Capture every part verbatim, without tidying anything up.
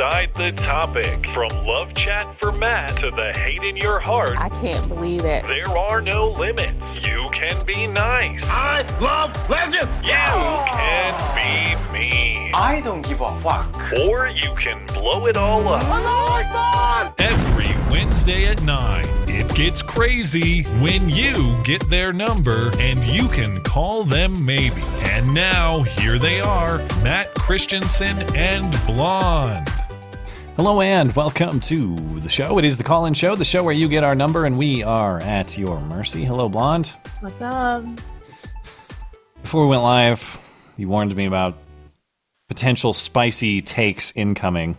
Decide the Topic. From Love Chat for Matt to the hate in your heart. I can't believe it. There are no limits. You can be nice. I love legends. You oh. can be mean. I don't give a fuck. Or you can blow it all up. Oh, every Wednesday at nine, it gets crazy when you get their number and you can call them maybe. And now, here they are, Matt Christensen and Blonde. Hello and welcome to the show. It is the call-in show, the show where you get our number and we are at your mercy. Hello, Blonde. What's up? Before we went live, you warned me about potential spicy takes incoming.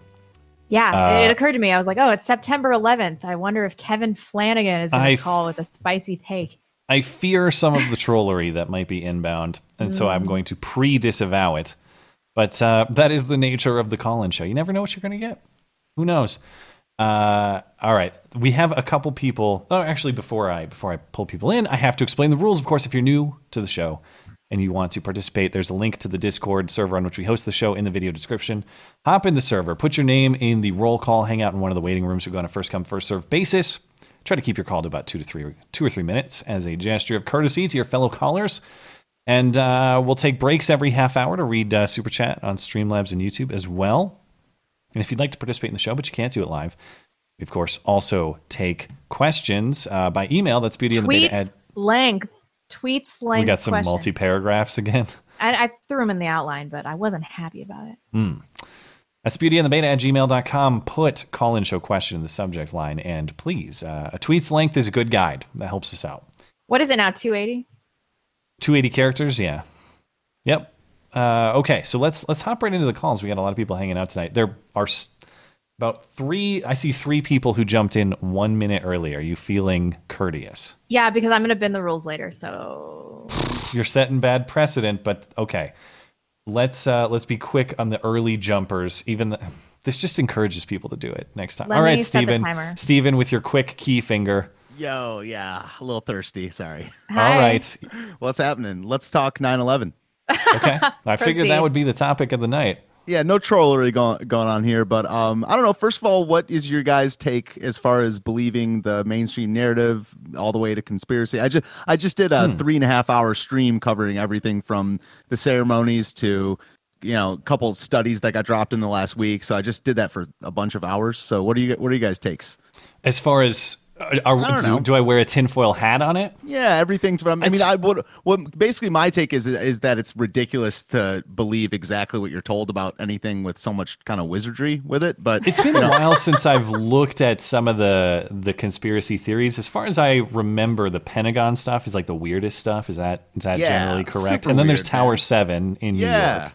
Yeah, uh, it occurred to me. I was like, oh, it's September eleventh. I wonder if Kevin Flanagan is going to call with a spicy take. I fear some of the trollery that might be inbound, and mm. so I'm going to pre-disavow it. But uh, that is the nature of the call-in show. You never know what you're going to get. Who knows? Uh, all right. We have a couple people. Oh, actually, before I before I pull people in, I have to explain the rules. Of course, if you're new to the show and you want to participate, there's a link to the Discord server on which we host the show in the video description. Hop in the server. Put your name in the roll call. Hang out in one of the waiting rooms. We go on a first-come, first-served basis. Try to keep your call to about two to three, two or three minutes as a gesture of courtesy to your fellow callers. And uh, we'll take breaks every half hour to read uh, Super Chat on Streamlabs and YouTube as well. And if you'd like to participate in the show, but you can't do it live, we, of course, also take questions uh, by email. That's Beauty on the Beta. Tweets length. Tweets length. We got some questions. Multi-paragraphs again. I, I threw them in the outline, but I wasn't happy about it. Mm. That's beauty on the beta at gmail dot com. Put call-in show question in the subject line. And please, uh, a tweet's length is a good guide. That helps us out. What is it now, two eighty? two eighty characters, yeah. Yep. Uh, okay, so let's let's hop right into the calls. We got a lot of people hanging out tonight. There are about three, I see three people who jumped in one minute early. Are you feeling courteous? Yeah, because I'm going to bend the rules later, so... You're setting bad precedent, but okay. Let's uh, let's be quick on the early jumpers. Even the, this just encourages people to do it next time. Let All right, Stephen. Stephen, with your quick key finger. Yo, yeah, a little thirsty. Sorry. Hi. All right, what's happening? Let's talk nine eleven. Okay, I figured that would be the topic of the night. Yeah, no trollery going going on here, but um, I don't know. First of all, what is your guys' take as far as believing the mainstream narrative all the way to conspiracy? I just I just did a hmm. three and a half hour stream covering everything from the ceremonies to, you know, a couple studies that got dropped in the last week. So I just did that for a bunch of hours. So what do you what are you guys' takes? As far as Are, I do, do I wear a tinfoil hat on it? Yeah, everything. From, I mean, I would. What basically my take is is that it's ridiculous to believe exactly what you're told about anything with so much kind of wizardry with it. But it's been a know. while since I've looked at some of the the conspiracy theories. As far as I remember, the Pentagon stuff is like the weirdest stuff. Is that is that yeah, generally correct? And then weird, there's Tower man. Seven in yeah. New York.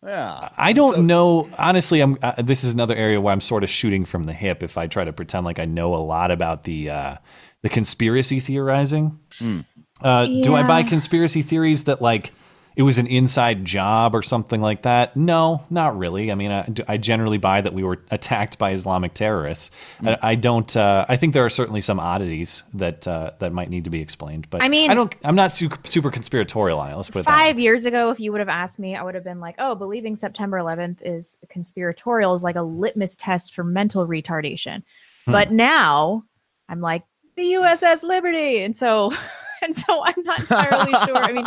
Yeah, I don't so, know. Honestly, I'm. Uh, this is another area where I'm sort of shooting from the hip. If I try to pretend like I know a lot about the uh, the conspiracy theorizing, mm. uh, yeah. do I buy conspiracy theories that like it was an inside job or something like that? No, not really. I mean, I, I generally buy that we were attacked by Islamic terrorists. Mm. I, I don't. Uh, I think there are certainly some oddities that uh, that might need to be explained. But I mean, I don't. I'm not su- super conspiratorial on it. Let's put it that way. Five years ago, if you would have asked me, I would have been like, "Oh, believing September eleventh is conspiratorial is like a litmus test for mental retardation." Hmm. But now, I'm like the U S S Liberty, and so. And so I'm not entirely sure. I mean,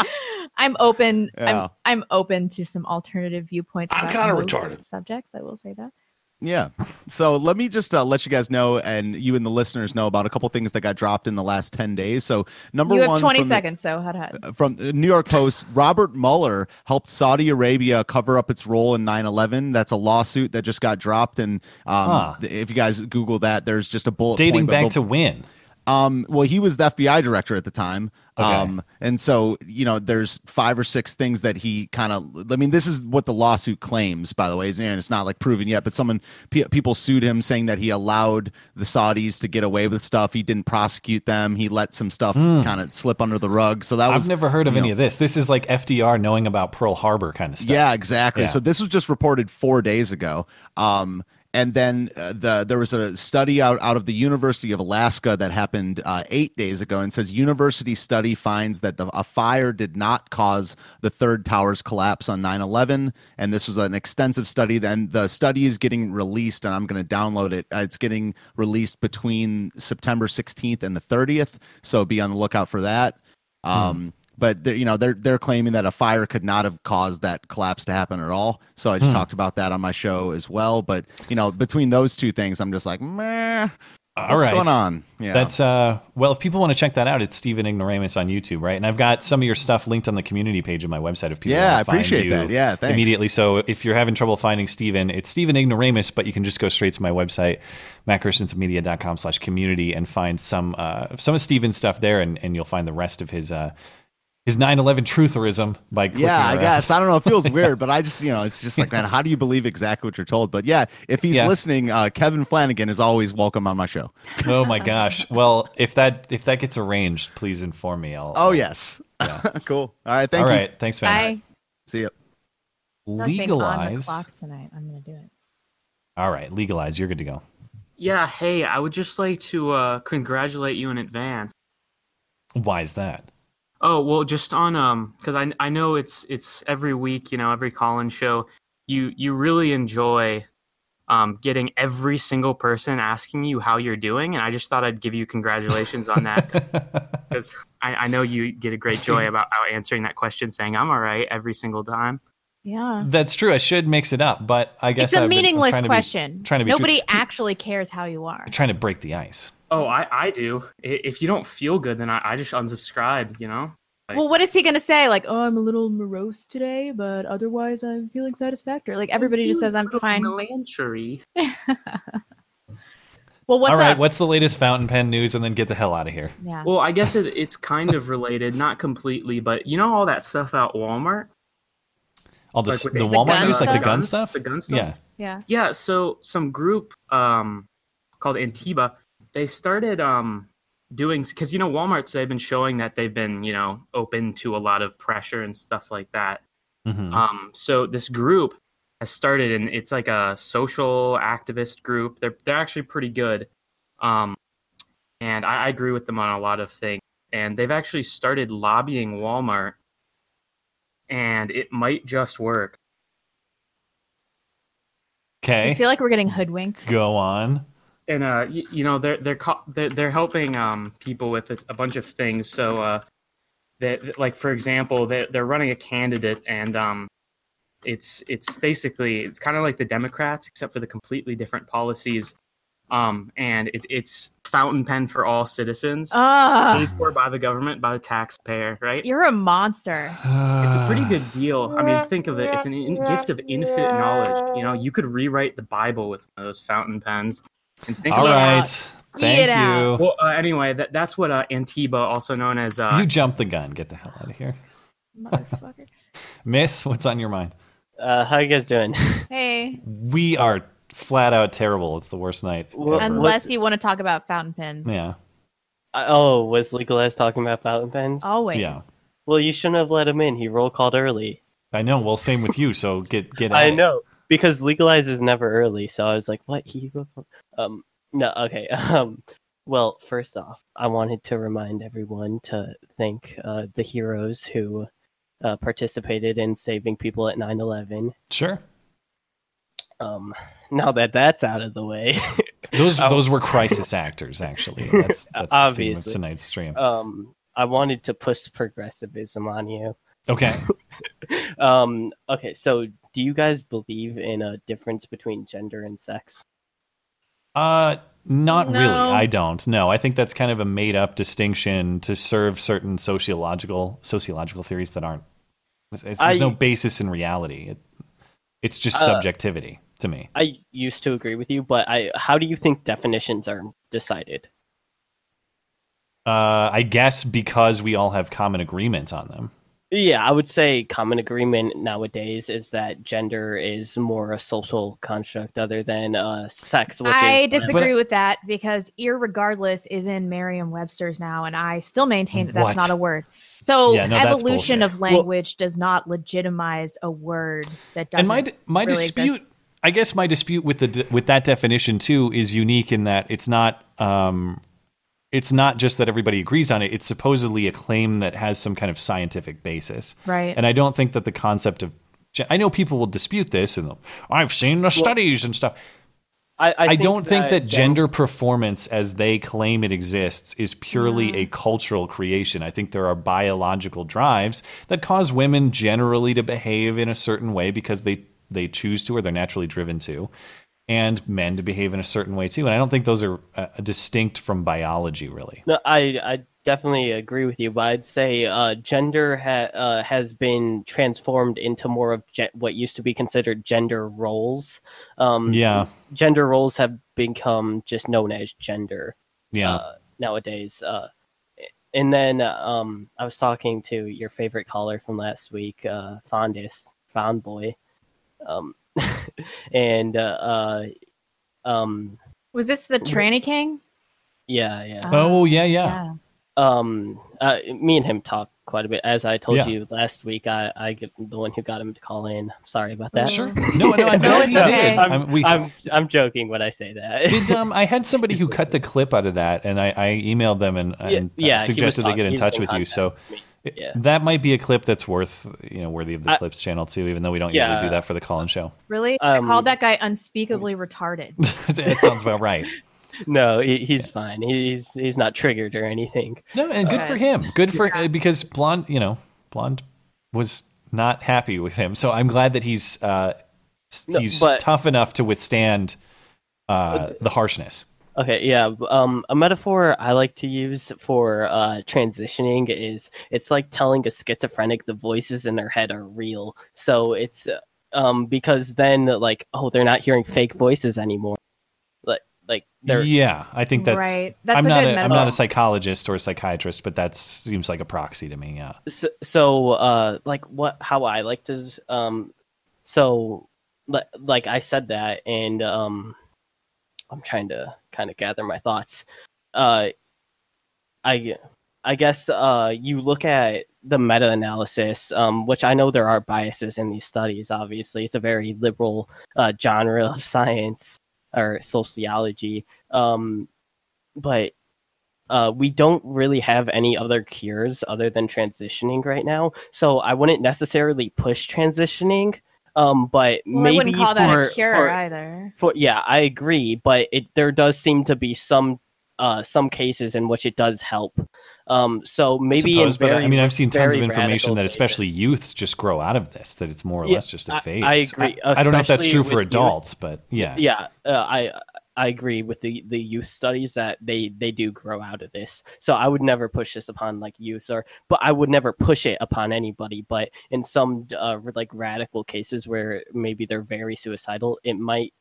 I'm open. Yeah. I'm I'm open to some alternative viewpoints. I'm kind of retarded subjects. I will say that. Yeah. So let me just uh, let you guys know, and you and the listeners know about a couple things that got dropped in the last ten days. So number you have one, twenty seconds. The, so hot, hot. From the New York Post, Robert Mueller helped Saudi Arabia cover up its role in nine eleven. That's a lawsuit that just got dropped, and um, huh. if you guys Google that, there's just a bullet dating point, back we'll, to when. Um, well, he was the F B I director at the time. Okay. Um, and so, you know, there's five or six things that he kind of, I mean, this is what the lawsuit claims, by the way, and it's not like proven yet, but someone, p- people sued him saying that he allowed the Saudis to get away with stuff. He didn't prosecute them. He let some stuff mm. kind of slip under the rug. So that was, I've never heard of you know, any of this. This is like F D R knowing about Pearl Harbor kind of stuff. Yeah, exactly. Yeah. So this was just reported four days ago. Um, And then uh, the there was a study out, out of the University of Alaska that happened uh, eight days ago, and says university study finds that the, a fire did not cause the third tower's collapse on nine eleven. And this was an extensive study. Then the study is getting released, and I'm going to download it. It's getting released between September sixteenth and the thirtieth. So be on the lookout for that. Um, hmm. But you know, they're they're claiming that a fire could not have caused that collapse to happen at all. So I just hmm. talked about that on my show as well. But you know, between those two things, I'm just like, meh. All what's right. going on? Yeah, that's uh. Well, if people want to check that out, it's Stephen Ignoramus on YouTube, right? And I've got some of your stuff linked on the community page of my website. If people, yeah, I appreciate that. Yeah, thanks. Immediately. So if you're having trouble finding Stephen, it's Stephen Ignoramus, but you can just go straight to my website, matt christensen media dot com slash community, and find some uh some of Stephen's stuff there, and and you'll find the rest of his uh. His nine eleven trutherism by clicking Yeah, I around. guess. I don't know. It feels weird, but I just, you know, it's just like, man, how do you believe exactly what you're told? But yeah, if he's yeah. listening, uh, Kevin Flanagan is always welcome on my show. Oh my gosh. Well, if that if that gets arranged, please inform me. I'll, oh, I'll, yes. Yeah. Cool. All right. Thank All you. All right. Thanks, man. Bye. See you. Legalize. On the clock tonight. I'm going to do it. All right. Legalize. You're good to go. Yeah. Hey, I would just like to uh, congratulate you in advance. Why is that? Oh, well, just on um, because I I know it's it's every week, you know, every call-in show, you you really enjoy um getting every single person asking you how you're doing, and I just thought I'd give you congratulations on that, because I, I know you get a great joy about answering that question, saying I'm all right every single time. Yeah, that's true. I should mix it up, but I guess it's a I've meaningless been, question. Be, trying to be nobody too, actually cares how you are. Trying to break the ice. Oh, I, I do. If you don't feel good, then I, I just unsubscribe, you know? Like, well, what is he going to say? Like, oh, I'm a little morose today, but otherwise I'm feeling satisfactory. Like, everybody just says I'm fine. Well, what's All right, up? What's the latest fountain pen news, and then get the hell out of here? Yeah. Well, I guess it, it's kind of related, not completely, but you know all that stuff out Walmart? All the, like, the, the Walmart news, like stuff? the gun stuff? The gun stuff? Yeah. Yeah, yeah so some group um, called Antiba, they started um, doing, because, you know, Walmart's, they've been showing that they've been, you know, open to a lot of pressure and stuff like that. Mm-hmm. Um, so this group has started, and it's like a social activist group. They're they're actually pretty good. Um, and I, I agree with them on a lot of things. And they've actually started lobbying Walmart, and it might just work. Okay. I feel like we're getting hoodwinked. Go on. And uh, you, you know they're they're co- they're, they're helping um, people with a, a bunch of things. So, uh, that like for example, they're, they're running a candidate, and um, it's it's basically it's kind of like the Democrats, except for the completely different policies. Um, and it, it's fountain pen for all citizens, paid for by the government, by the taxpayer. Right? You're a monster. It's a pretty good deal. I mean, think of it. It's an in- gift of infinite knowledge. You know, you could rewrite the Bible with one of those fountain pens. And think All right. Out. Thank you. Out. Well, uh, anyway, that, that's what uh, Antiba, also known as... Uh, you jumped the gun. Get the hell out of here. Motherfucker. Myth, what's on your mind? Uh, how are you guys doing? Hey. We are flat out terrible. It's the worst night well, ever. Unless you want to talk about fountain pens. Yeah. Uh, oh, was Legalized talking about fountain pens? Always. Yeah. Well, you shouldn't have let him in. He roll called early. I know. Well, same with you, so get, get out. I know. Because Legalize is never early, so I was like, what? He... Um, no, okay. Um, well, first off, I wanted to remind everyone to thank uh, the heroes who uh, participated in saving people at nine eleven. Sure. Um, now that that's out of the way. those um, those were crisis actors, actually. That's, that's the theme of tonight's stream. Um, I wanted to push progressivism on you. Okay. um, okay, so... Do you guys believe in a difference between gender and sex? Uh, not no. really. I don't. No, I think that's kind of a made-up distinction to serve certain sociological sociological theories that aren't. It's, it's, I, there's no basis in reality. It, it's just uh, subjectivity to me. I used to agree with you, but I. How do you think definitions are decided? Uh, I guess because we all have common agreement on them. Yeah, I would say common agreement nowadays is that gender is more a social construct other than uh, sex. Which I is, disagree but, with that because irregardless is in Merriam-Webster's now, and I still maintain that that's what? not a word. So yeah, no, evolution of language well, does not legitimize a word that doesn't. And my my really dispute exist. I guess my dispute with the with that definition too is unique in that it's not um, it's not just that everybody agrees on it. It's supposedly a claim that has some kind of scientific basis, right? And I don't think that the concept of I know people will dispute this and I've seen the studies well, and stuff. I, I, I think don't that, think that gender that... performance as they claim it exists is purely yeah. a cultural creation. I think there are biological drives that cause women generally to behave in a certain way because they, they choose to or they're naturally driven to, and men to behave in a certain way too. And I don't think those are uh, distinct from biology, really. No, I, I definitely agree with you, but I'd say uh, gender ha- uh, has been transformed into more of ge- what used to be considered gender roles. Um, yeah. Gender roles have become just known as gender yeah. uh, nowadays. Uh, and then um, I was talking to your favorite caller from last week, uh, Fondis, Fondboy. Um, and, uh, uh, um, was this the Tranny King? Yeah. Yeah. Oh yeah. Yeah. yeah. Um, uh, me and him talked quite a bit. As I told yeah. you last week, I, I get the one who got him to call in. I'm sorry about that. Sure. No, no, I'm no, it's okay. I'm, I'm, we, I'm, I'm joking when I say that. Did, um, I had somebody who cut the clip out of that and I, I emailed them and, and yeah, yeah, suggested talking, they get in touch in with you. So Yeah. that might be a clip that's worth, you know, worthy of the I, Clips channel too, even though we don't yeah. usually do that for the call-in show. Really? Um, I called that guy unspeakably retarded. That sounds about right. No, he, he's fine. He's he's not triggered or anything. No, and good okay. for him. Good for yeah. because Blonde, you know, Blonde was not happy with him. So I'm glad that he's uh, he's no, but, tough enough to withstand uh, the harshness. Okay, yeah. Um, a metaphor I like to use for uh, transitioning is it's like telling a schizophrenic the voices in their head are real. So it's um, because then like, oh, they're not hearing fake voices anymore. Like, like they're yeah. I think that's right. That's I'm a not. Good a, I'm not a psychologist or a psychiatrist, but that seems like a proxy to me. Yeah. So, so uh, like what? How I like to um, so like I said that, and um, I'm trying to kind of gather my thoughts. Uh, I I guess uh, you look at the meta-analysis, um, which I know there are biases in these studies, obviously. It's a very liberal uh, genre of science or sociology. Um, but uh, we don't really have any other cures other than transitioning right now. So I wouldn't necessarily push transitioning. Um, but well, maybe I wouldn't call for, that a cure for, either. For, yeah, I agree, but it, there does seem to be some uh, some cases in which it does help. Um, so maybe Suppose, in very, but I mean, I've seen tons of information that especially cases. Youths just grow out of this, that it's more or yeah, less just a phase. I, I agree. I, I don't know if that's true for adults, youth, but yeah, yeah, uh, I I agree with the, the youth studies that they, they do grow out of this. So I would never push this upon like youth or, but I would never push it upon anybody. But in some uh, like radical cases where maybe they're very suicidal, it might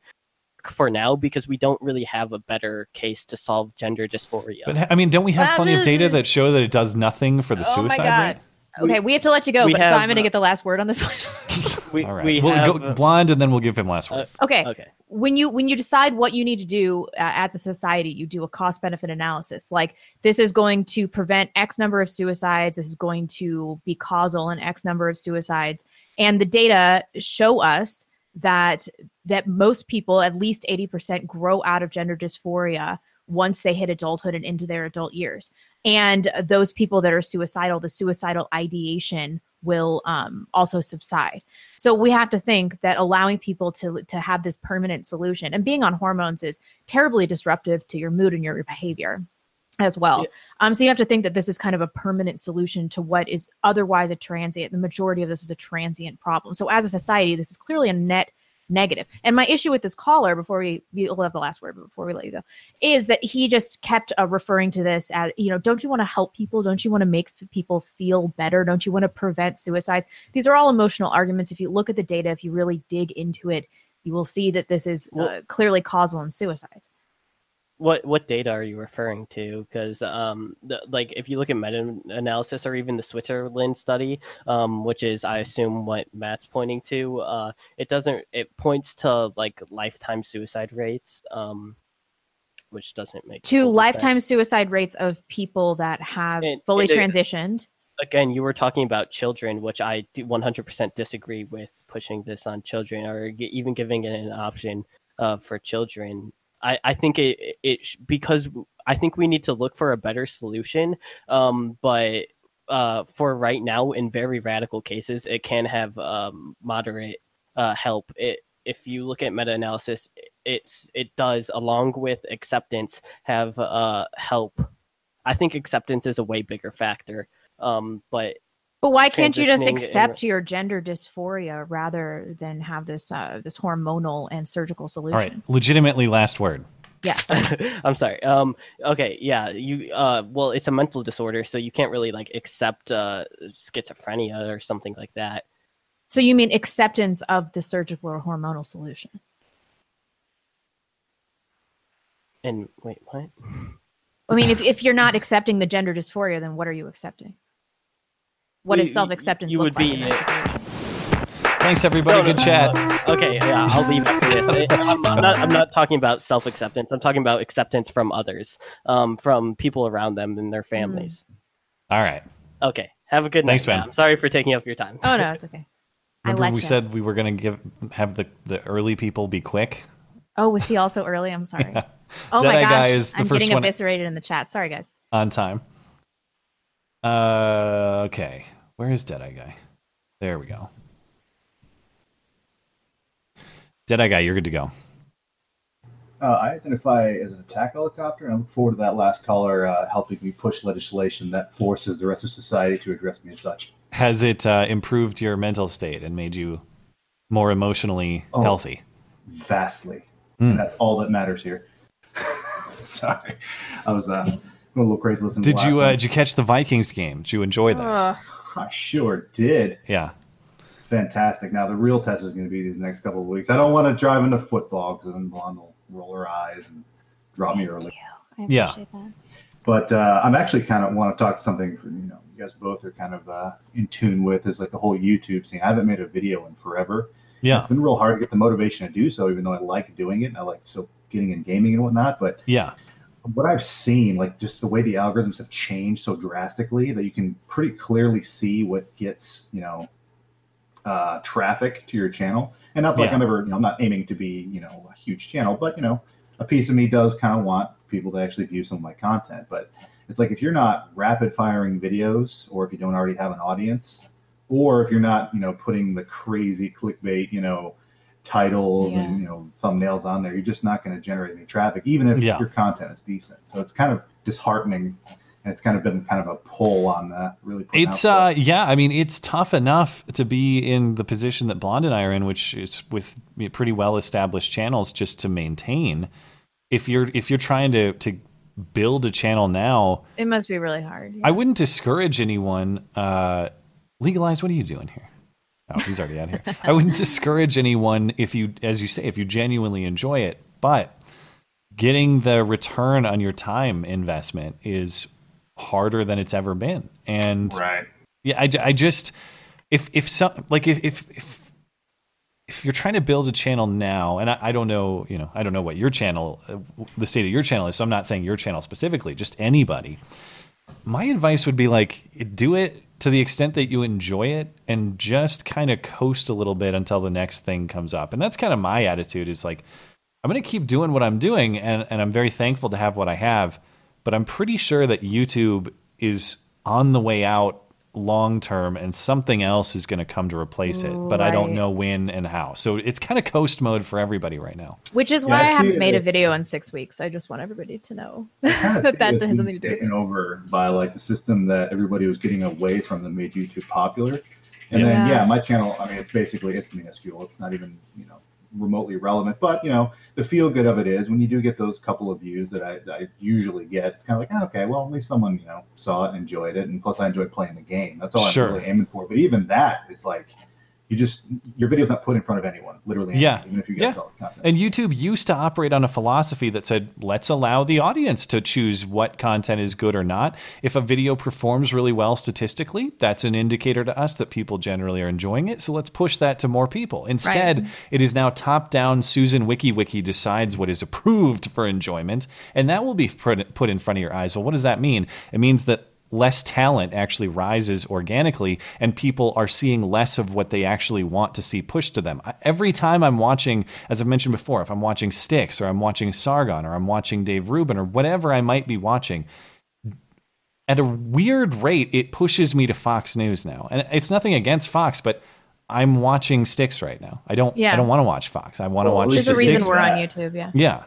for now, because we don't really have a better case to solve gender dysphoria. But I mean, don't we have plenty of data that show that it does nothing for the oh suicide my God. rate? Okay, we have to let you go, we but have, so I'm going to get the last word on this one. we, All right, we we'll have, go Blonde, and then we'll give him last word. Uh, okay, okay. When you when you decide what you need to do uh, as a society, you do a cost benefit analysis. Like this is going to prevent X number of suicides. This is going to be causal in X number of suicides, and the data show us that that most people, at least eighty percent, grow out of gender dysphoria once they hit adulthood and into their adult years. And those people that are suicidal, the suicidal ideation will um, also subside. So we have to think that allowing people to to have this permanent solution and being on hormones is terribly disruptive to your mood and your behavior as well. Yeah. Um, so you have to think that this is kind of a permanent solution to what is otherwise a transient. The majority of this is a transient problem. So as a society, this is clearly a net negative. And my issue with this caller, before we we'll have the last word, but before we let you go, is that he just kept uh, referring to this as, you know, don't you want to help people? Don't you want to make f- people feel better? Don't you want to prevent suicides? These are all emotional arguments. If you look at the data, if you really dig into it, you will see that this is uh, clearly causal in suicides. What what data are you referring to? Because um, like if you look at meta-analysis or even the Switzerland study, um, which is I assume what Matt's pointing to, uh, it doesn't. It points to like lifetime suicide rates, um, which doesn't make to lifetime sense. Suicide rates of people that have and, fully and transitioned. again, you were talking about children, which I one hundred percent disagree with, pushing this on children or even giving it an option uh, for children. I, I think it, it because I think we need to look for a better solution. Um, but uh, for right now, in very radical cases, it can have um, moderate uh, help. It, if you look at meta-analysis, it's it does, along with acceptance, have uh, help. I think acceptance is a way bigger factor. Um, but but why can't you just accept and... your gender dysphoria rather than have this uh, this hormonal and surgical solution? All right, legitimately, last word. Yes, I'm sorry. Um, okay, yeah, you. Uh, well, it's a mental disorder, so you can't really like accept uh, schizophrenia or something like that. So you mean acceptance of the surgical or hormonal solution? And wait, what? I mean, if, if you're not accepting the gender dysphoria, then what are you accepting? What you, is self-acceptance you look would like be, uh, Thanks, everybody. No, Good no, chat. No, no. Okay, yeah, I'll leave after this. It, I'm, I'm, not, I'm not talking about self-acceptance. I'm talking about acceptance from others, um, from people around them and their families. Mm. All right. Okay. Have a good night. Thanks, man. I'm sorry for taking up your time. Oh, no, it's okay. Remember I let we you. said we were going to give have the, the early people be quick? Oh, was he also early? I'm sorry. Yeah. Oh Dead my gosh, guy is the I'm first getting one eviscerated in the chat. Sorry, guys. On time. Uh, okay. Where is Deadeye Guy? There we go. Deadeye Guy, you're good to go. Uh, I identify as an attack helicopter, and I look forward to that last caller uh, helping me push legislation that forces the rest of society to address me as such. Has it uh, improved your mental state and made you more emotionally oh, healthy? Vastly. Mm. That's all that matters here. Sorry, I was uh, a little crazy listening. Did to you uh, did you catch the Vikings game? Did you enjoy that? Uh, I sure did. Yeah, fantastic. Now the real test is going to be these next couple of weeks. I don't want to drive into football because then Blonde will roll her eyes and drop Thank me early. You. I yeah, that. But uh, I'm actually kind of want to talk to something for, you know, you guys both are kind of uh, in tune with, is like the whole YouTube thing. I haven't made a video in forever. Yeah, it's been real hard to get the motivation to do so, even though I like doing it and I like so. getting in gaming and whatnot, but yeah, what I've seen, like just the way the algorithms have changed so drastically that you can pretty clearly see what gets, you know, uh, traffic to your channel. And not like yeah. I'm ever, you know, I'm not aiming to be, you know, a huge channel, but you know, a piece of me does kind of want people to actually view some of my content. But it's like, if you're not rapid firing videos, or if you don't already have an audience, or if you're not, you know, putting the crazy clickbait, you know, titles yeah. and you know thumbnails on there, you're just not going to generate any traffic, even if yeah. your content is decent. So it's kind of disheartening, and it's kind of been kind of a pull on that. Really, it's uh, yeah. I mean, it's tough enough to be in the position that Blonde and I are in, which is with pretty well established channels, just to maintain. If you're if you're trying to to build a channel now, it must be really hard. Yeah. I wouldn't discourage anyone. Uh, legalize. What are you doing here? Oh, he's already out here. I wouldn't discourage anyone if you, as you say, if you genuinely enjoy it, but getting the return on your time investment is harder than it's ever been. And right. yeah, I, I just, if, if some, like if, if, if, if you're trying to build a channel now, and I, I don't know, you know, I don't know what your channel, the state of your channel is. So I'm not saying your channel specifically, just anybody. My advice would be like, do it to the extent that you enjoy it, and just kind of coast a little bit until the next thing comes up. And that's kind of my attitude, is like, I'm going to keep doing what I'm doing. And, and I'm very thankful to have what I have, but I'm pretty sure that YouTube is on the way out long-term, and something else is going to come to replace it, but right. I don't know when and how. So it's kind of coast mode for everybody right now. Which is why yeah, I, I haven't it, made it, a video in six weeks. I just want everybody to know that that has something to do with it. Over by like the system that everybody was getting away from that made YouTube popular. And yeah. then, yeah, my channel, I mean, it's basically, it's minuscule. It's not even, you know, remotely relevant, but you know, the feel good of it is when you do get those couple of views that I, that I usually get, it's kind of like, oh, okay, well, at least someone, you know, saw it and enjoyed it. And plus I enjoy playing the game. That's all sure. I'm really aiming for. But even that is like, you just, your video's not put in front of anyone, literally. Anyone, yeah. Even if you get yeah. solid content. And YouTube used to operate on a philosophy that said, let's allow the audience to choose what content is good or not. If a video performs really well statistically, that's an indicator to us that people generally are enjoying it. So let's push that to more people. Instead, right. it is now top down. Susan WikiWiki decides what is approved for enjoyment, and that will be put in front of your eyes. Well, what does that mean? It means that less talent actually rises organically, and people are seeing less of what they actually want to see pushed to them. Every time I'm watching, as I've mentioned before, if I'm watching Styx or I'm watching Sargon or I'm watching Dave Rubin or whatever I might be watching, at a weird rate, it pushes me to Fox News now. And it's nothing against Fox, but I'm watching Styx right now. I don't yeah. I don't want to watch Fox. I want to well, watch Styx. There's a reason we're on YouTube, yeah. Yeah.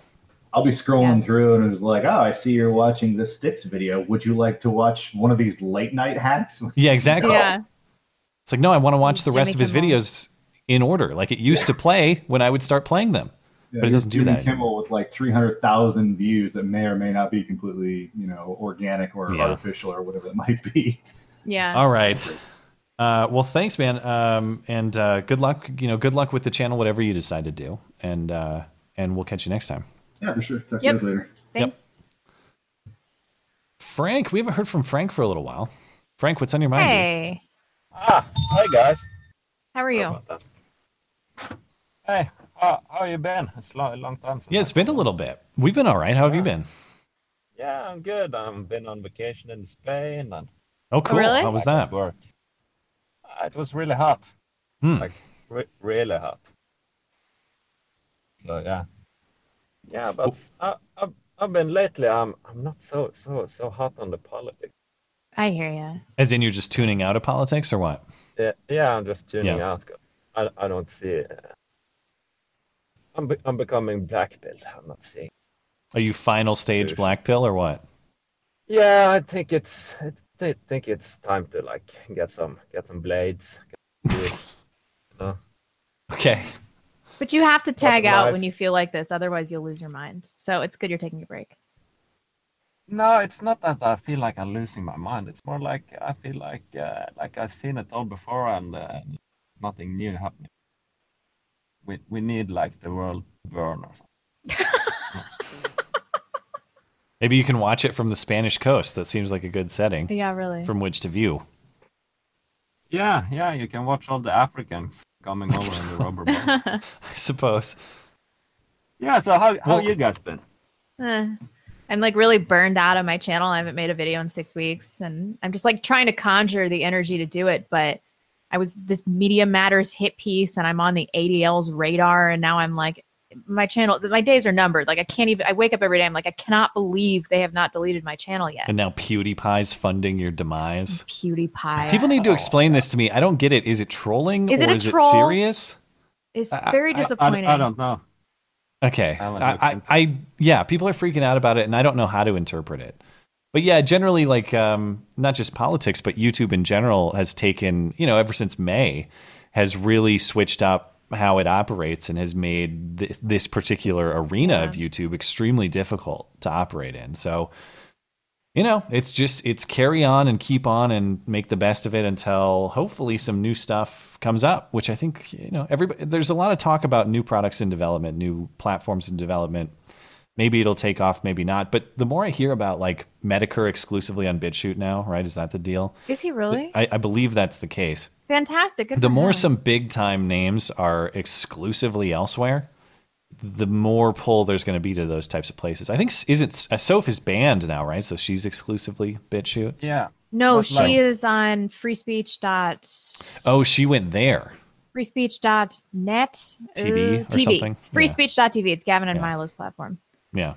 I'll be scrolling yeah. through and it was like, oh, I see you're watching this Styx video. Would you like to watch one of these late night hacks? Yeah, exactly. Yeah. It's like, no, I want to watch the Jimmy rest of his Kimmel. videos in order. Like it used yeah. to play when I would start playing them, yeah, but it doesn't Jimmy do that. Jimmy Kimmel anymore. With like three hundred thousand views that may or may not be completely, you know, organic or yeah. artificial or whatever it might be. Yeah. All right. Uh, well, thanks, man. Um, and uh, good luck. You know, good luck with the channel, whatever you decide to do. And uh, and we'll catch you next time. Yeah, for sure. Talk yep. to you guys later. Thanks. Yep. Frank, we haven't heard from Frank for a little while. Frank, what's on your mind? Hey. Dude? Ah, hi, guys. How are you? Hey, how, how you been? It's a long, long time. Since yeah, it's been a little bit. We've been all right. How have yeah. you been? Yeah, I'm good. I've been on vacation in Spain. And oh, cool. Oh, really? How was that? Work. It was really hot. Hmm. Like, re- really hot. So, yeah. Yeah, but I, I've, I've been lately. I'm I'm not so so so hot on the politics. I hear you. As in, you're just tuning out of politics, or what? Yeah, yeah, I'm just tuning yeah. out. I I don't see it. I'm be, I'm becoming blackpilled. I'm not seeing. Are you final stage blackpill or what? Yeah, I think it's I think it's time to like get some get some blades. Get some, you know? Okay. But you have to tag out when you feel like this, otherwise you'll lose your mind. So it's good you're taking a break. No, it's not that I feel like I'm losing my mind. It's more like I feel like uh, like I've seen it all before and uh, nothing new happening. We we need like the world to burn or something. Maybe you can watch it from the Spanish coast. That seems like a good setting. Yeah, really. From which to view. Yeah, yeah, you can watch all the Africans coming over in the rubber band. I suppose. Yeah, so how how well, you guys been? Eh, I'm like really burned out on my channel. I haven't made a video in six weeks and I'm just like trying to conjure the energy to do it, but I was this Media Matters hit piece and I'm on the A D L's radar and now I'm like my channel, my days are numbered. Like I can't even, I wake up every day. I'm like, I cannot believe they have not deleted my channel yet. And now PewDiePie's funding your demise. PewDiePie. People need to explain this to me. I don't get it. Is it trolling is it or is troll? It serious? It's very I, disappointing. I, I, I don't know. Okay. I, don't know. I, I, I, yeah, people are freaking out about it and I don't know how to interpret it. But yeah, generally like, um, not just politics, but YouTube in general has taken, you know, ever since May has really switched up how it operates and has made th- this particular arena yeah. of YouTube extremely difficult to operate in. So, you know, it's just, it's carry on and keep on and make the best of it until hopefully some new stuff comes up, which I think, you know, everybody, there's a lot of talk about new products in development, new platforms in development. Maybe it'll take off, maybe not. But the more I hear about like Medicare exclusively on BitChute now, right? Is that the deal? Is he really? I, I believe that's the case. Fantastic. Good the more him. Some big time names are exclusively elsewhere, the more pull there's going to be to those types of places. I think isn't uh, Soph is banned now, right? So she's exclusively BitChute. Yeah. No, What's she like? is on Freespeech. Dot... Oh, she went there. Freespeech dot net T V uh, or T V. Something. Freespeech dot T V. It's Gavin and yeah. Milo's platform. Yeah.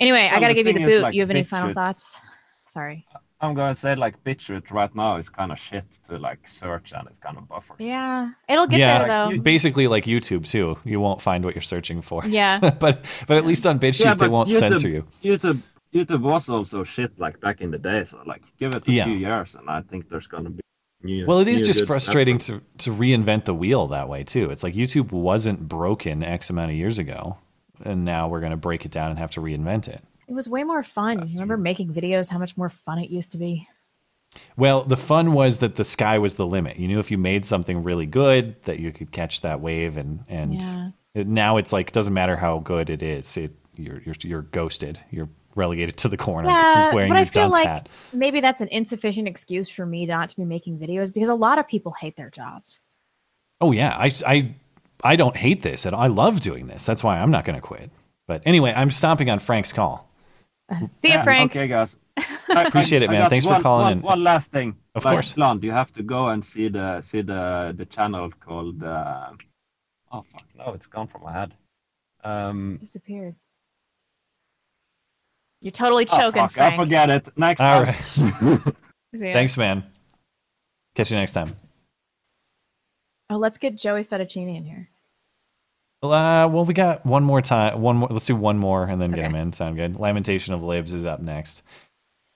Anyway, well, I got to give you the boot. Like, you have any final thoughts? Sorry. I'm going to say like BitChute right now is kind of shit to like search and it kind of buffers. Yeah. It'll get yeah, there though. Like, basically like YouTube too. You won't find what you're searching for. Yeah. but but at least on BitChute yeah, they won't YouTube, censor you. YouTube YouTube was also shit like back in the day. So like give it a yeah. few years and I think there's going to be new. Well, it is just frustrating to, to reinvent the wheel that way too. It's like YouTube wasn't broken X amount of years ago. And now we're going to break it down and have to reinvent it. It was way more fun. That's Remember true. Making videos, how much more fun it used to be? Well, the fun was that the sky was the limit. You knew if you made something really good that you could catch that wave. And, and yeah. it, now it's like, it doesn't matter how good it is. It, you're, you're, you're ghosted. You're relegated to the corner yeah, wearing your dunce like hat. Maybe that's an insufficient excuse for me not to be making videos because a lot of people hate their jobs. Oh yeah. I, I, I don't hate this at all. I love doing this. That's why I'm not going to quit. But anyway, I'm stomping on Frank's call. See you, Frank. Okay, guys. I appreciate it, man. Thanks one, for calling one, in. One last thing. Of like, course. Blonde, you have to go and see the see the the channel called. Uh... Oh fuck! No, it's gone from my head. Um, disappeared. You're totally choking, oh, fuck. Frank. I forget it. Next All time. Right. Thanks, man. Catch you next time. Oh, let's get Joey Fettuccini in here. Well, uh, well, we got one more time. One more. Let's do one more and then okay. get him in. Sound good? Lamentation of Libs is up next.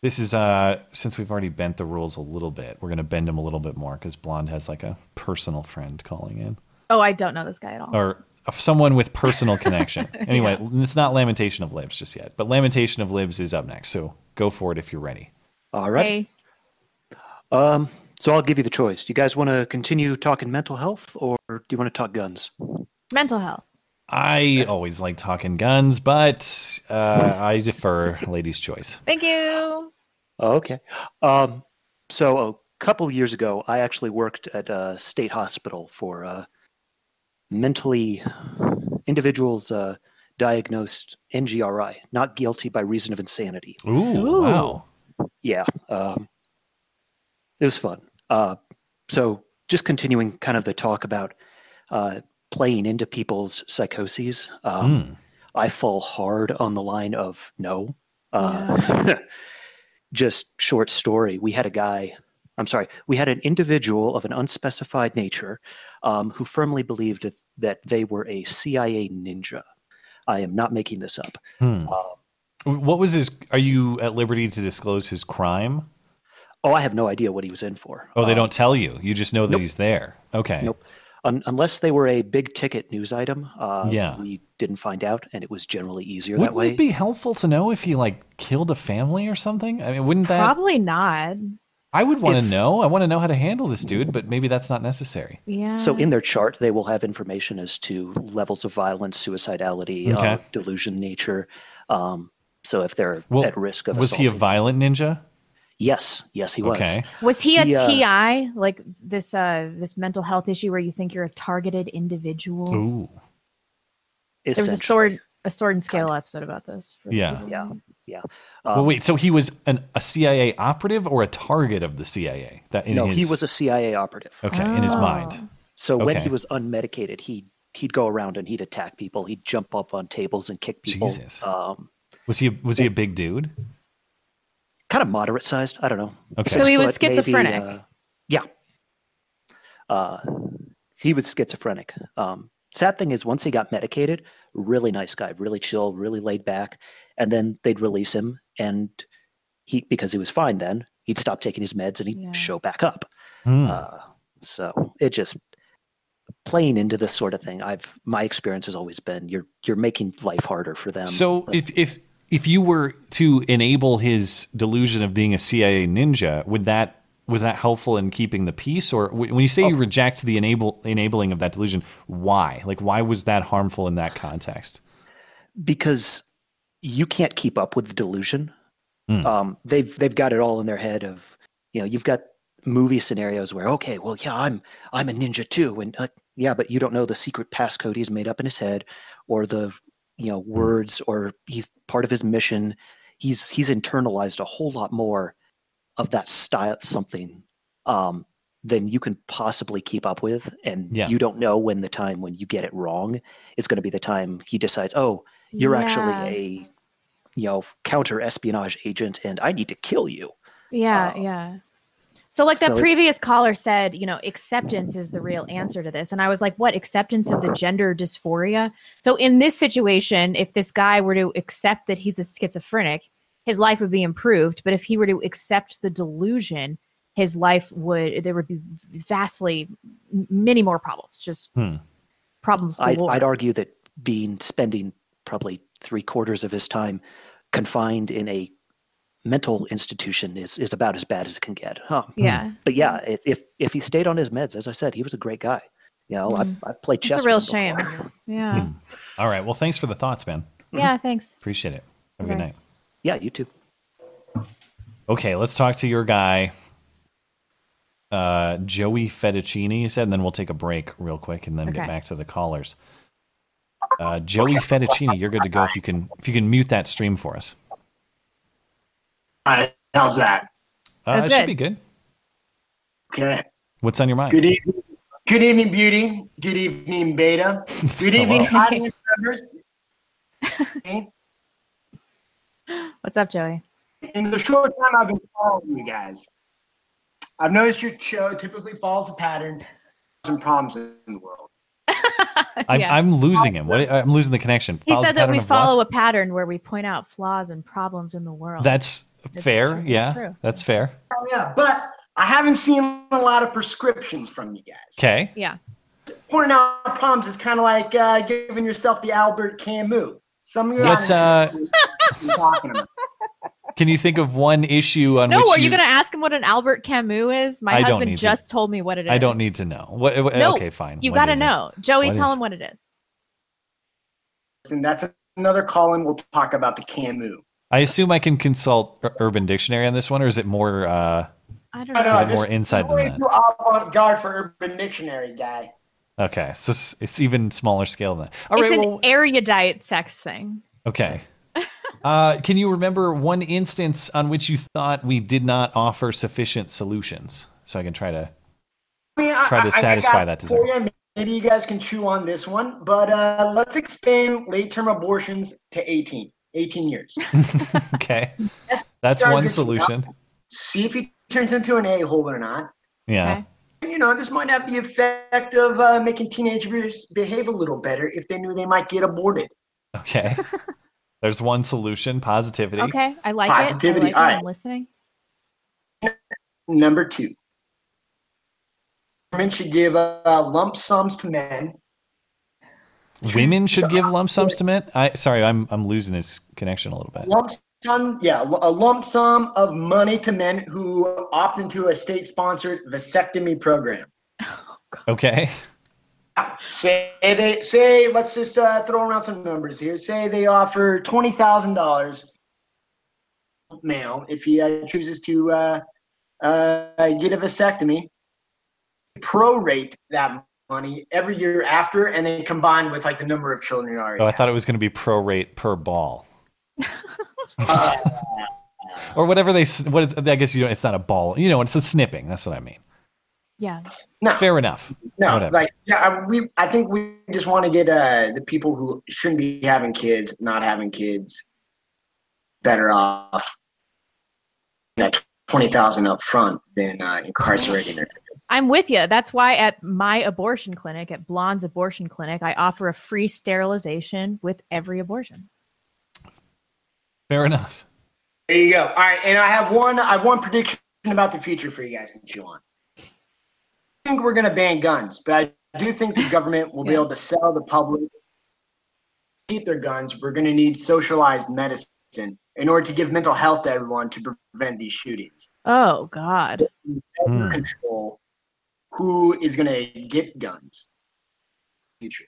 This is uh, since we've already bent the rules a little bit, we're gonna bend them a little bit more because Blonde has like a personal friend calling in. Oh, I don't know this guy at all. Or someone with personal connection. Anyway, yeah. It's not Lamentation of Libs just yet, but Lamentation of Libs is up next. So go for it if you're ready. All right. Hey. Um. So I'll give you the choice. Do you guys want to continue talking mental health, or do you want to talk guns? Mental health. I always like talking guns, but uh, I defer ladies' choice. Thank you. Okay. Um, so a couple years ago, I actually worked at a state hospital for uh, mentally individuals uh, diagnosed N G R I, not guilty by reason of insanity. Ooh, wow. Yeah. Um, it was fun. Uh, so just continuing kind of the talk about uh, playing into people's psychoses, um, mm. I fall hard on the line of no. Uh, yeah. Just short story. We had a guy, I'm sorry, we had an individual of an unspecified nature um, who firmly believed that they were a C I A ninja. I am not making this up. Hmm. Um, what was his, are you at liberty to disclose his crime? Oh, I have no idea what he was in for. Oh, they um, don't tell you. You just know that nope. he's there. Okay. Nope. Un- unless they were a big ticket news item. Uh, yeah. We didn't find out, and it was generally easier wouldn't that way. Would it be helpful to know if he like killed a family or something? I mean, wouldn't that? Probably not. I would want to if... know. I want to know how to handle this dude, but maybe that's not necessary. Yeah. So in their chart, they will have information as to levels of violence, suicidality, okay. uh, delusion nature. Um, so if they're well, at risk of was assaulting. He a violent ninja? Yes, yes, he was. Okay. Was he a he, uh, T I, like this uh, this mental health issue where you think you're a targeted individual? Ooh. There was a sword a sword and scale kind of. Episode about this. Yeah, people. yeah, yeah. Um, well, wait, so he was an, a C I A operative or a target of the C I A? That in no, his... he was a C I A operative. Okay, oh. in his mind. So okay. when he was unmedicated, he he'd go around and he'd attack people. He'd jump up on tables and kick people. Jesus. Um, was he a, was he a big dude? Kind of moderate sized. I don't know. Okay. So he was schizophrenic. Maybe, uh, yeah. Uh, he was schizophrenic. Um, sad thing is once he got medicated, really nice guy, really chill, really laid back. And then they'd release him and he, because he was fine then, he'd stop taking his meds and he'd yeah. show back up. Mm. Uh, so it just playing into this sort of thing. I've, my experience has always been you're, you're making life harder for them. So but, if, if, If you were to enable his delusion of being a C I A ninja, would that was that helpful in keeping the peace? Or when you say oh. you reject the enable enabling of that delusion, why? Like, why was that harmful in that context? Because you can't keep up with the delusion. Mm. Um, they've they've got it all in their head of, you know, you've got movie scenarios where, okay, well, yeah, I'm I'm a ninja too, and uh, yeah, but you don't know the secret passcode he's made up in his head, or the you know, words, or he's part of his mission. He's, he's internalized a whole lot more of that style, something, um, than you can possibly keep up with. And yeah. you don't know when the time when you get it wrong is going to be the time he decides, oh, you're yeah. actually a, you know, counter espionage agent and I need to kill you. Yeah. Um, yeah. So like that so, previous caller said, you know, acceptance is the real answer to this. And I was like, what? Acceptance of the gender dysphoria? So in this situation, if this guy were to accept that he's a schizophrenic, his life would be improved. But if he were to accept the delusion, his life would, there would be vastly many more problems, just hmm. problems. I'd, I'd argue that being spending probably three quarters of his time confined in a mental institution is, is about as bad as it can get. Huh. Yeah. But yeah, if, if he stayed on his meds, as I said, he was a great guy. You know, mm. I, I've played chess. It's a real with him shame. Before. Yeah. Mm. All right. Well, thanks for the thoughts, man. Yeah. Thanks. Appreciate it. Have a okay. good night. Yeah. You too. Okay. Let's talk to your guy, uh, Joey Fettuccini, you said, and then we'll take a break real quick and then okay. get back to the callers. Uh, Joey Fettuccini, you're good to go. If you can, if you can mute that stream for us. All right, how's that? Uh, That's it, it should be good. Okay. What's on your mind? Good evening. Good evening, Beauty. Good evening, Beta. Good evening, audience members. Okay. What's up, Joey? In the short time I've been following you guys, I've noticed your show typically follows a pattern. Some problems in the world. I'm, yeah. I'm losing him. What, I'm losing the connection. He follows said that we follow what? a pattern where we point out flaws and problems in the world. That's, that's fair. True. Yeah, that's, that's fair. Oh, yeah, but I haven't seen a lot of prescriptions from you guys. Okay. Yeah. Pointing out problems is kind of like uh, giving yourself the Albert Camus. Some of your audience uh... you're talking about. Can you think of one issue on no, which No, are you, you going to ask him what an Albert Camus is? My I husband just to, told me what it is. I don't need to know. What? what no, okay, fine. You got to know. It? Joey, what tell is? him what it is. Listen, that's another call in. We'll talk about the Camus. I assume I can consult Urban Dictionary on this one, or is it more uh, I don't know. Is I don't know. it more inside than that? I'm on guard for Urban Dictionary guy. Okay, so it's, it's even smaller scale than that. All it's right, an well, erudite sex thing. Okay. Uh, can you remember one instance on which you thought we did not offer sufficient solutions? So I can try to I mean, try to I, satisfy I, I that desire. You. Maybe you guys can chew on this one, but uh, let's expand late-term abortions to eighteen, eighteen years. Okay, that's, that's one solution. Job. See if he turns into an a-hole or not. Yeah. Okay. You know, this might have the effect of uh, making teenagers behave a little better if they knew they might get aborted. Okay. There's one solution, positivity. Okay, I like positivity. it. Positivity, like all right. I'm listening. Number two. Women should give uh, lump sums to men. Women should give lump sums to men? I Sorry, I'm I'm losing his connection a little bit. Lump sum, yeah, a lump sum of money to men who opt into a state-sponsored vasectomy program. Oh, God. Okay. Say they say. Let's just uh, throw around some numbers here. Say they offer twenty thousand dollars male if he uh, chooses to uh, uh, get a vasectomy. Prorate that money every year after, and then combine with like the number of children you already. Oh, have. I thought it was going to be prorate per ball, uh, or whatever they. What is? I guess you don't. It's not a ball. You know, it's the snipping. That's what I mean. Yeah. No. Fair enough. No, Whatever. like yeah, we. I think we just want to get uh, the people who shouldn't be having kids, not having kids, better off that twenty thousand up front than uh, incarcerating their kids. I'm with you. That's why at my abortion clinic, at Blonde's abortion clinic, I offer a free sterilization with every abortion. Fair enough. There you go. All right, and I have one. I have one prediction about the future for you guys to chew on. I think we're going to ban guns, but I do think the government will yeah. be able to sell the public keep their guns. We're going to need socialized medicine in order to give mental health to everyone to prevent these shootings. Oh, God. Mm. Control who is going to get guns in the future.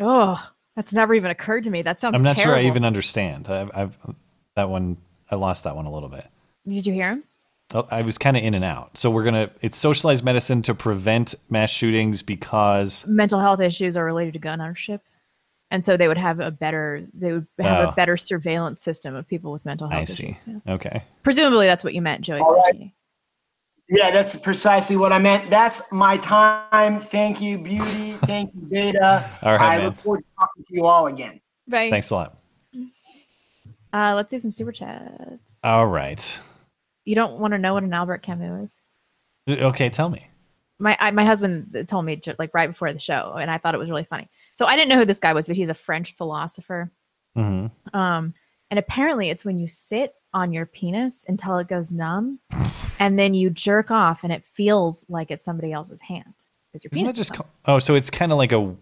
Oh, that's never even occurred to me. That sounds terrible. I'm not terrible. sure I even understand. I've, I've, that one, I lost that one a little bit. Did you hear him? I was kind of in and out. So we're going to, it's socialized medicine to prevent mass shootings because mental health issues are related to gun ownership. And so they would have a better, they would have oh. a better surveillance system of people with mental health I issues. I see. Yeah. Okay. Presumably that's what you meant, Joey. All right. Yeah, that's precisely what I meant. That's my time. Thank you, Beauty. Thank you, Beta. All right, I man. look forward to talking to you all again. Bye. Thanks a lot. Uh, let's do some super chats. All right. You don't want to know what an Albert Camus is? Okay, tell me. My I, my husband told me like right before the show, and I thought it was really funny. So I didn't know who this guy was, but he's a French philosopher. Mm-hmm. Um, and apparently it's when you sit on your penis until it goes numb, and then you jerk off, and it feels like it's somebody else's hand. Your Isn't penis that just is co- oh, so it's kind of like a...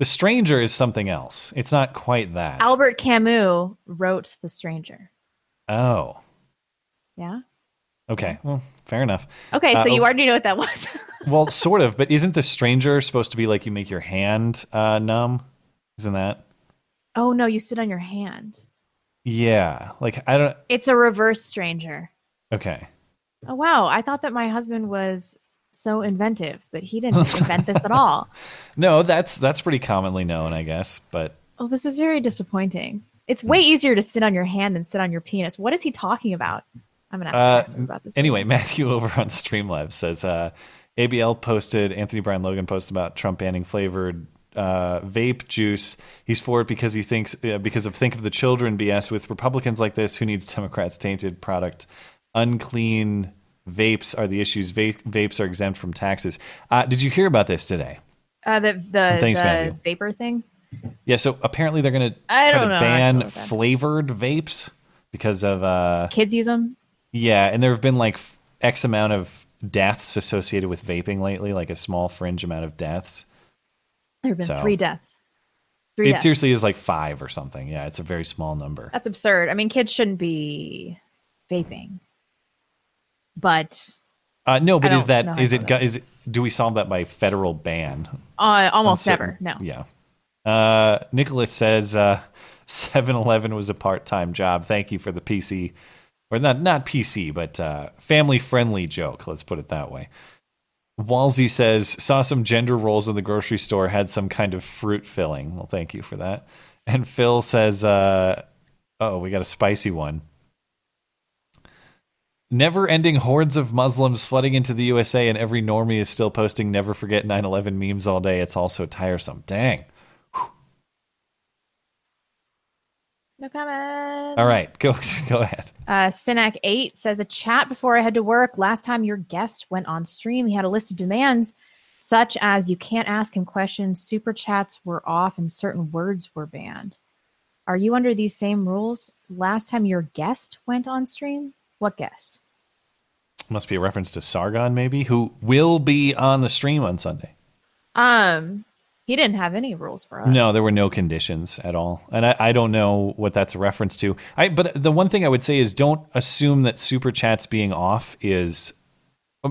The Stranger is something else. It's not quite that. Albert Camus wrote The Stranger. Oh. Yeah. Okay. Well, fair enough. Okay, so uh, you already know what that was. Well, sort of, but isn't The Stranger supposed to be like you make your hand uh, numb? Isn't that? Oh no, you sit on your hand. Yeah, like I don't. It's a reverse stranger. Okay. Oh wow! I thought that my husband was so inventive, but he didn't invent this at all. No, that's that's pretty commonly known, I guess. But oh, this is very disappointing. It's way easier to sit on your hand than sit on your penis. What is he talking about? I'm going to have to text uh, him about this. Anyway, thing. Matthew over on Streamlabs says, uh, A B L posted, Anthony Brian Logan posted about Trump banning flavored uh, vape juice. He's for it because he thinks, uh, because of think of the children B S with Republicans like this, who needs Democrats, tainted product, unclean vapes are the issues. Vape, vapes are exempt from taxes. Uh, did you hear about this today? Uh, the the, Thanks, the vapor thing? Yeah, so apparently they're going to try to ban flavored vapes because of... Uh, Kids use them? Yeah, and there have been like X amount of deaths associated with vaping lately, like a small fringe amount of deaths. There have been so, three deaths. Three it deaths. Seriously is like five or something. Yeah, it's a very small number. That's absurd. I mean, kids shouldn't be vaping. But... Uh, no, but is that is it, that is it do we solve that by federal ban? Uh, almost certain, never. No. Yeah. Uh, Nicholas says uh, seven eleven was a part-time job. Thank you for the P C, or not not P C, but uh, family-friendly joke. Let's put it that way. Walsey says, saw some gender roles in the grocery store, had some kind of fruit filling. Well, thank you for that. And Phil says, uh, oh, we got a spicy one. Never-ending hordes of Muslims flooding into the U S A, and every normie is still posting never forget nine eleven memes all day. It's all so tiresome. Dang. No comment. All right, go go ahead. Uh, Sinek eight says, a chat before I head to work. Last time your guest went on stream, he had a list of demands, such as you can't ask him questions, super chats were off, and certain words were banned. Are you under these same rules? Last time your guest went on stream? What guest? Must be a reference to Sargon, maybe, who will be on the stream on Sunday. Um... He didn't have any rules for us. No, there were no conditions at all. And I, I don't know what that's a reference to. I But the one thing I would say is don't assume that Super Chats being off is...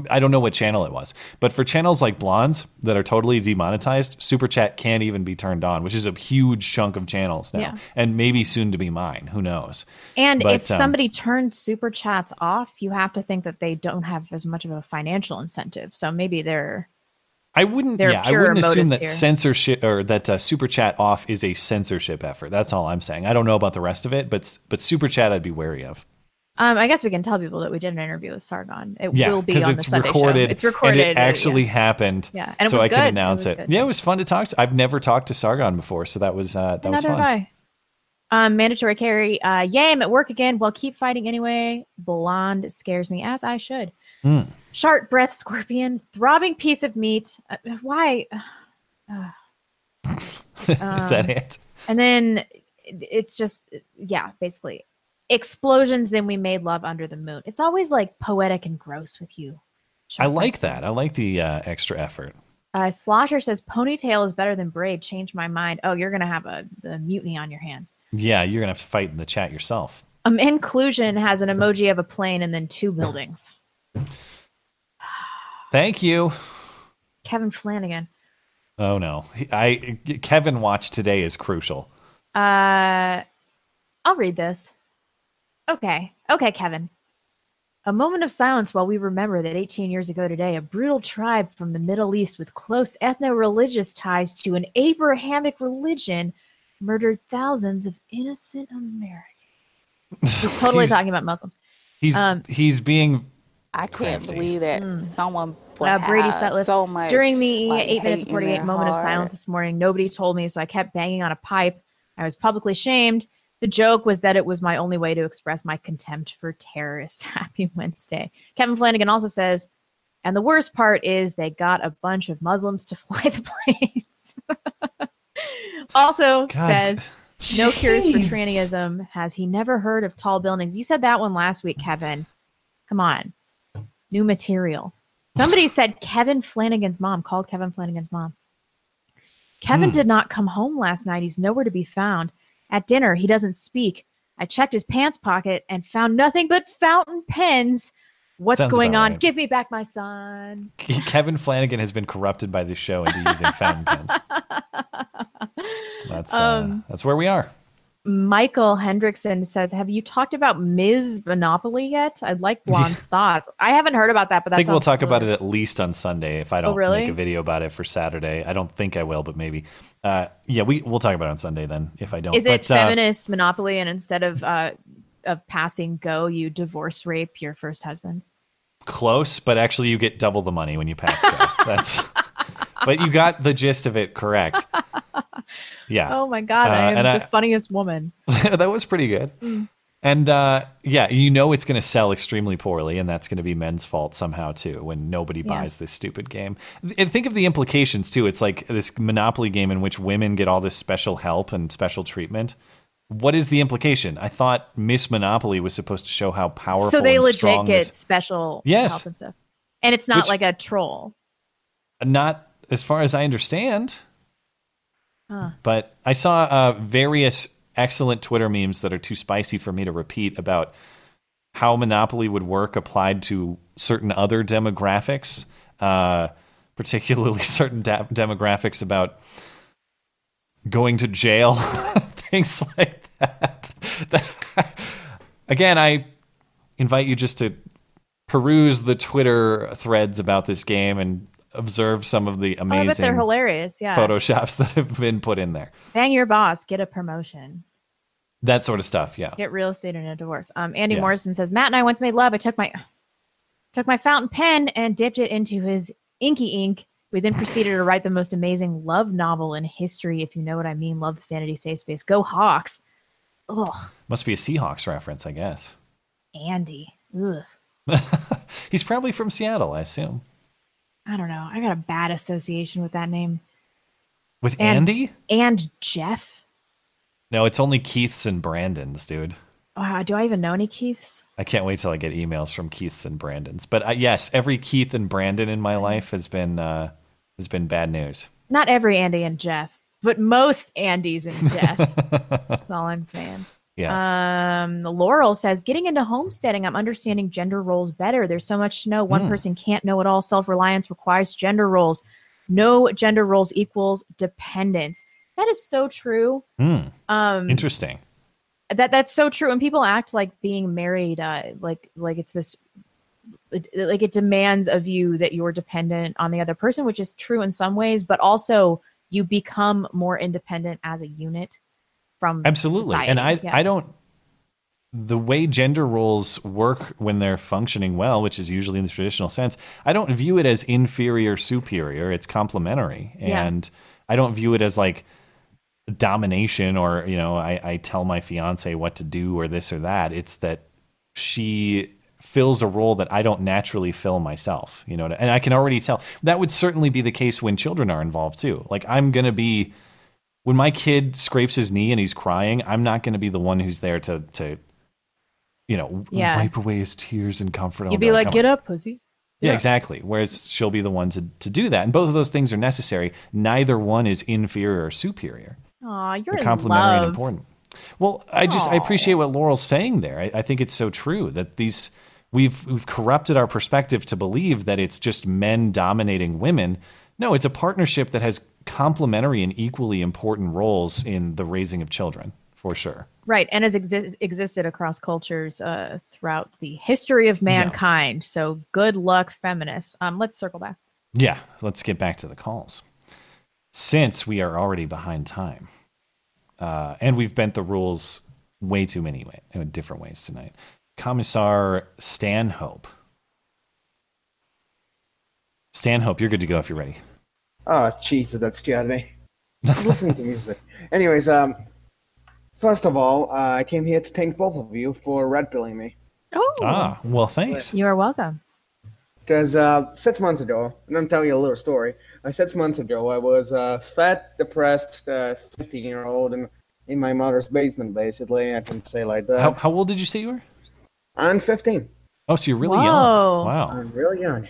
I don't know what channel it was. But for channels like Blonde's that are totally demonetized, Super Chat can't even be turned on, which is a huge chunk of channels now. Yeah. And maybe soon to be mine. Who knows? And but, if somebody um, turned Super Chats off, you have to think that they don't have as much of a financial incentive. So maybe they're... I wouldn't. Yeah, I wouldn't assume that here. censorship or that uh, super chat off is a censorship effort. That's all I'm saying. I don't know about the rest of it, but but super chat I'd be wary of. Um, I guess we can tell people that we did an interview with Sargon. It yeah, will be on it's the Sunday recorded, show. It's recorded. And it actually yeah. happened. Yeah, and it so was I good. can announce it. it. Yeah, it was fun to talk to. I've never talked to Sargon before, so that was uh, that Neither was fun. I. Um, mandatory carry. Uh, yay! I'm at work again. Well, keep fighting anyway. Blonde scares me as I should. Mm. Sharp breath, scorpion, throbbing piece of meat. Uh, why? Uh, um, Is that it? And then it's just, yeah, basically. Explosions, then we made love under the moon. It's always like poetic and gross with you. Sharp I like that. I like the uh, extra effort. Uh, Slosher says, ponytail is better than braid. Change my mind. Oh, you're going to have a the mutiny on your hands. Yeah, you're going to have to fight in the chat yourself. Um, Inclusion has an emoji of a plane and then two buildings. Thank you, Kevin Flanagan. Oh no, I Kevin watch today is crucial. Uh, I'll read this. Okay, okay, Kevin. A moment of silence while we remember that eighteen years ago today, a brutal tribe from the Middle East with close ethno-religious ties to an Abrahamic religion murdered thousands of innocent Americans. He's totally he's, talking about Muslims. He's um, he's being. I can't Crafty. believe that mm. someone uh, Brady Sutliff, so much during the like, eight minutes and forty-eight moment heart. of silence this morning. Nobody told me, so I kept banging on a pipe. I was publicly shamed. The joke was that it was my only way to express my contempt for terrorists. Happy Wednesday. Kevin Flanagan also says, and the worst part is they got a bunch of Muslims to fly the planes. also God. says, Jeez. no cures for trannyism. Has he never heard of tall buildings? You said that one last week, Kevin. Come on. New material. Somebody said Kevin Flanagan's mom called Kevin Flanagan's mom. Kevin mm. did not come home last night. He's nowhere to be found. At dinner, he doesn't speak. I checked his pants pocket and found nothing but fountain pens. What's Sounds going on? Right. Give me back my son. Kevin Flanagan has been corrupted by this show into using fountain pens. That's um, uh, that's where we are. Michael Hendrickson says, have you talked about Miz Monopoly yet? I'd like Blonde's thoughts. I haven't heard about that, but that's I think we'll talk familiar. about it at least on Sunday if I don't oh, really? make a video about it for Saturday. I don't think I will, but maybe. Uh, yeah, we, we'll talk about it on Sunday then if I don't. Is but, it feminist uh, Monopoly and instead of uh, of passing go, you divorce rape your first husband? Close, but actually you get double the money when you pass go. That's, but you got the gist of it correct. Yeah. Oh my God, uh, I am the I, funniest woman. That was pretty good. Mm. And uh, yeah, you know it's going to sell extremely poorly, and that's going to be men's fault somehow too when nobody yeah. buys this stupid game. And think of the implications too. It's like this Monopoly game in which women get all this special help and special treatment. What is the implication? I thought Miss Monopoly was supposed to show how powerful so they and legit strong get this... special yes. help and stuff. And it's not Which, like a troll. Not as far as I understand. Huh. But I saw uh, various excellent Twitter memes that are too spicy for me to repeat about how Monopoly would work applied to certain other demographics, uh, particularly certain de- demographics about going to jail, things like that. that. Again, I invite you just to peruse the Twitter threads about this game and observe some of the amazing oh, I bet they're hilarious. Yeah. Photoshops that have been put in there. Bang your boss, get a promotion. That sort of stuff, yeah. Get real estate and a divorce. Um, Andy yeah. Morrison says, Matt and I once made love. I took my took my fountain pen and dipped it into his inky ink. We then proceeded to write the most amazing love novel in history, if you know what I mean. Love, the Sanity, Safe Space. Go Hawks. Ugh. Must be a Seahawks reference, I guess. Andy. Ugh. He's probably from Seattle, I assume. I don't know. I got a bad association with that name. With and, Andy? And Jeff? No, it's only Keiths and Brandons, dude. Wow, do I even know any Keiths? I can't wait till I get emails from Keiths and Brandons. But uh, yes, every Keith and Brandon in my life has been uh, has been bad news. Not every Andy and Jeff, but most Andys and Jeffs. That's all I'm saying. Yeah. Um, Laurel says, getting into homesteading, I'm understanding gender roles better. There's so much to know. One mm. person can't know it all. Self-reliance requires gender roles. No gender roles equals dependence. That is so true. Mm. Um, Interesting. That that's so true. And people act like being married, uh, like like it's this, like it demands of you that you're dependent on the other person, which is true in some ways, but also you become more independent as a unit. From Absolutely. Society. And I, yeah. I don't, the way gender roles work when they're functioning well, which is usually in the traditional sense, I don't view it as inferior, superior. It's complementary. And yeah. I don't view it as like domination or, you know, I, I tell my fiance what to do or this or that. It's that she fills a role that I don't naturally fill myself, you know, and I can already tell that would certainly be the case when children are involved too. Like I'm going to be, when my kid scrapes his knee and he's crying, I'm not going to be the one who's there to, to you know, yeah. wipe away his tears and comfort him. You'd be like, get up, pussy. Yeah, yeah, exactly. Whereas she'll be the one to, to do that. And both of those things are necessary. Neither one is inferior or superior. Aw, you're They're complementary in love. And important. Well, I just, Aww. I appreciate what Laurel's saying there. I, I think it's so true that these, we've we've corrupted our perspective to believe that it's just men dominating women. No, it's a partnership that has complementary and equally important roles in the raising of children, for sure. Right, and has exi- existed across cultures uh, throughout the history of mankind. Yeah. So good luck, feminists. Um, let's circle back. Yeah, let's get back to the calls. Since we are already behind time, uh, and we've bent the rules way too many way, in different ways tonight. Commissar Stanhope. Stanhope, you're good to go if you're ready. Oh, Jesus, that scared me. Listening to music. Anyways, um, first of all, uh, I came here to thank both of you for red pilling me. Oh. Ah, well, thanks. You are welcome. Because uh, six months ago, and I'm telling you a little story. Uh, six months ago, I was a uh, fat, depressed fifteen-year-old uh, in, in my mother's basement, basically. I can say like that. How, how old did you say you were? I'm fifteen. Oh, so you're really Whoa. Young. Wow. I'm really young.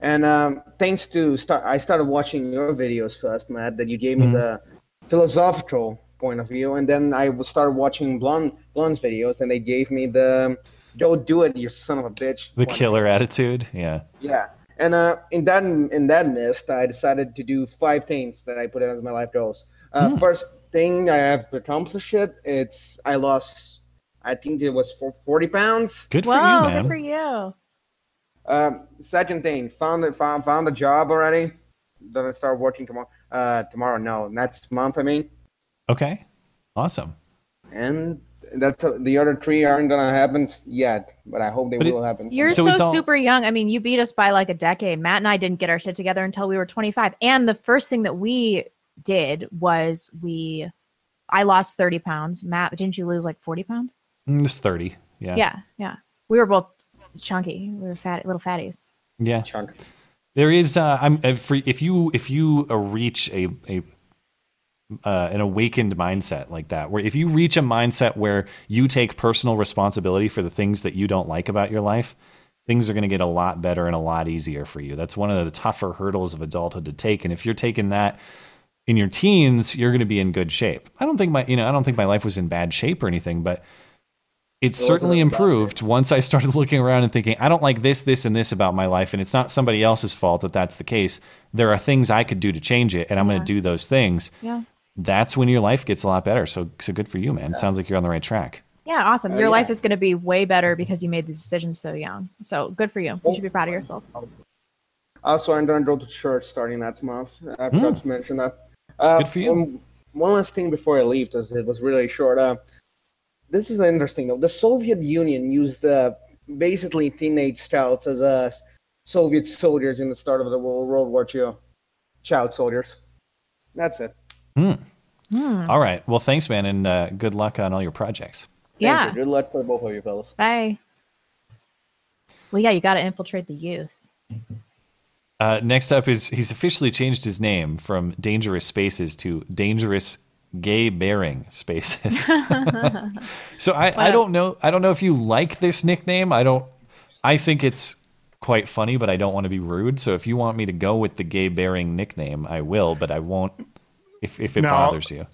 And um, thanks to start, I started watching your videos first, Matt. That you gave me mm-hmm. the philosophical point of view, and then I started watching Blonde Blonde's videos, and they gave me the "Don't do it, you son of a bitch." The killer attitude, yeah. Yeah, and uh, in that in that list, I decided to do five things that I put as my life goals. Uh, mm. First thing I have to accomplish it. It's I lost. I think it was forty pounds. Good for Whoa, you, man. Good for you. Um, second thing, found it, found found a job already. Then I start working tomorrow. Uh, tomorrow, no, next month. I mean, okay, awesome. And that's a, the other three aren't gonna happen yet, but I hope they but will it, happen. You're so, so super young. I mean, you beat us by like a decade. Matt and I didn't get our shit together until we were twenty-five. And the first thing that we did was we, I lost thirty pounds. Matt, didn't you lose like forty pounds? Just thirty. Yeah. Yeah. Yeah. We were both chunky. We were fat, little fatties. Yeah. Chunk. There is. Uh, I'm. If you if you reach a a. Uh, an awakened mindset like that, where if you reach a mindset where you take personal responsibility for the things that you don't like about your life, things are going to get a lot better and a lot easier for you. That's one of the tougher hurdles of adulthood to take. And if you're taking that in your teens, you're going to be in good shape. I don't think my, you know, I don't think my life was in bad shape or anything, but it certainly improved once I started looking around and thinking, I don't like this, this, and this about my life. And it's not somebody else's fault that that's the case. There are things I could do to change it, and I'm yeah. going to do those things. Yeah. That's when your life gets a lot better. So so good for you, man. Yeah. Sounds like you're on the right track. Yeah, awesome. Your uh, yeah. life is going to be way better because you made these decisions so young. So good for you. You should be proud of yourself. Also, I'm going to go to church starting that month. I forgot mm. to mention that. Uh, good for you. Um, one last thing before I leave, because it was really short. Uh, this is interesting, though. The Soviet Union used uh, basically teenage scouts as uh, Soviet soldiers in the start of the World War Two. Child soldiers. That's it. Mm. Mm. All right. Well, thanks, man, and uh, good luck on all your projects. Yeah. You. Good luck for both of you fellas. Bye. Well, yeah, you got to infiltrate the youth. Uh, next up is he's officially changed his name from Dangerous Spaces to Dangerous Gay Bearing Spaces. So I, I don't know. I don't know if you like this nickname. I don't. I think it's quite funny, but I don't want to be rude. So if you want me to go with the Gay Bearing nickname, I will, but I won't. If, if it no, bothers you,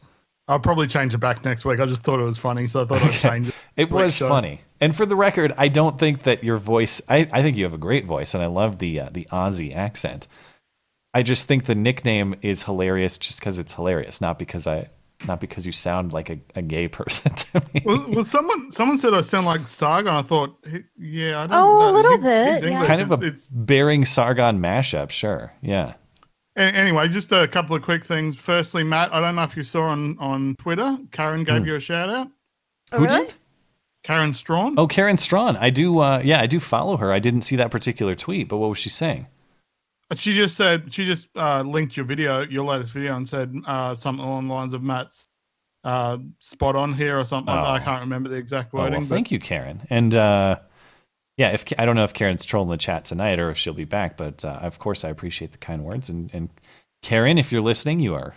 I'll probably change it back next week. I just thought it was funny, so I thought okay. I'd change it. It was show. funny, and for the record, I don't think that your voice. I, I think you have a great voice, and I love the uh, the Aussie accent. I just think the nickname is hilarious, just because it's hilarious, not because I not because you sound like a, a gay person to me. Well, well, someone someone said I sound like Sargon. I thought, yeah, I don't oh, know. a little he's, bit, he's yeah. kind it's, of a it's... Bearing Sargon mashup. Sure, yeah. Anyway, just a couple of quick things. Firstly, Matt, I don't know if you saw on, on Twitter, Karen gave mm. you a shout out. Oh, Who really? did? Karen Strawn. Oh, Karen Strawn. I do. Uh, yeah, I do follow her. I didn't see that particular tweet, but what was she saying? She just said she just uh, linked your video, your latest video, and said uh, something along the lines of Matt's uh, spot on here or something. Oh. Like that. I can't remember the exact wording. Oh, well, thank but... you, Karen. And uh, yeah, if I don't know if Karen's trolling the chat tonight or if she'll be back, but uh, of course I appreciate the kind words. And, and Karen, if you're listening, you are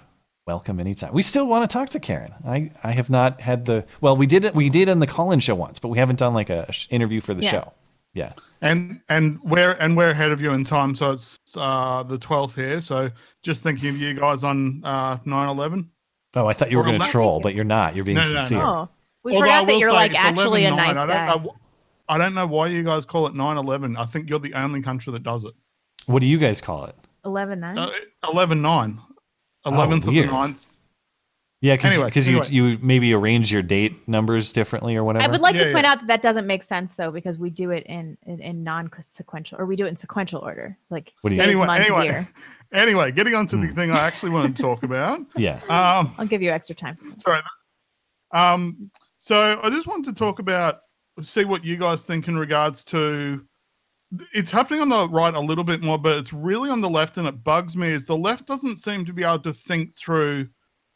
welcome anytime. We still want to talk to Karen. I, I have not had the well, we did it. We did on the call-in show once, but we haven't done like a sh- interview for the yeah. show. Yeah. And and we're and we're ahead of you in time, so it's uh, the twelfth here. So just thinking of you guys on uh, nine eleven. Oh, I thought you were well, going to troll, but you're not. You're being no, sincere. No, no. Oh, we Although forgot that you're like actually a nice guy. I don't know why you guys call it nine eleven. I think you're the only country that does it. What do you guys call it? eleven nine? Uh, eleven nine. eleventh oh, of the ninth. Yeah, because anyway, anyway. you, you maybe arrange your date numbers differently or whatever. I would like yeah, to point yeah. out that that doesn't make sense, though, because we do it in, in, in non-sequential, or we do it in sequential order. Like what do you anyway, anyway, year. anyway, getting on to mm. the thing I actually want to talk about. Yeah. Um, I'll give you extra time. Sorry. Um, so I just wanted to talk about see what you guys think in regards to it's happening on the right a little bit more, but it's really on the left, and it bugs me is the left doesn't seem to be able to think through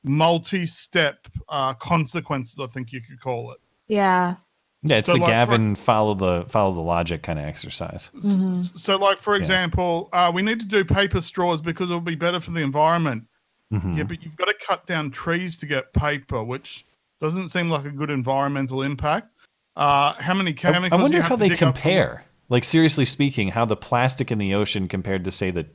multi-step uh, consequences, I think you could call it. Yeah. Yeah, it's so the like Gavin for, follow the follow the logic kind of exercise. Mm-hmm. So like, for example, yeah. uh, we need to do paper straws because it'll be better for the environment. Mm-hmm. Yeah, but you've got to cut down trees to get paper, which doesn't seem like a good environmental impact. Uh, how many chemicals? I wonder you have how to they compare. Like seriously speaking, how the plastic in the ocean compared to say the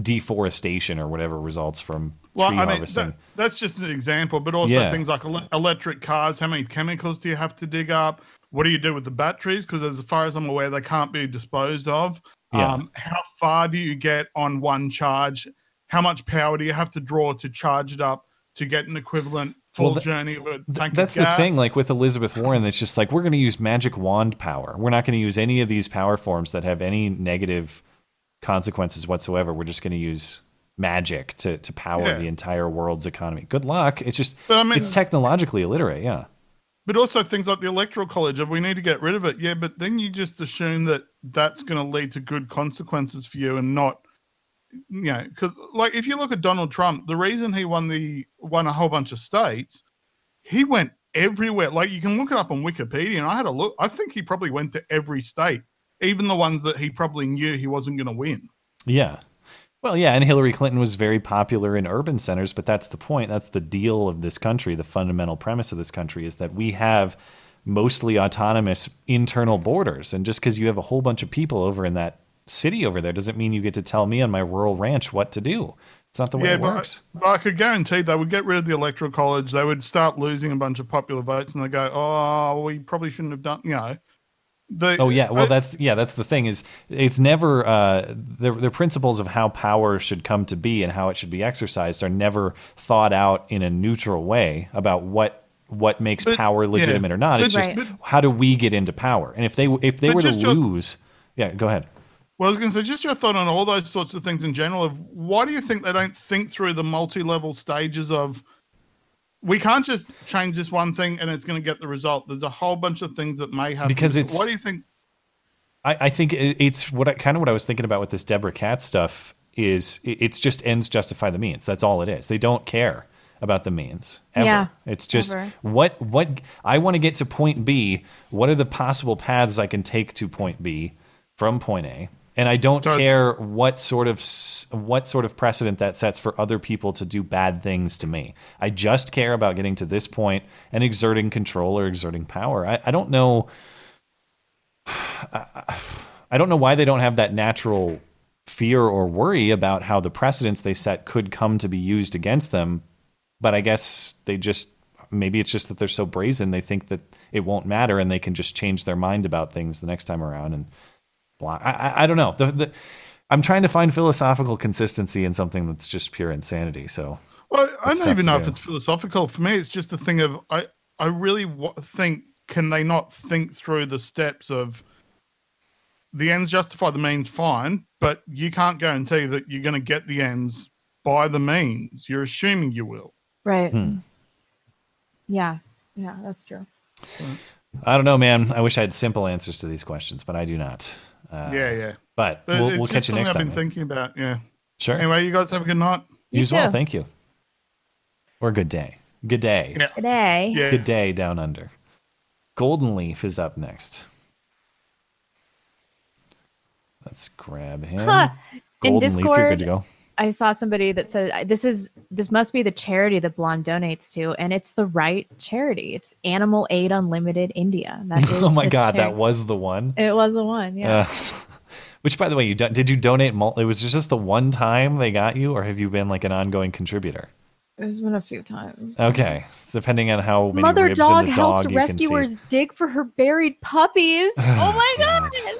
deforestation or whatever results from well, tree I harvesting. Mean, that, that's just an example, but also yeah. things like ele- electric cars. How many chemicals do you have to dig up? What do you do with the batteries? Because as far as I'm aware, they can't be disposed of. Yeah. Um, how far do you get on one charge? How much power do you have to draw to charge it up to get an equivalent? Full well, that, journey of a tank That's of gas. The thing, like with Elizabeth Warren, that's just like, we're going to use magic wand power. We're not going to use any of these power forms that have any negative consequences whatsoever. We're just going to use magic to, to power yeah. the entire world's economy. Good luck. It's just, but I mean, it's technologically illiterate, yeah. But also things like the Electoral College, we need to get rid of it. Yeah, but then you just assume that that's going to lead to good consequences for you and not, you know, because like if you look at Donald Trump, the reason he won the won a whole bunch of states, he went everywhere. Like you can look it up on Wikipedia, and I had a look. I think he probably went to every state, even the ones that he probably knew he wasn't going to win. Yeah. Well, yeah, and Hillary Clinton was very popular in urban centers, but that's the point. That's the deal of this country. The fundamental premise of this country is that we have mostly autonomous internal borders. And just because you have a whole bunch of people over in that city over there doesn't mean you get to tell me on my rural ranch what to do. It's not the way yeah, it but works. I, but I could guarantee they would get rid of the Electoral College. They would start losing a bunch of popular votes, and they go, oh, we probably shouldn't have done, you know. They, oh yeah, well I, that's yeah that's the thing is it's never uh, the the principles of how power should come to be and how it should be exercised are never thought out in a neutral way about what what makes but, power legitimate yeah, or not. It's just right. How do we get into power? And if they if they but were to your, lose, yeah, go ahead. Well, I was going to say just your thought on all those sorts of things in general. Of why do you think they don't think through the multi-level stages of? We can't just change this one thing and it's going to get the result. There's a whole bunch of things that may happen. Because it's, what do you think? I, I think it's what I, kind of what I was thinking about with this Deborah Katz stuff is it's just ends justify the means. That's all it is. They don't care about the means ever. Yeah, it's just ever. what what I want to get to point B. What are the possible paths I can take to point B from point A? And I don't so care what sort of what sort of precedent that sets for other people to do bad things to me. I just care about getting to this point and exerting control or exerting power. I, I don't know. I, I don't know why they don't have that natural fear or worry about how the precedents they set could come to be used against them. But I guess they just maybe it's just that they're so brazen. They think that it won't matter and they can just change their mind about things the next time around. And I, I don't know. The, the, I'm trying to find philosophical consistency in something that's just pure insanity. So, well, I don't even know do. if it's philosophical. For me, it's just a thing of I. I really think can they not think through the steps of the ends justify the means? Fine, but you can't guarantee that you're going to get the ends by the means. You're assuming you will. Right. Hmm. Yeah. Yeah, that's true. I don't know, man. I wish I had simple answers to these questions, but I do not. Uh, yeah, yeah. But, but we'll, we'll catch you next I've time. I've been thinking about, yeah. Sure. Anyway, you guys have a good night. You, you as well, thank you. Or good day. Good day. Yeah. Good day. Yeah. Good day down under. Golden Leaf is up next. Let's grab him. Huh. Golden In Discord, Leaf, you're good to go. I saw somebody that said this is this must be the charity that Blonde donates to, and it's the right charity. It's Animal Aid Unlimited India. That is oh my god, charity. That was the one. It was the one, yeah. Uh, which, by the way, you do, did you donate? Mul- it was just the one time they got you, or have you been like an ongoing contributor? It's been a few times. Okay, it's depending on how many Mother ribs dog in the dog helps you rescuers can see. Dig for her buried puppies. Oh, oh my god. god.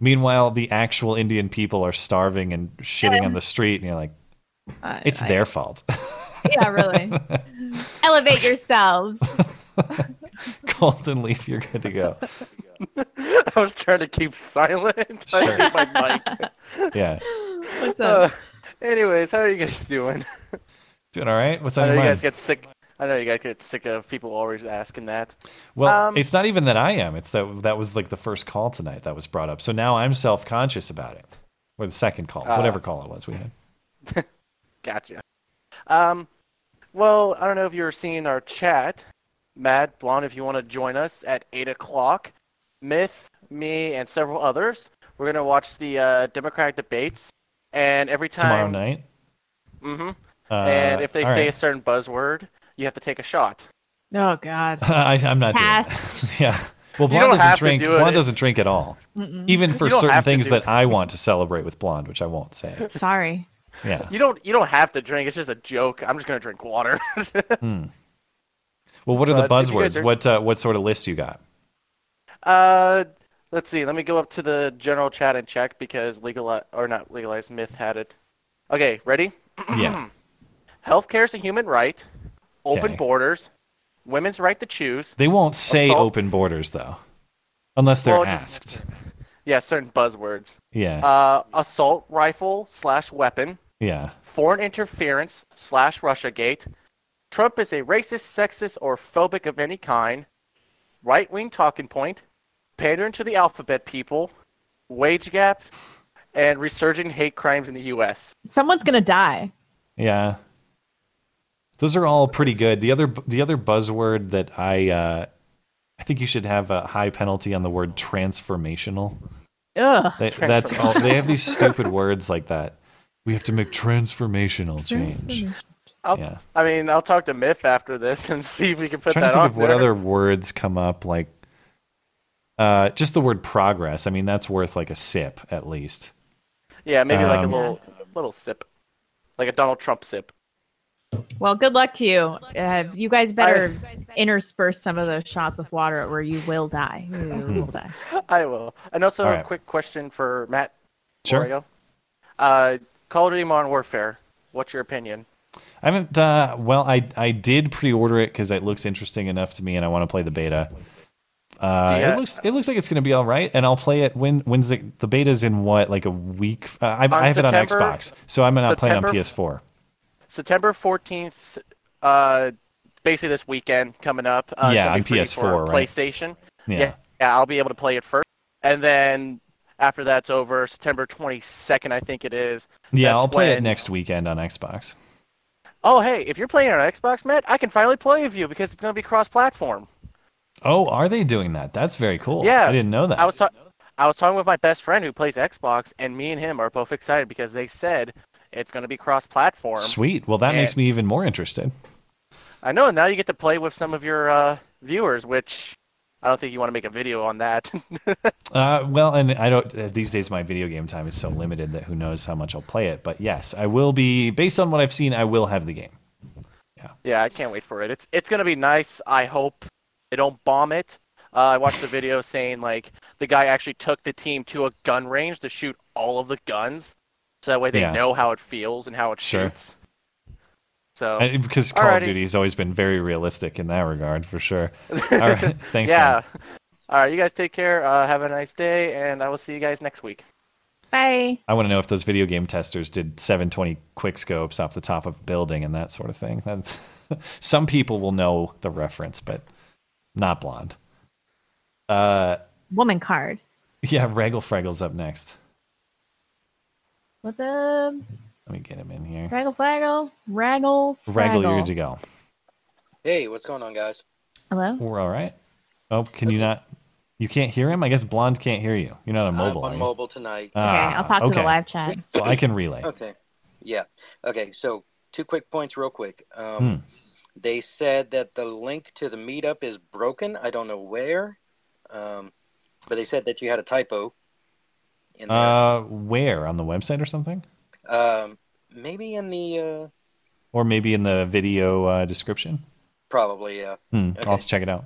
Meanwhile, the actual Indian people are starving and shitting um, on the street, and you're like, I, it's I, their fault. Yeah, really. Elevate yourselves. Golden Leaf, you're good to go. I was trying to keep silent. Sure. I hit my mic. Yeah. What's up? Uh, anyways, how are you guys doing? Doing all right. What's on I know your you mind? guys get sick. I know you guys get sick of people always asking that. Well, um, it's not even that I am. It's that that was like the first call tonight that was brought up. So now I'm self-conscious about it. Or the second call, uh, whatever call it was we had. Gotcha. Um, well, I don't know if you're seeing our chat. Matt, Blonde, if you want to join us at eight o'clock. Myth, me, and several others. We're going to watch the uh, Democratic debates. And every time... Tomorrow night? Mm-hmm. Uh, and if they say right. a certain buzzword... You have to take a shot. Oh God! Uh, I, I'm not Pass. doing that. Yeah. Well, Blonde doesn't drink. Do Blonde doesn't drink at all. Mm-mm. Even for certain things that I want to celebrate with Blonde, which I won't say. Sorry. Yeah. You don't. You don't have to drink. It's just a joke. I'm just gonna drink water. hmm. Well, what are the buzzwords? Are... What uh, What sort of list you got? Uh, let's see. Let me go up to the general chat and check because legal or not legalized myth had it. Okay, ready? Yeah. Healthcare is a human right. Open okay. borders, women's right to choose. They won't say assault. Open borders, though, unless they're well, asked. Just, yeah, certain buzzwords. Yeah. Uh, assault rifle slash weapon. Yeah. Foreign interference slash Russiagate. Trump is a racist, sexist, or phobic of any kind, right-wing talking point, pandering to the alphabet people, wage gap, and resurgent hate crimes in the U S. Someone's going to die. Yeah. Those are all pretty good. The other the other buzzword that I uh, I think you should have a high penalty on the word transformational. Ugh. They, transformational. That's all. They have these stupid words like that. We have to make transformational change. I'll, yeah. I mean, I'll talk to Miff after this and see if we can put that on. Trying to think of what other words come up, like uh, just the word progress. I mean, that's worth like a sip at least. Yeah, maybe um, like a little a little sip, like a Donald Trump sip. Well, good luck to you. Uh, you guys better I, intersperse some of those shots with water, or you will die. You will die. I will. And also, right. a quick question for Matt. Sure. Oreo. Uh, Call of Duty Modern Warfare. What's your opinion? I haven't. Uh, well, I I did pre-order it because it looks interesting enough to me, and I want to play the beta. Uh, yeah. It looks it looks like it's going to be all right, and I'll play it when when's the the beta's in what like a week. Uh, I, I have it on Xbox, so I'm not playing on P S four. September fourteenth, uh, basically this weekend coming up. Uh, yeah, on P S four, right? PlayStation. Yeah. yeah. Yeah, I'll be able to play it first. And then after that's over, September twenty-second, I think it is. Yeah, I'll play when... it next weekend on Xbox. Oh, hey, if you're playing on Xbox, Matt, I can finally play with you because it's going to be cross-platform. Oh, are they doing that? That's very cool. Yeah. I didn't know that. I was, ta- I was talking with my best friend who plays Xbox, and me and him are both excited because they said... it's going to be cross-platform. Sweet. Well, that and, makes me even more interested. I know. Now you get to play with some of your uh, viewers, which I don't think you want to make a video on that. uh, well, and I don't. Uh, these days, my video game time is so limited that who knows how much I'll play it. But yes, I will be. Based on what I've seen, I will have the game. Yeah. Yeah, I can't wait for it. It's it's going to be nice. I hope they don't bomb it. Uh, I watched the video saying like the guy actually took the team to a gun range to shoot all of the guns. So that way they yeah. know how it feels and how it sure. shoots. So and because Call Alrighty. of Duty has always been very realistic in that regard, for sure. All right, thanks. yeah. Man. All right, you guys take care. Uh, have a nice day, and I will see you guys next week. Bye. I want to know if those video game testers did seven twenty quickscopes off the top of a building and that sort of thing. That's, some people will know the reference, but not Blonde. Uh, Woman card. Yeah, Raggle Fraggle's up next. What's up? Let me get him in here. Raggle, flaggle, raggle, fraggle. Raggle, you're good to go. Hey, what's going on, guys? Hello? We're all right. Oh, can okay. you not? You can't hear him? I guess Blonde can't hear you. You're not on mobile. I'm on mobile tonight. Ah, okay, I'll talk to okay. the live chat. Well, I can relay. Okay. Yeah. Okay, so two quick points real quick. Um, hmm. They said that the link to the meetup is broken. I don't know where. Um, but they said that you had a typo. Uh, where? On the website or something? Um, maybe in the... Uh... Or maybe in the video uh, description? Probably, yeah. Hmm, okay. I'll have to check it out.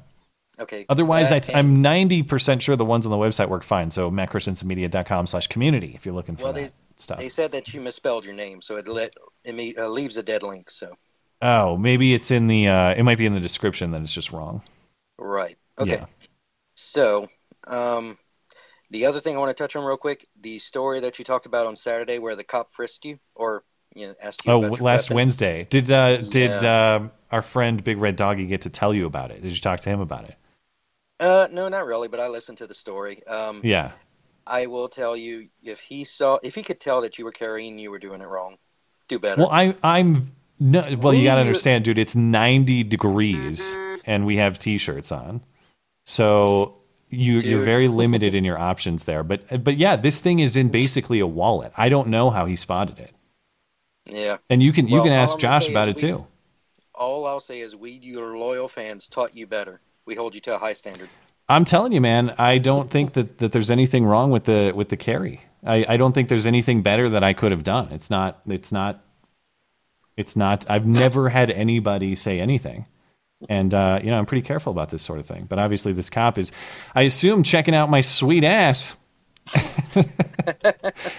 Okay. Otherwise, uh, I th- and... I'm ninety percent sure the ones on the website work fine, so matt christensen media dot com slash community if you're looking for well, that they, stuff. They said that you misspelled your name, so it let it uh, leaves a dead link, so... Oh, maybe it's in the... Uh, it might be in the description that it's just wrong. Right. Okay. Yeah. So, um... the other thing I want to touch on real quick, the story that you talked about on Saturday where the cop frisked you or you know, asked you oh, about Oh, last weapon. Wednesday. Did uh, yeah. did uh, our friend Big Red Doggy get to tell you about it? Did you talk to him about it? Uh, no, not really, but I listened to the story. Um, yeah. I will tell you, if he saw, if he could tell that you were carrying, you were doing it wrong. Do better. Well, I, I'm... no. Well, you got to understand, dude, it's ninety degrees and we have T-shirts on. So... You, you're very limited in your options there. But but yeah, this thing is in basically a wallet. I don't know how he spotted it. Yeah. And you can well, you can ask Josh about it we, too. All I'll say is we, your loyal fans, taught you better. We hold you to a high standard. I'm telling you, man, I don't think that, that there's anything wrong with the with the carry. I, I don't think there's anything better that I could have done. It's not it's not it's not I've never had anybody say anything. And, uh, you know, I'm pretty careful about this sort of thing. But obviously this cop is, I assume, checking out my sweet ass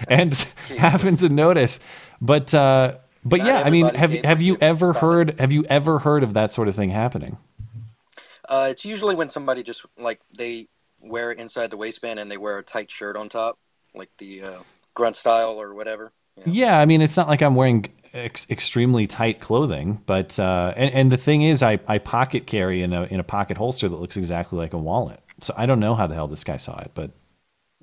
and Jesus. Happened to notice. But, uh, but Not yeah, I mean, have have you ever heard it. have you ever heard of that sort of thing happening? Uh, it's usually when somebody just, like, they wear it inside the waistband and they wear a tight shirt on top, like the uh, grunt style or whatever. You know? Yeah, I mean, it's not like I'm wearing ex extremely tight clothing. But uh, and, and the thing is, I, I pocket carry in a in a pocket holster that looks exactly like a wallet. So I don't know how the hell this guy saw it, but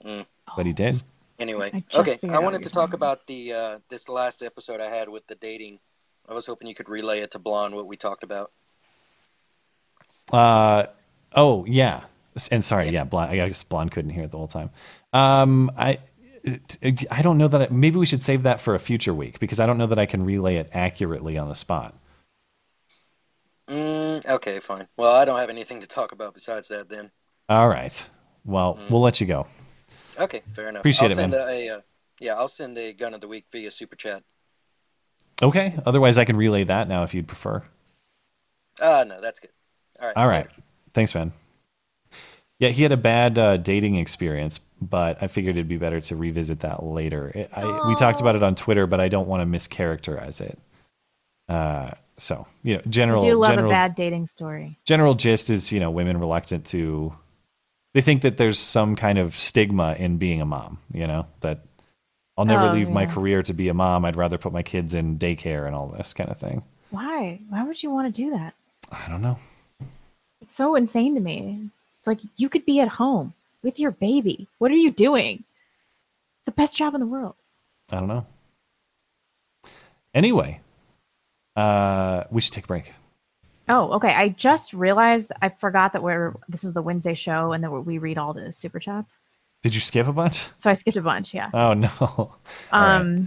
mm. but he did. Anyway, I okay. I wanted to talk mind. about the uh, this last episode I had with the dating. I was hoping you could relay it to Blonde what we talked about. Uh oh yeah, and sorry yeah, yeah Blonde. I guess Blonde couldn't hear it the whole time. Um, I I don't know that. I, maybe we should save that for a future week because I don't know that I can relay it accurately on the spot. Mm, okay, fine. Well, I don't have anything to talk about besides that then. All right. Well, mm. we'll let you go. Okay, fair enough. Appreciate I'll it, send man. A, uh, yeah, I'll send a gun of the week via super chat. Okay. Otherwise, I can relay that now if you'd prefer. Uh, no, that's good. All right. All right. Later. Thanks, man. Yeah, he had a bad uh, dating experience, but I figured it'd be better to revisit that later. It, I, we talked about it on Twitter, but I don't want to mischaracterize it. Uh, so, you know, general. I do love general, a bad dating story. General gist is, you know, women reluctant to. They think that there's some kind of stigma in being a mom, you know, that I'll never oh, leave yeah. my career to be a mom. I'd rather put my kids in daycare and all this kind of thing. Why? Why would you want to do that? I don't know. It's so insane to me. It's like you could be at home with your baby. What are you doing? The best job in the world. I don't know. Anyway, uh, we should take a break. Oh, okay. I just realized I forgot that we're this is the Wednesday show and that we read all the super chats. Did you skip a bunch? So I skipped a bunch, yeah. Oh, no. Um, right.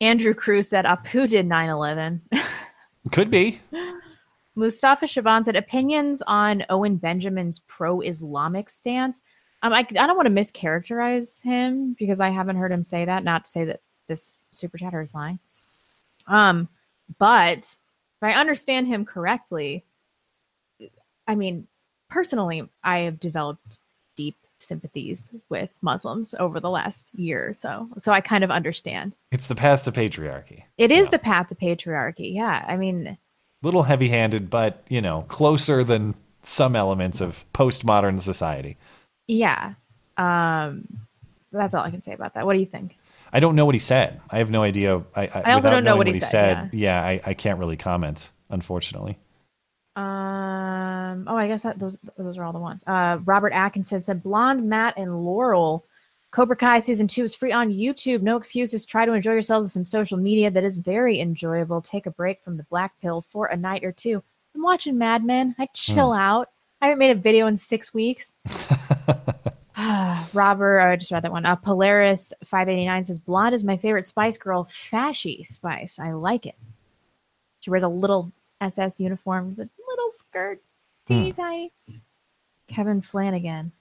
Andrew Crew said, Apu did nine eleven. Could be. Mustafa Shaban said, opinions on Owen Benjamin's pro-Islamic stance. Um, I, I don't want to mischaracterize him because I haven't heard him say that. Not to say that this super chatter is lying. Um, but... If I understand him correctly, I mean, personally, I have developed deep sympathies with Muslims over the last year or so. So I kind of understand. It's the path to patriarchy. It is know. the path to patriarchy. Yeah. I mean, a little heavy handed, but, you know, closer than some elements of postmodern society. Yeah. Um, that's all I can say about that. What do you think? I don't know what he said. I have no idea. I, I, I also don't know what he, what he said. said yeah, yeah I, I can't really comment, unfortunately. Um. Oh, I guess that, those those are all the ones. Uh, Robert Atkinson said, Blonde, Matt, and Laurel. Cobra Kai Season two is free on YouTube. No excuses. Try to enjoy yourselves with some social media that is very enjoyable. Take a break from the black pill for a night or two. I'm watching Mad Men. I chill mm. out. I haven't made a video in six weeks. Robert, I just read that one. Uh, Polaris five eighty-nine says, Blonde is my favorite Spice Girl, Fashy Spice. I like it. She wears a little S S uniform, a little skirt, teeny mm. tiny. Kevin Flanagan.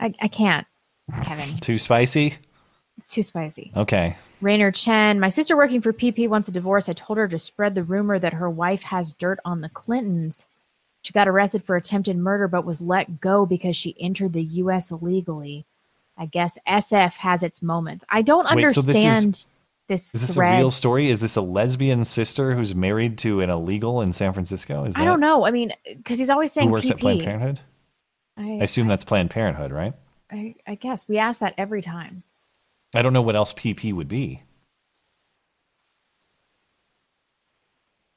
I, I can't, Kevin. Too spicy? It's too spicy. Okay. Rainer Chen, my sister working for P P wants a divorce. I told her to spread the rumor that her wife has dirt on the Clintons. She got arrested for attempted murder, but was let go because she entered the U S illegally. I guess S F has its moments. I don't Wait, understand so this, is, this. Is this thread. a real story? Is this a lesbian sister who's married to an illegal in San Francisco? Is that I don't know. I mean, because he's always saying who works P P. At Planned Parenthood. I, I assume I, that's Planned Parenthood, right? I, I guess we ask that every time. I don't know what else P P would be.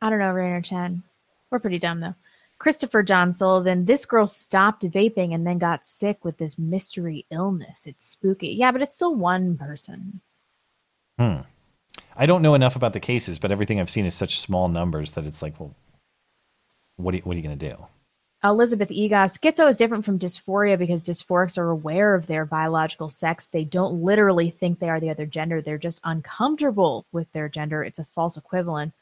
I don't know, Rainer Chen. We're pretty dumb though. Christopher John Sullivan, this girl stopped vaping and then got sick with this mystery illness. It's spooky. Yeah, but it's still one person. Hmm. I don't know enough about the cases, but everything I've seen is such small numbers that it's like, well, what are you, what are you going to do? Elizabeth Egas, schizo is different from dysphoria because dysphorics are aware of their biological sex. They don't literally think they are the other gender. They're just uncomfortable with their gender. It's a false equivalence.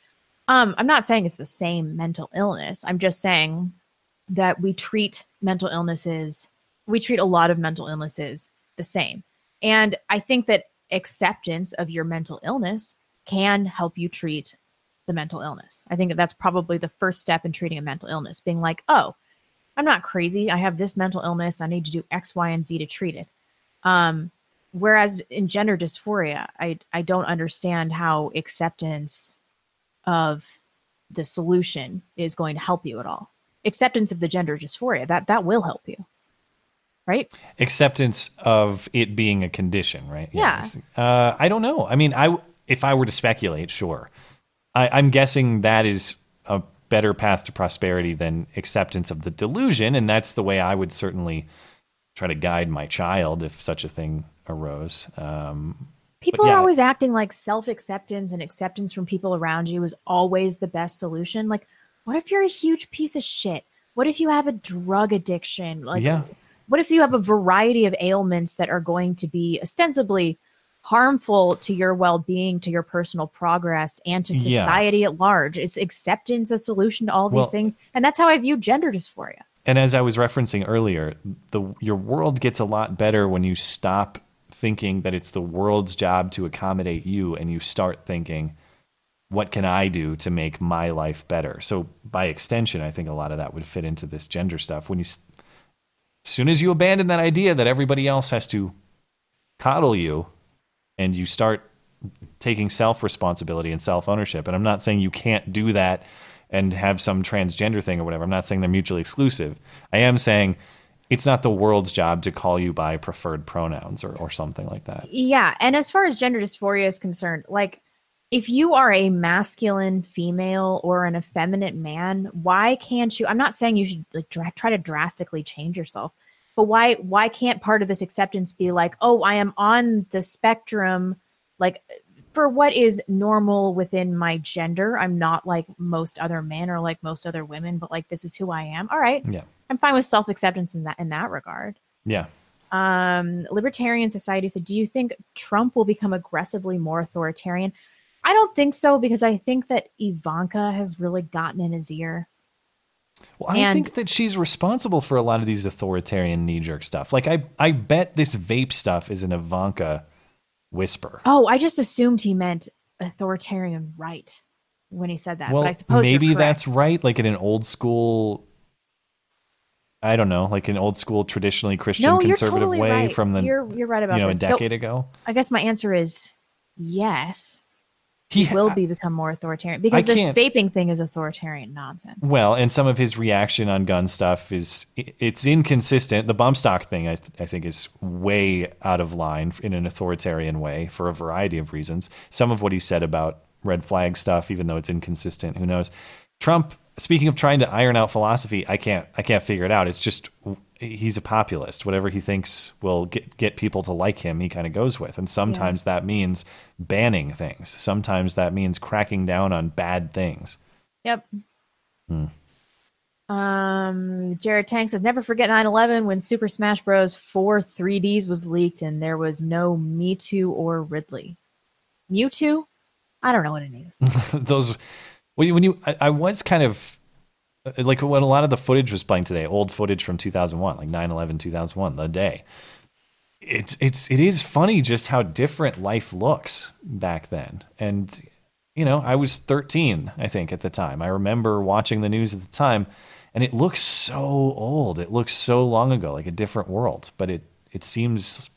Um, I'm not saying it's the same mental illness. I'm just saying that we treat mental illnesses, we treat a lot of mental illnesses the same. And I think that acceptance of your mental illness can help you treat the mental illness. I think that that's probably the first step in treating a mental illness, being like, oh, I'm not crazy. I have this mental illness. I need to do X, Y, and Z to treat it. Um, whereas in gender dysphoria, I, I don't understand how acceptance of the solution is going to help you at all. Acceptance of the gender dysphoria, that that will help you. right? Acceptance of it being a condition, right? Yeah. yeah. Uh, I don't know. I mean, I if I were to speculate, sure. I, I'm guessing that is a better path to prosperity than acceptance of the delusion, and that's the way I would certainly try to guide my child if such a thing arose. Um, people yeah. are always acting like self-acceptance and acceptance from people around you is always the best solution. Like, what if you're a huge piece of shit? What if you have a drug addiction? Like, yeah. What if you have a variety of ailments that are going to be ostensibly harmful to your well-being, to your personal progress, and to society yeah. at large? Is acceptance a solution to all these well, things? And that's how I view gender dysphoria. And as I was referencing earlier, the your world gets a lot better when you stop thinking that it's the world's job to accommodate you, and you start thinking, what can I do to make my life better? So by extension, I think a lot of that would fit into this gender stuff. When you, as soon as you abandon that idea that everybody else has to coddle you, and you start taking self-responsibility and self-ownership, and I'm not saying you can't do that and have some transgender thing or whatever. I'm not saying they're mutually exclusive. I am saying it's not the world's job to call you by preferred pronouns or, or something like that. Yeah, and as far as gender dysphoria is concerned, like, if you are a masculine female or an effeminate man, why can't you? I'm not saying you should like dra- try to drastically change yourself, but why why can't part of this acceptance be like, oh, I am on the spectrum, like, for what is normal within my gender. I'm not like most other men or like most other women, but like, this is who I am. All right. Yeah. I'm fine with self-acceptance in that, in that regard. Yeah. Um, Libertarian Society said, do you think Trump will become aggressively more authoritarian? I don't think so, because I think that Ivanka has really gotten in his ear. Well, I and, think that she's responsible for a lot of these authoritarian knee-jerk stuff. Like, I, I bet this vape stuff is an Ivanka whisper. Oh, I just assumed he meant authoritarian right when he said that. Well, but I suppose maybe that's right. Like in an old school, I don't know, like an old school traditionally Christian no, conservative totally way right. from the you're, you're right about you know this. a decade so, ago. I guess my answer is yes. He will be become more authoritarian because this vaping thing is authoritarian nonsense. Well, and some of his reaction on gun stuff is it's inconsistent. The bump stock thing, I, th- I think, is way out of line in an authoritarian way for a variety of reasons. Some of what he said about red flag stuff, even though it's inconsistent, who knows? Trump, speaking of trying to iron out philosophy, I can't I can't figure it out. It's just he's a populist. Whatever he thinks will get, get people to like him, he kind of goes with. And sometimes yeah. that means banning things. Sometimes that means cracking down on bad things. Yep. Hmm. Um, Jared Tank says, never forget nine eleven when Super Smash Bros. four three Ds was leaked and there was no Me Too or Ridley. Mewtwo? I don't know what it means. Those... Well, when you, I, I was kind of like when a lot of the footage was playing today, old footage from two thousand one, like nine eleven, two thousand one, the day. It's it's it is funny just how different life looks back then. And you know, I was thirteen, I think, at the time. I remember watching the news at the time, and it looks so old. It looks so long ago, like a different world. But it it seems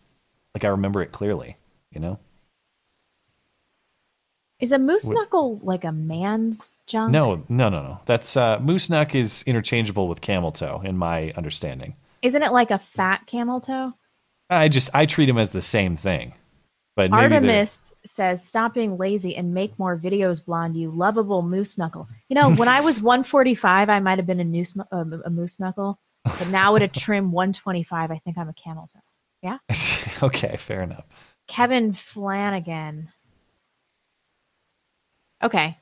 like I remember it clearly. You know. Is a moose knuckle like a man's junk? No, no, no, no. That's uh, moose knuck is interchangeable with camel toe, in my understanding. Isn't it like a fat camel toe? I just I treat them as the same thing. But Artemis says, "Stop being lazy and make more videos, Blonde. You lovable moose knuckle." You know, when I was one forty-five, I might have been a moose uh, a moose knuckle, but now at a trim one twenty-five, I think I'm a camel toe. Yeah. Okay, fair enough. Kevin Flanagan. Okay.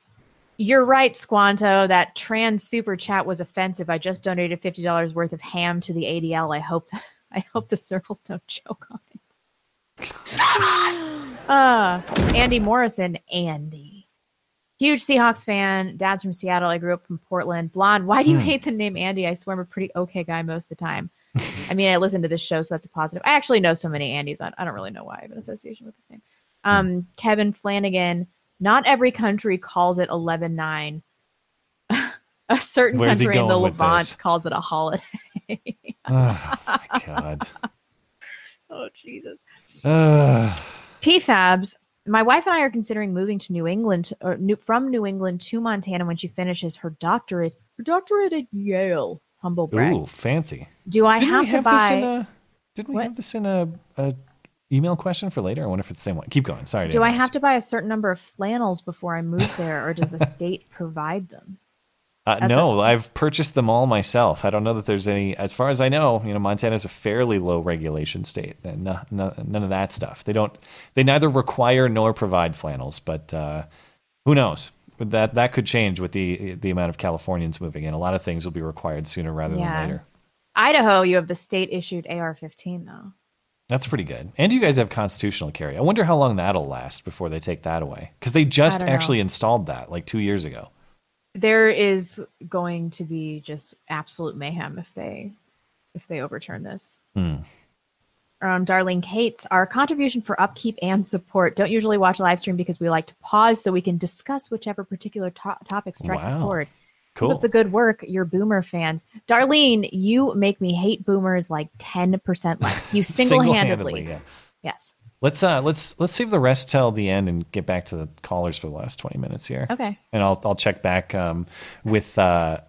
You're right, Squanto. That trans super chat was offensive. I just donated fifty dollars worth of ham to the A D L. I hope I hope the circles don't choke on it. uh, Andy Morrison. Andy. Huge Seahawks fan. Dad's from Seattle. I grew up from Portland. Blonde, why do you hmm. hate the name Andy? I swear I'm a pretty okay guy most of the time. I mean, I listen to this show, so that's a positive. I actually know so many Andys. I don't really know why I have an association with this name. Um, hmm. Kevin Flanagan. Not every country calls it eleven nine. A certain Where's country in the Levant calls it a holiday. Oh, my God. Oh, Jesus. Uh. P FABs. My wife and I are considering moving to New England, or new, from New England to Montana when she finishes her doctorate. Her doctorate at Yale. Humble brag. Ooh, fancy. Do I Didn't have to have buy... Didn't we what? have this in a, a email question for later? I wonder if it's the same one. Keep going. Sorry. Do I have to buy a certain number of flannels before I move there, or does the state provide them? Uh, no, I've purchased them all myself. I don't know that there's any, as far as I know, you know, Montana's a fairly low regulation state. No, no, none of that stuff. They don't, they neither require nor provide flannels, but uh, who knows? That that could change with the the amount of Californians moving in. A lot of things will be required sooner rather yeah. than later. Idaho, you have the state-issued A R fifteen, though. That's pretty good. And you guys have constitutional carry. I wonder how long that'll last before they take that away. Because they just actually know. installed that like two years ago. There is going to be just absolute mayhem if they if they overturn this. Mm. Um, Darlene Cates, our contribution for upkeep and support. Don't usually watch a live stream because we like to pause so we can discuss whichever particular to- topic strikes wow. a chord. Cool. Keep up the good work, you're boomer fans. Darlene, you make me hate boomers like ten percent less. You single-handedly. single-handedly yeah. Yes. Let's uh let's let's save the rest till the end and get back to the callers for the last twenty minutes here. Okay. And I'll I'll check back um with uh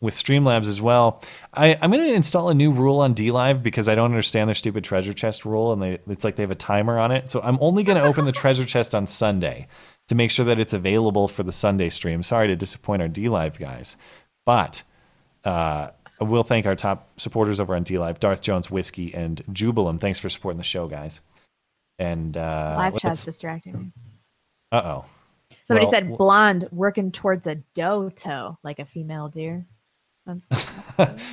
with Streamlabs as well. I, I'm going to install a new rule on DLive because I don't understand their stupid treasure chest rule, and they, it's like they have a timer on it. So I'm only going to open the treasure chest on Sunday to make sure that it's available for the Sunday stream. Sorry to disappoint our DLive guys, but uh, I will thank our top supporters over on DLive, Darth Jones, Whiskey, and Jubilum. Thanks for supporting the show, guys. And uh, live chat's distracting me. Uh-oh. Somebody well, said blonde working towards a doe toe like a female deer.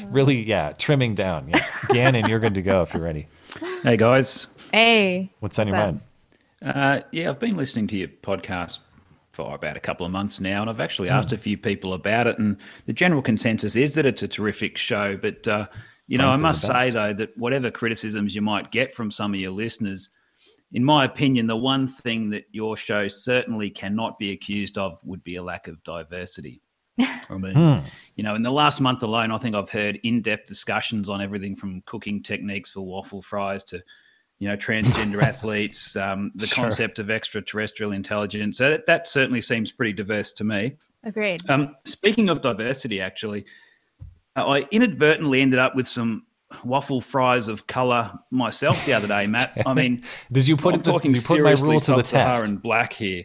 Really, yeah, trimming down. Yeah. Gannon, you're good to go if you're ready. Hey, guys. Hey. What's on your mind? Uh, yeah, I've been listening to your podcast for about a couple of months now, and I've actually asked mm. a few people about it, and the general consensus is that it's a terrific show. But, uh, you Frankly, know, I must say, though, that whatever criticisms you might get from some of your listeners, in my opinion, the one thing that your show certainly cannot be accused of would be a lack of diversity. I mean, hmm. you know, in the last month alone, I think I've heard in-depth discussions on everything from cooking techniques for waffle fries to, you know, transgender athletes, um, the sure. concept of extraterrestrial intelligence. So that, that certainly seems pretty diverse to me. Agreed. Um, speaking of diversity, actually, I inadvertently ended up with some waffle fries of colour myself the other day, Matt. I mean, did you put I'm it to, talking did you put seriously my rule to the test? And black here.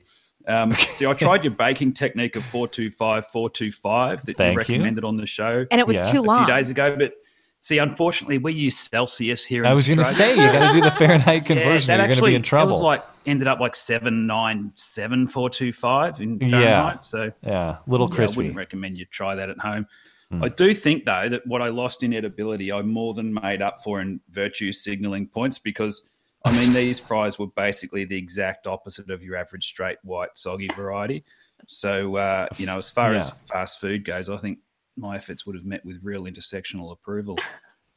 Um, see, I tried your baking technique of four two five, four two five that Thank you recommended you. on the show. And it was yeah. too long. A few days ago. But see, unfortunately, we use Celsius here in I was going to say, you got to do the Fahrenheit conversion. Yeah, that or you're going to be in trouble. It was like, ended up like seven ninety-seven, four twenty-five in Fahrenheit. Yeah. So, yeah, a little crispy. Yeah, I wouldn't recommend you try that at home. Mm. I do think, though, that what I lost in edibility, I more than made up for in virtue signaling points because. I mean, these fries were basically the exact opposite of your average straight white soggy variety. So, uh, you know, as far yeah. as fast food goes, I think my efforts would have met with real intersectional approval.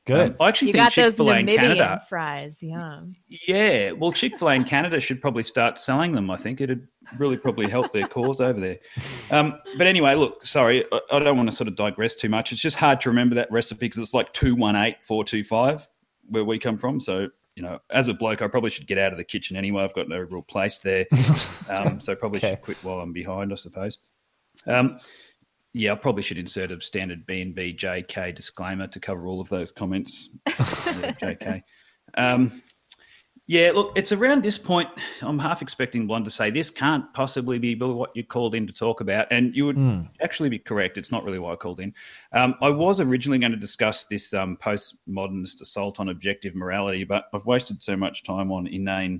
Good. Um, I actually you think Chick-fil-A in Canada fries, yeah. Yeah, well, Chick-fil-A in Canada should probably start selling them. I think it'd really probably help their cause over there. Um, but anyway, look, sorry, I, I don't want to sort of digress too much. It's just hard to remember that recipe because it's like two one eight four two five where we come from. So. You know, as a bloke, I probably should get out of the kitchen anyway. I've got no real place there. Um, so probably okay. should quit while I'm behind, I suppose. Um, yeah, I probably should insert a standard B N B J K disclaimer to cover all of those comments. J K. Um, yeah, look, it's around this point. I'm half expecting Blonde to say, this can't possibly be what you called in to talk about. And you would mm. actually be correct. It's not really why I called in. Um, I was originally going to discuss this um, postmodernist assault on objective morality, but I've wasted so much time on inane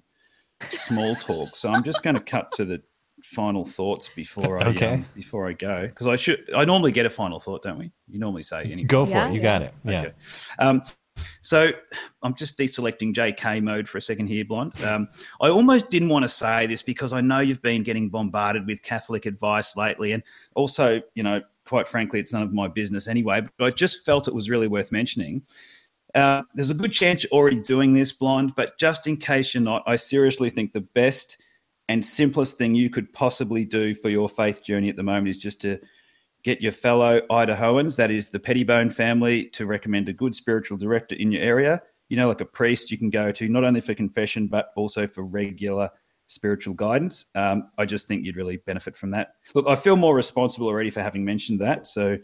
small talk. So I'm just going to cut to the final thoughts before I okay. um, before I go, because I should. I normally get a final thought, don't we? You normally say anything. Go for yeah, it. You yeah. got it. Yeah. Okay. Um, So I'm just deselecting J K mode for a second here, Blonde. Um, I almost didn't want to say this because I know you've been getting bombarded with Catholic advice lately. And also, you know, quite frankly, it's none of my business anyway, but I just felt it was really worth mentioning. Uh, there's a good chance you're already doing this, Blonde, but just in case you're not, I seriously think the best and simplest thing you could possibly do for your faith journey at the moment is just to get your fellow Idahoans, that is the Pettibone family, to recommend a good spiritual director in your area, you know, like a priest you can go to, not only for confession, but also for regular spiritual guidance. Um, I just think you'd really benefit from that. Look, I feel more responsible already for having mentioned that. So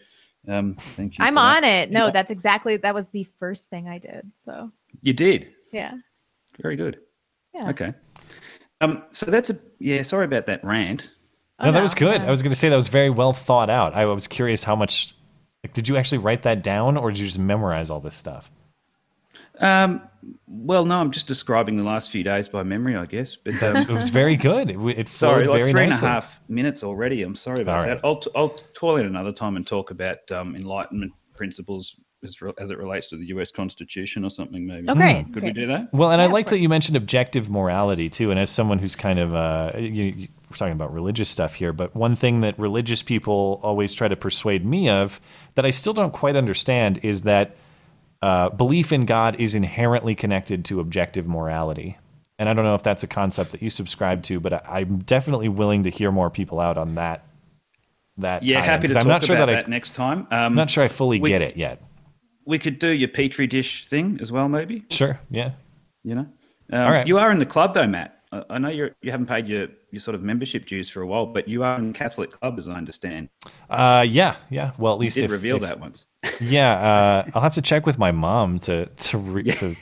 um, thank you. I'm on that. it. No, that's exactly, that was the first thing I did. So You did? Yeah. Very good. Yeah. Okay. Um, so that's a, yeah, sorry about that rant. Oh, no, that no, was good. No. I was going to say that was very well thought out. I was curious how much, like, did you actually write that down or did you just memorize all this stuff? Um, well, no, I'm just describing the last few days by memory, I guess. But um, it was very good. It, it sorry, like very three nicely. and a half minutes already. I'm sorry about all that. Right. I'll, t- I'll toil in another time and talk about um, Enlightenment principles as, re- as it relates to the U S Constitution or something, maybe. Okay. Hmm. Could okay. we do that? Well, and yeah, I like that you mentioned objective morality too. And as someone who's kind of, uh, you, you, we're talking about religious stuff here, but one thing that religious people always try to persuade me of that I still don't quite understand is that Uh, belief in God is inherently connected to objective morality. And I don't know if that's a concept that you subscribe to, but I, I'm definitely willing to hear more people out on that. That yeah, time. happy to talk I'm not about sure that, that I, next time. Um, I'm not sure I fully we, get it yet. We could do your Petri dish thing as well, maybe. Sure, yeah. You know, um, All right. You are in the club though, Matt. I, I know you you haven't paid your, your sort of membership dues for a while, but you are in Catholic club, as I understand. Uh, yeah, yeah. Well, at least you did if, reveal if, that once. yeah, uh, I'll have to check with my mom to to, re- yeah. to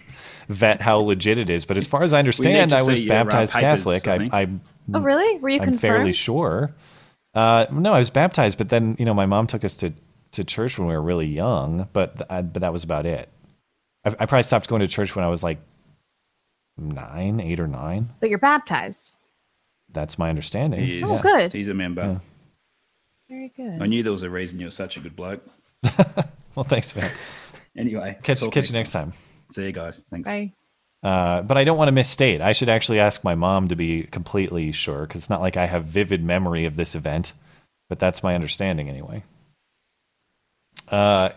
vet how legit it is. But as far as I understand, I was baptized Catholic. I, I, oh, really? Were you I'm confirmed? fairly sure. Uh, no, I was baptized, but then you know my mom took us to, to church when we were really young. But I, but that was about it. I, I probably stopped going to church when I was like nine, eight or nine. But you're baptized. That's my understanding. He is. Oh, good. He's a member. Yeah. Very good. I knew there was a reason you were such a good bloke. Well, thanks, man. Anyway, catch catch next you next time. time. See you guys. Thanks. Bye. Uh, but I don't want to misstate. I should actually ask my mom to be completely sure, because it's not like I have vivid memory of this event. But that's my understanding anyway. Uh,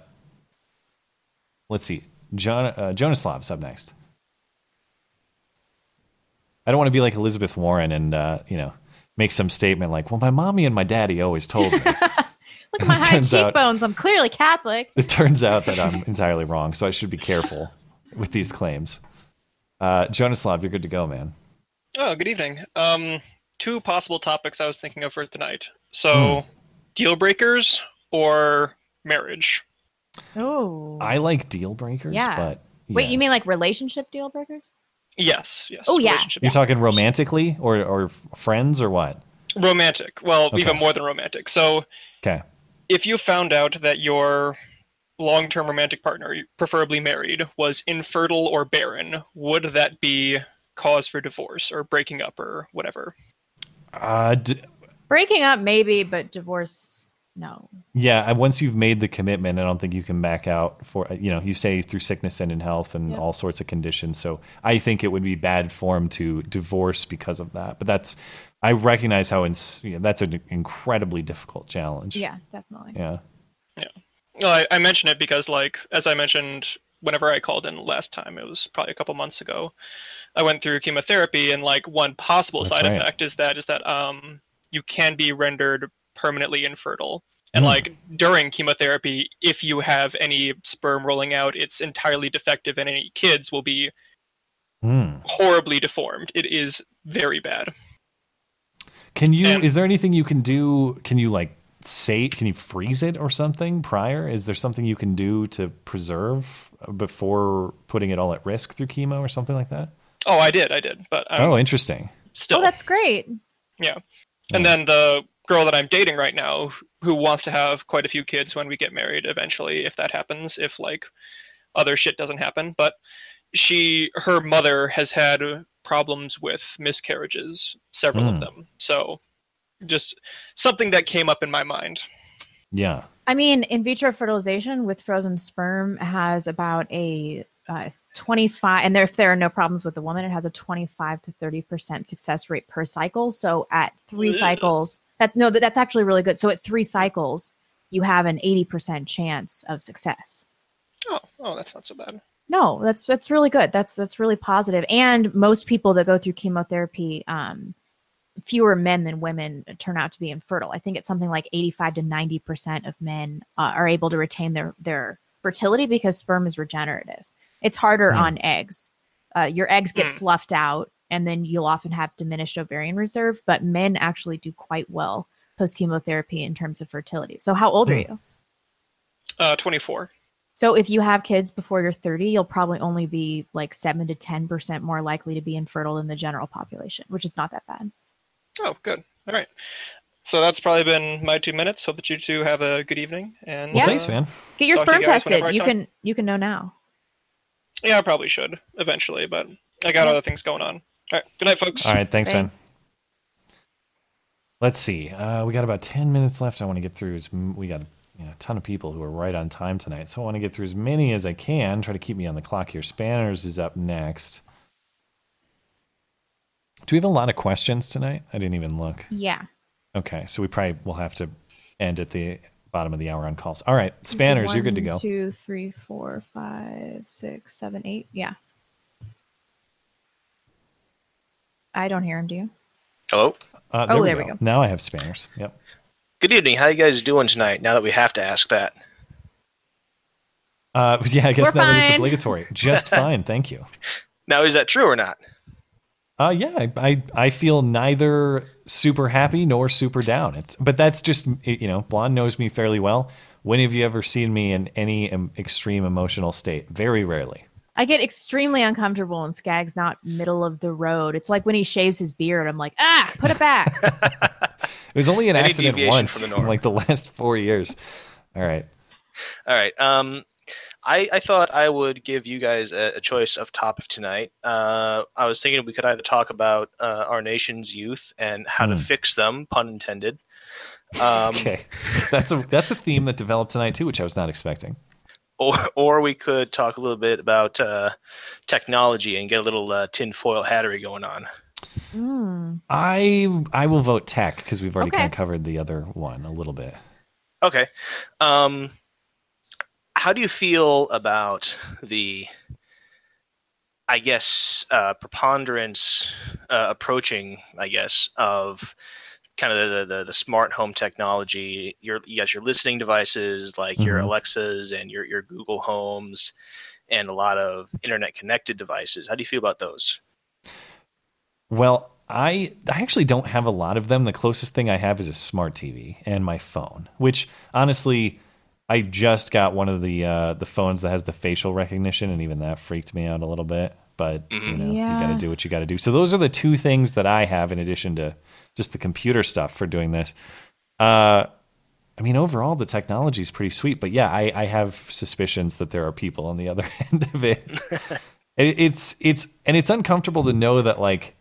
let's see. John uh, Jonaslav's up next. I don't want to be like Elizabeth Warren and uh, you know make some statement like, "Well, my mommy and my daddy always told me." Look at my high cheekbones. I'm clearly Catholic. It turns out that I'm entirely wrong, so I should be careful with these claims. Uh, Jonaslav, you're good to go, man. Oh, good evening. Um, two possible topics I was thinking of for tonight. So, hmm. deal breakers or marriage? Oh. I like deal breakers, yeah. but... Yeah. Wait, you mean like relationship deal breakers? Yes, yes. Oh, yeah. You're talking romantically or, or friends or what? Romantic. Well, okay. Even more than romantic. So... Okay. If you found out that your long-term romantic partner, preferably married, was infertile or barren, would that be cause for divorce or breaking up or whatever? Uh, d- breaking up, maybe, but divorce, no. Yeah, once you've made the commitment, I don't think you can back out for, you know, you say through sickness and in health and yep. all sorts of conditions. So I think it would be bad form to divorce because of that. But that's... I recognize how ins- yeah, that's an incredibly difficult challenge. Yeah, definitely. Yeah. Yeah. Well, I, I mention it because, like, as I mentioned, whenever I called in last time, it was probably a couple months ago, I went through chemotherapy, and, like, one possible that's side right. effect is that is that um, you can be rendered permanently infertile. And, mm. like, during chemotherapy, if you have any sperm rolling out, it's entirely defective, and any kids will be mm. horribly deformed. It is very bad. Can you, and, is there anything you can do? Can you like say, can you freeze it or something prior? Is there something you can do to preserve before putting it all at risk through chemo or something like that? Oh, I did. I did. But um, Oh, interesting. Still. Oh, that's great. Yeah. And yeah. then the girl that I'm dating right now who wants to have quite a few kids when we get married eventually, if that happens, if like other shit doesn't happen, but she, her mother has had problems with miscarriages, several mm. of them. So just something that came up in my mind. Yeah. I mean, in vitro fertilization with frozen sperm has about a uh, twenty-five, and there, if there are no problems with the woman, it has a twenty-five to thirty percent success rate per cycle. So at three yeah. cycles, that no, that, that's actually really good. So at three cycles, you have an eighty percent chance of success. Oh, oh, that's not so bad. No, that's that's really good. That's that's really positive. And most people that go through chemotherapy, um, fewer men than women turn out to be infertile. I think it's something like eighty-five to ninety percent of men uh, are able to retain their, their fertility because sperm is regenerative. It's harder mm. on eggs. Uh, your eggs get mm. sloughed out, and then you'll often have diminished ovarian reserve. But men actually do quite well post chemotherapy in terms of fertility. So how old mm. are you? Uh, twenty-four. So if you have kids before you're thirty, you'll probably only be like seven to ten percent more likely to be infertile than the general population, which is not that bad. Oh, good. All right. So that's probably been my two minutes. Hope that you two have a good evening. And well, uh, thanks, man. Get your sperm you tested. You can, you can know now. Yeah, I probably should eventually, but I got other things going on. All right. Good night, folks. All right. Thanks, thanks. man. Let's see. Uh, we got about ten minutes left. I want to get through. We got You know, a ton of people who are right on time tonight. So I want to get through as many as I can. Try to keep me on the clock here. Spanners is up next. Do we have a lot of questions tonight? I didn't even look. Yeah. Okay. So we probably will have to end at the bottom of the hour on calls. All right. Spanners, one, you're good to go. Two, three, four, five, six, seven, eight. Yeah. I don't hear him. Do you? Hello? Uh, there oh, we there go. we go. Now I have Spanners. Yep. Good evening. How are you guys doing tonight, now that we have to ask that? Uh, yeah, I guess We're now fine. that it's obligatory. Just fine, thank you. Now, is that true or not? Uh, yeah, I, I I feel neither super happy nor super down. It's, but that's just, you know, Blonde knows me fairly well. When have you ever seen me in any extreme emotional state? Very rarely. I get extremely uncomfortable when Skag's not middle of the road. It's like when he shaves his beard, I'm like, ah, put it back. It was only an Any accident once from the in like the last four years. All right. All right. Um, I, I thought I would give you guys a, a choice of topic tonight. Uh, I was thinking we could either talk about uh, our nation's youth and how mm. to fix them, pun intended. Um, okay. That's a, that's a theme that developed tonight, too, which I was not expecting. Or, or we could talk a little bit about uh, technology and get a little uh, tinfoil hattery going on. Mm. I I will vote tech because we've already okay. kind of covered the other one a little bit. Okay. Um, how do you feel about the, I guess, uh, preponderance uh, approaching, I guess, of kind of the, the the smart home technology? Your you got your listening devices like mm-hmm. your Alexas and your, your Google Homes and a lot of internet connected devices. How do you feel about those? Well, I I actually don't have a lot of them. The closest thing I have is a smart T V and my phone, which honestly, I just got one of the uh, the phones that has the facial recognition, and even that freaked me out a little bit. But mm-hmm. you know, yeah. you got to do what you got to do. So those are the two things that I have in addition to just the computer stuff for doing this. Uh, I mean, overall, the technology is pretty sweet. But yeah, I, I have suspicions that there are people on the other end of it. it it's it's and it's uncomfortable to know that, like,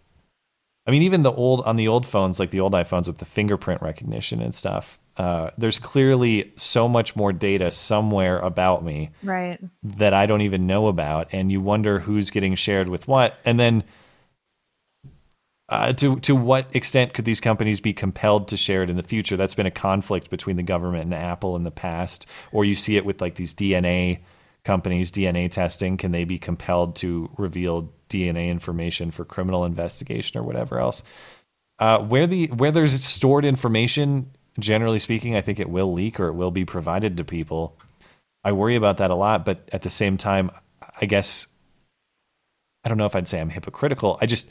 I mean, even the old on the old phones, like the old iPhones with the fingerprint recognition and stuff, uh, there's clearly so much more data somewhere about me right. that I don't even know about. And you wonder who's getting shared with what. And then uh, to to what extent could these companies be compelled to share it in the future? That's been a conflict between the government and Apple in the past. Or you see it with like these D N A companies, D N A testing. Can they be compelled to reveal D N A information for criminal investigation or whatever else? Uh, where the where there's stored information, generally speaking, I think it will leak or it will be provided to people. I worry about that a lot, but at the same time, I guess I don't know if I'd say I'm hypocritical. I just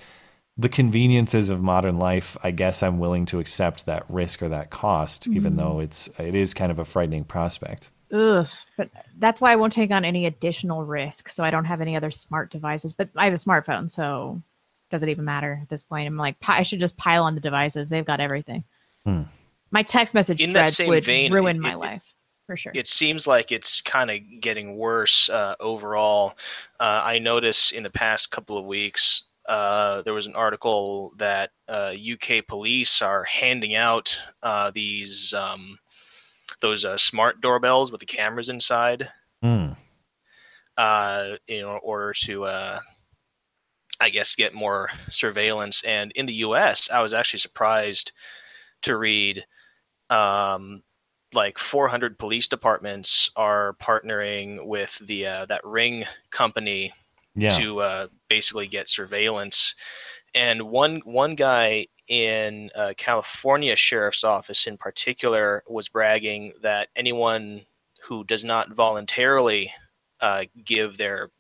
the conveniences of modern life, I guess I'm willing to accept that risk or that cost, mm-hmm. even though it's it is kind of a frightening prospect. Ugh, but that's why I won't take on any additional risk. So I don't have any other smart devices, but I have a smartphone. So does it even matter at this point? I'm like, I should just pile on the devices. They've got everything. Hmm. My text message in threads would vein, ruin it, my it, life for sure. It seems like it's kind of getting worse uh, overall. Uh, I noticed in the past couple of weeks, uh, there was an article that uh, U K police are handing out uh, these um, those uh, smart doorbells with the cameras inside mm. uh, in order to, uh, I guess, get more surveillance. And in the U S, I was actually surprised to read um, like four hundred police departments are partnering with the uh, that Ring company yeah. to uh, basically get surveillance. And one one guy in uh, California sheriff's office in particular was bragging that anyone who does not voluntarily uh, give their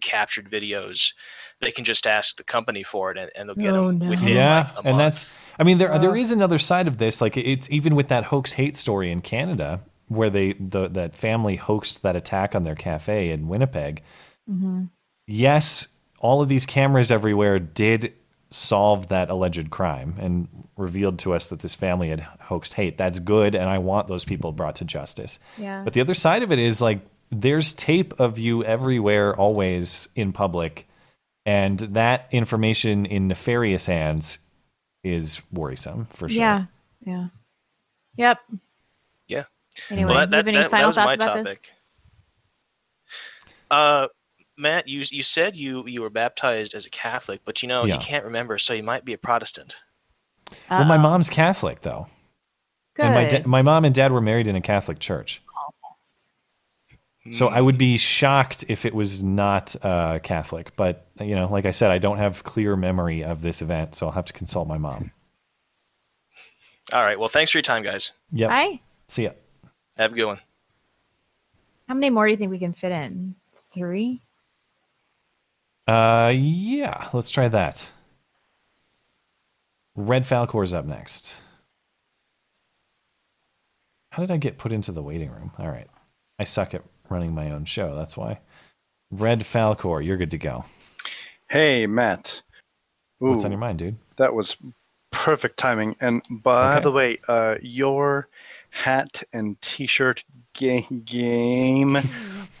captured videos, they can just ask the company for it and, and they'll get oh, them no. within yeah, like a month. And that's, I mean, there, uh, there is another side of this. Like it's even with that hoax hate story in Canada, where they the that family hoaxed that attack on their cafe in Winnipeg, mm-hmm. yes, all of these cameras everywhere did solve that alleged crime and revealed to us that this family had hoaxed hate. That's good, and I want those people brought to justice. Yeah. But the other side of it is, like, there's tape of you everywhere, always in public, and that information in nefarious hands is worrisome for sure. Yeah. Yeah. Yep. Yeah. Anyway, well, that, that, any that, final that was thoughts my about topic. This? Uh, Matt, you you said you, you were baptized as a Catholic, but you know, yeah. you can't remember, so you might be a Protestant. Uh-oh. Well, my mom's Catholic, though. Good. And my, da- my mom and dad were married in a Catholic church. Oh. So I would be shocked if it was not uh, Catholic. But, you know, like I said, I don't have clear memory of this event, so I'll have to consult my mom. All right. Well, thanks for your time, guys. Yep. Bye. See ya. Have a good one. How many more do you think we can fit in? Three? Uh, yeah. Let's try that. Red Falcor's up next. How did I get put into the waiting room? All right. I suck at running my own show. That's why. Red Falcor, you're good to go. Hey, Matt. Ooh, what's on your mind, dude? That was perfect timing. And by okay. the way, uh, your hat and t-shirt ga- game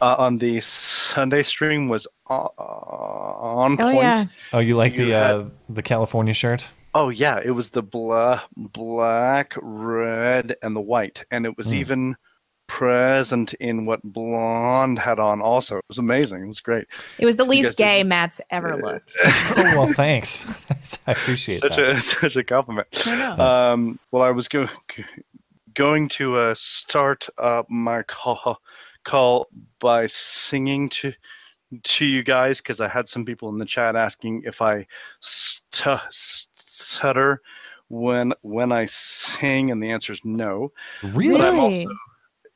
uh, on the Sunday stream was on, on oh, point. Yeah. Oh, you like you the had... uh, the California shirt? Oh, yeah. It was the bla- black, red, and the white. And it was mm. even present in what Blonde had on also. It was amazing. It was great. It was the least gay didn't... Matt's ever looked. Oh, well, thanks. I appreciate such that. A, such a compliment. I know. Um, well, I was go- going to uh, start uh, my call, call by singing to... to you guys, because I had some people in the chat asking if I stu- stutter when when I sing, and the answer is no. Really? But I'm also,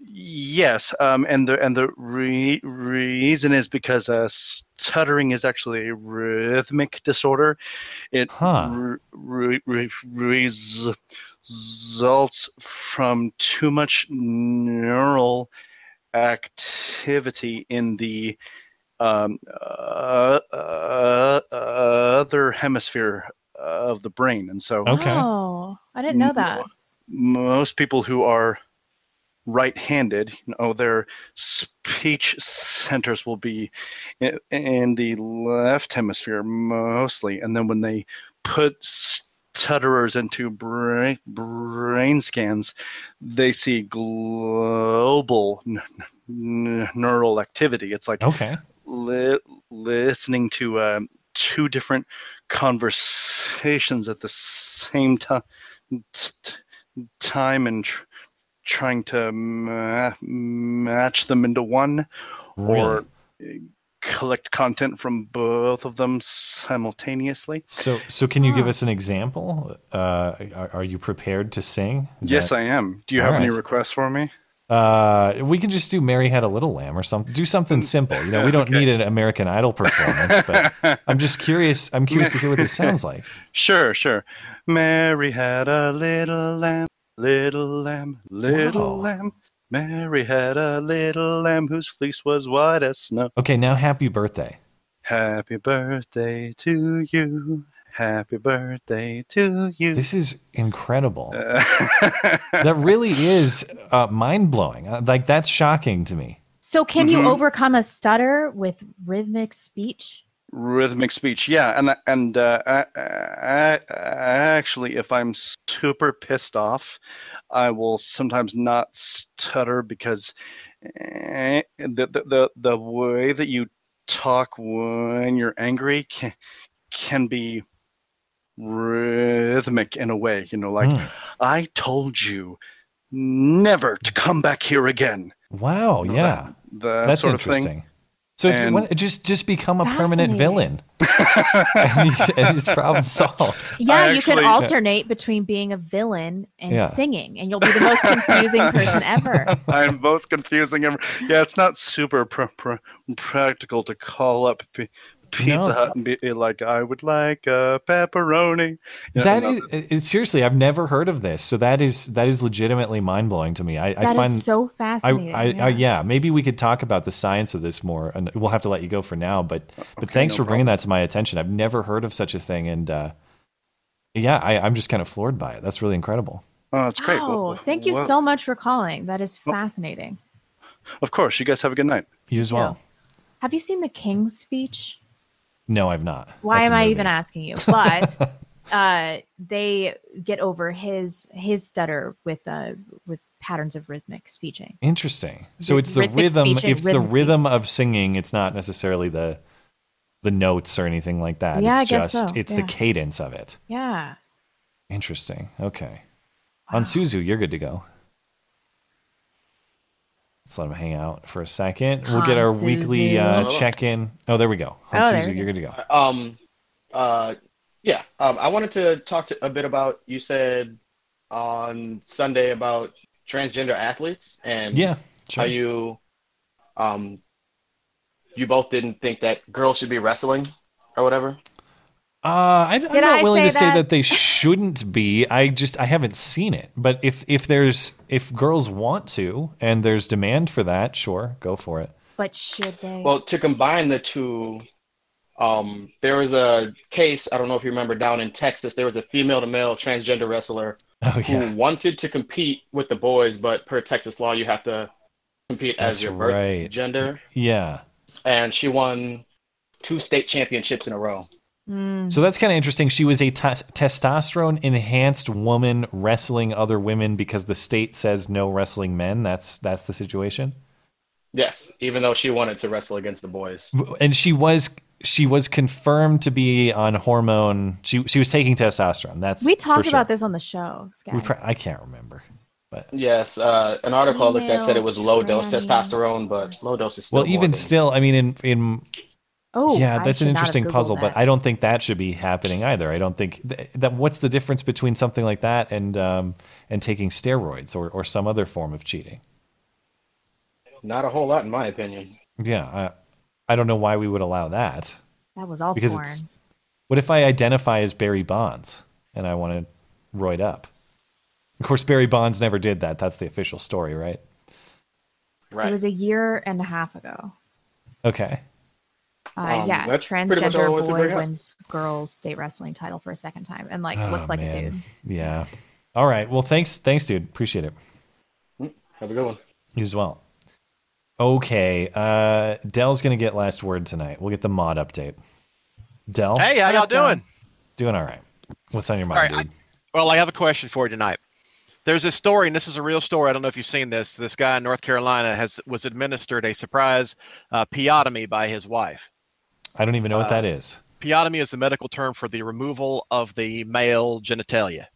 yes, um, and the and the re- reason is because uh, stuttering is actually a rhythmic disorder. It huh. re- re- re- res- results from too much neural activity in the Um, uh, uh, uh, other hemisphere of the brain, and so okay. Oh, I didn't know that. M- most people who are right-handed, you know, their speech centers will be in, in the left hemisphere mostly, and then when they put stutterers into brain brain scans, they see global n- n- neural activity. It's like okay. Li- listening to um, two different conversations at the same t- t- time and tr- trying to ma- match them into one, really? Or collect content from both of them simultaneously. So, so can you huh. give us an example? Uh, are, are you prepared to sing? Is yes, that... I am. Do you All have right. any requests for me? Uh, we can just do Mary Had a Little Lamb or something. Do something simple. You know, we don't okay. need an American Idol performance, but I'm just curious. I'm curious to hear what this sounds like. Sure, sure. Mary had a little lamb, little lamb, little wow. lamb. Mary had a little lamb whose fleece was white as snow. Okay, now happy birthday. Happy birthday to you. Happy birthday to you. This is incredible. Uh, that really is uh, mind-blowing. Uh, like, that's shocking to me. So can mm-hmm. you overcome a stutter with rhythmic speech? Rhythmic speech, yeah. And and uh, I, I, actually, if I'm super pissed off, I will sometimes not stutter because the the, the, the way that you talk when you're angry can, can be rhythmic in a way, you know, like mm. I told you never to come back here again. Wow, you know, yeah, that, that that's sort of interesting thing. So if you want, just just become a permanent villain, and, you, and it's problem solved. Yeah, I you actually, can alternate yeah. between being a villain and yeah. singing, and you'll be the most confusing person ever. I'm most confusing ever. Yeah, it's not super pr- pr- practical to call up. P- Pizza no. Hut and be like, I would like a pepperoni. You know, that is, it, seriously, I've never heard of this. So that is that is legitimately mind blowing to me. I, that I find is so fascinating. I, I, yeah. I, yeah, maybe we could talk about the science of this more, and we'll have to let you go for now. But okay, but thanks no for bringing problem. that to my attention. I've never heard of such a thing, and uh, yeah, I, I'm just kind of floored by it. That's really incredible. Oh, that's great. Wow. Well, thank you well. so much for calling. That is fascinating. Of course. You guys have a good night. You as well. Yeah. Have you seen The King's Speech? No, I've not. Why That's am I even asking you? But uh, they get over his his stutter with uh, with patterns of rhythmic speeching. Interesting. So it's the rhythm. It's the rhythm of singing. It's not necessarily the the notes or anything like that. Yeah, it's I guess just so. it's yeah. the cadence of it. Yeah. Interesting. Okay. Wow. On Suzu, you're good to go. Let's let him hang out for a second. We'll get our Suzu. weekly uh, check-in. Oh, there we go. Oh, Suzu, there. You're good to go. Um, uh, yeah. Um, I wanted to talk to, a bit about, you said on Sunday about transgender athletes and yeah, sure. how you, um, you both didn't think that girls should be wrestling or whatever. Uh, I, I'm Did not I willing say to that? say that they shouldn't be. I just I haven't seen it. But if if there's if girls want to and there's demand for that, sure, go for it. But should they? Well, to combine the two, um, there was a case. I don't know if you remember, down in Texas, there was a female-to-male transgender wrestler oh, yeah. who wanted to compete with the boys, but per Texas law, you have to compete That's as your birth right. gender. Yeah, and she won two state championships in a row. So that's kind of interesting. She was a t- testosterone-enhanced woman wrestling other women because the state says no wrestling men. That's that's the situation? Yes, even though she wanted to wrestle against the boys. And she was she was confirmed to be on hormone. She she was taking testosterone. That's We talked for sure. about this on the show, Scott. Pr- I can't remember. But yes, uh, an article I looked at said it was low-dose testosterone, but low-dose is still Well, even still, I mean, in... in Oh, yeah, that's an interesting puzzle, that. but I don't think that should be happening either. I don't think th- that what's the difference between something like that and um, and taking steroids or, or some other form of cheating? Not a whole lot, in my opinion. Yeah, I, I don't know why we would allow that. That was all because porn. It's, what if I identify as Barry Bonds and I want to roid up? Of course, Barry Bonds never did that. That's the official story, right? Right. It was a year and a half ago. Okay. Uh, um, yeah, transgender boy wins girls state wrestling title for a second time and like oh, looks like man. a dude. Yeah. All right. Well, thanks. Thanks, dude. Appreciate it. Have a good one. You as well. Okay. Uh, Dell's going to get last word tonight. We'll get the mod update. Dell. Hey, how y'all doing? Doing all right. What's on your mind, right, dude? I, well, I have a question for you tonight. There's this story, and this is a real story. I don't know if you've seen this. This guy in North Carolina has was administered a surprise uh, pyotomy by his wife. I don't even know what uh, that is. Pyotomy is the medical term for the removal of the male genitalia.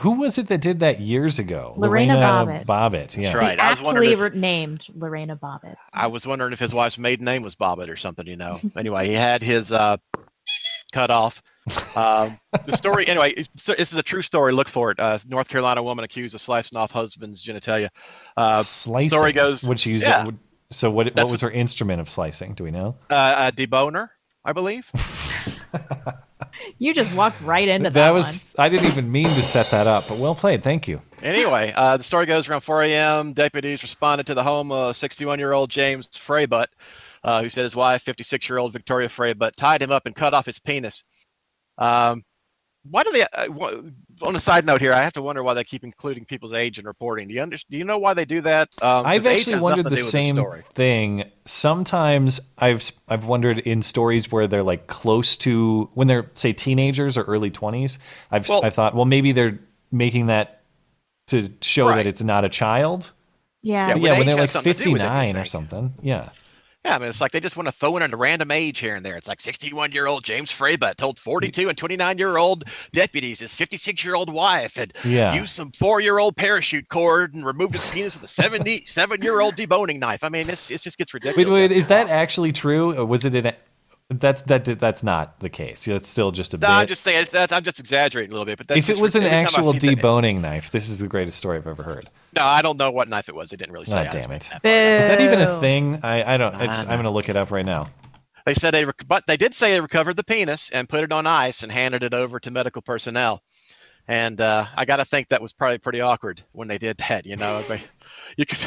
Who was it that did that years ago? Lorena, Lorena Bobbitt. Bobbitt, yeah. That's right. He I was wondering if, named Lorena Bobbitt. I was wondering if his wife's maiden name was Bobbitt or something, you know. Anyway, he had his uh, cut off. Uh, the story, anyway, it's, this is a true story. Look for it. Uh, North Carolina woman accused of slicing off husband's genitalia. Uh, slicing? Story goes, would she use yeah. it? So what That's what was her instrument of slicing? Do we know? Uh, a deboner, I believe. You just walked right into that, that was, one. I didn't even mean to set that up, but well played. Thank you. Anyway, uh, the story goes around four a.m. deputies responded to the home of sixty-one-year-old James Freybutt, uh, who said his wife, fifty-six-year-old Victoria Freybutt, tied him up and cut off his penis. Um, why do they? Uh, on a side note here, I have to wonder why they keep including people's age in reporting. Do you under, Do you know why they do that? Um, I've actually wondered the same thing. Sometimes I've I've wondered in stories where they're like close to when they're say teenagers or early twenties. I've well, I've thought, well, maybe they're making that to show right. that it's not a child. Yeah, yeah. yeah when they're like fifty-nine or something. Yeah. Yeah, I mean, it's like they just want to throw in a random age here and there. It's like sixty-one-year-old James Freybutt told forty-two and twenty-nine-year-old deputies his fifty-six-year-old wife had yeah. used some four-year-old parachute cord and removed his penis with a seventy-seven-year-old deboning knife. I mean, it's, it just gets ridiculous. Wait, wait, is that actually true? Or was it in a, that's that that's not the case. That's still just a no, bit. I'm just saying that's I'm just exaggerating a little bit. But that's if it was an actual deboning that, knife, this is the greatest story I've ever heard. No, I don't know what knife it was. They didn't really say. Oh, damn it! That is that even a thing? I I don't. I just, I'm going to look it up right now. They said they, rec- but they did say they recovered the penis and put it on ice and handed it over to medical personnel. And uh, I got to think that was probably pretty awkward when they did that. You know, they, you could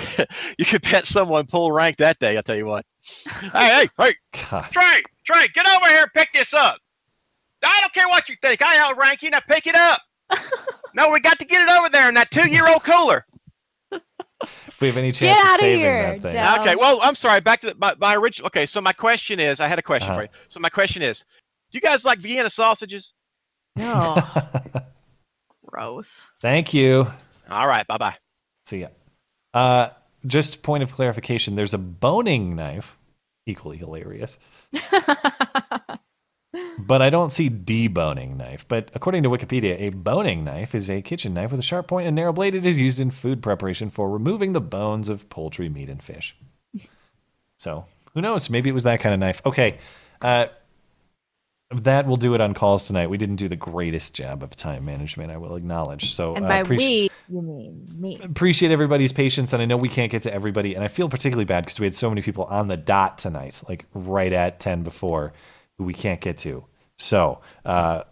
you could bet someone pull rank that day. I'll tell you what. Hey, hey, hey, God. Trey, Trey, get over here, pick this up. I don't care what you think. I outrank you. Now pick it up. No, we got to get it over there in that two-year-old cooler. If we have any chance of saving here, that thing. No. Okay, well, I'm sorry. Back to the, my, my original. Okay, so my question is, I had a question uh-huh. for you. So my question is, do you guys like Vienna sausages? No. Gross. Thank you. All right, bye-bye. See ya. Uh, just point of clarification, there's a boning knife, equally hilarious. But I don't see deboning knife. But according to Wikipedia, a boning knife is a kitchen knife with a sharp point and narrow blade. It is used in food preparation for removing the bones of poultry, meat, and fish. So who knows? Maybe it was that kind of knife. Okay. Uh, that will do it on calls tonight. We didn't do the greatest job of time management, I will acknowledge. So, and by uh, appreci- we, you mean me. Appreciate everybody's patience. And I know we can't get to everybody. And I feel particularly bad because we had so many people on the dot tonight, like right at ten before. Who we can't get to. So uh,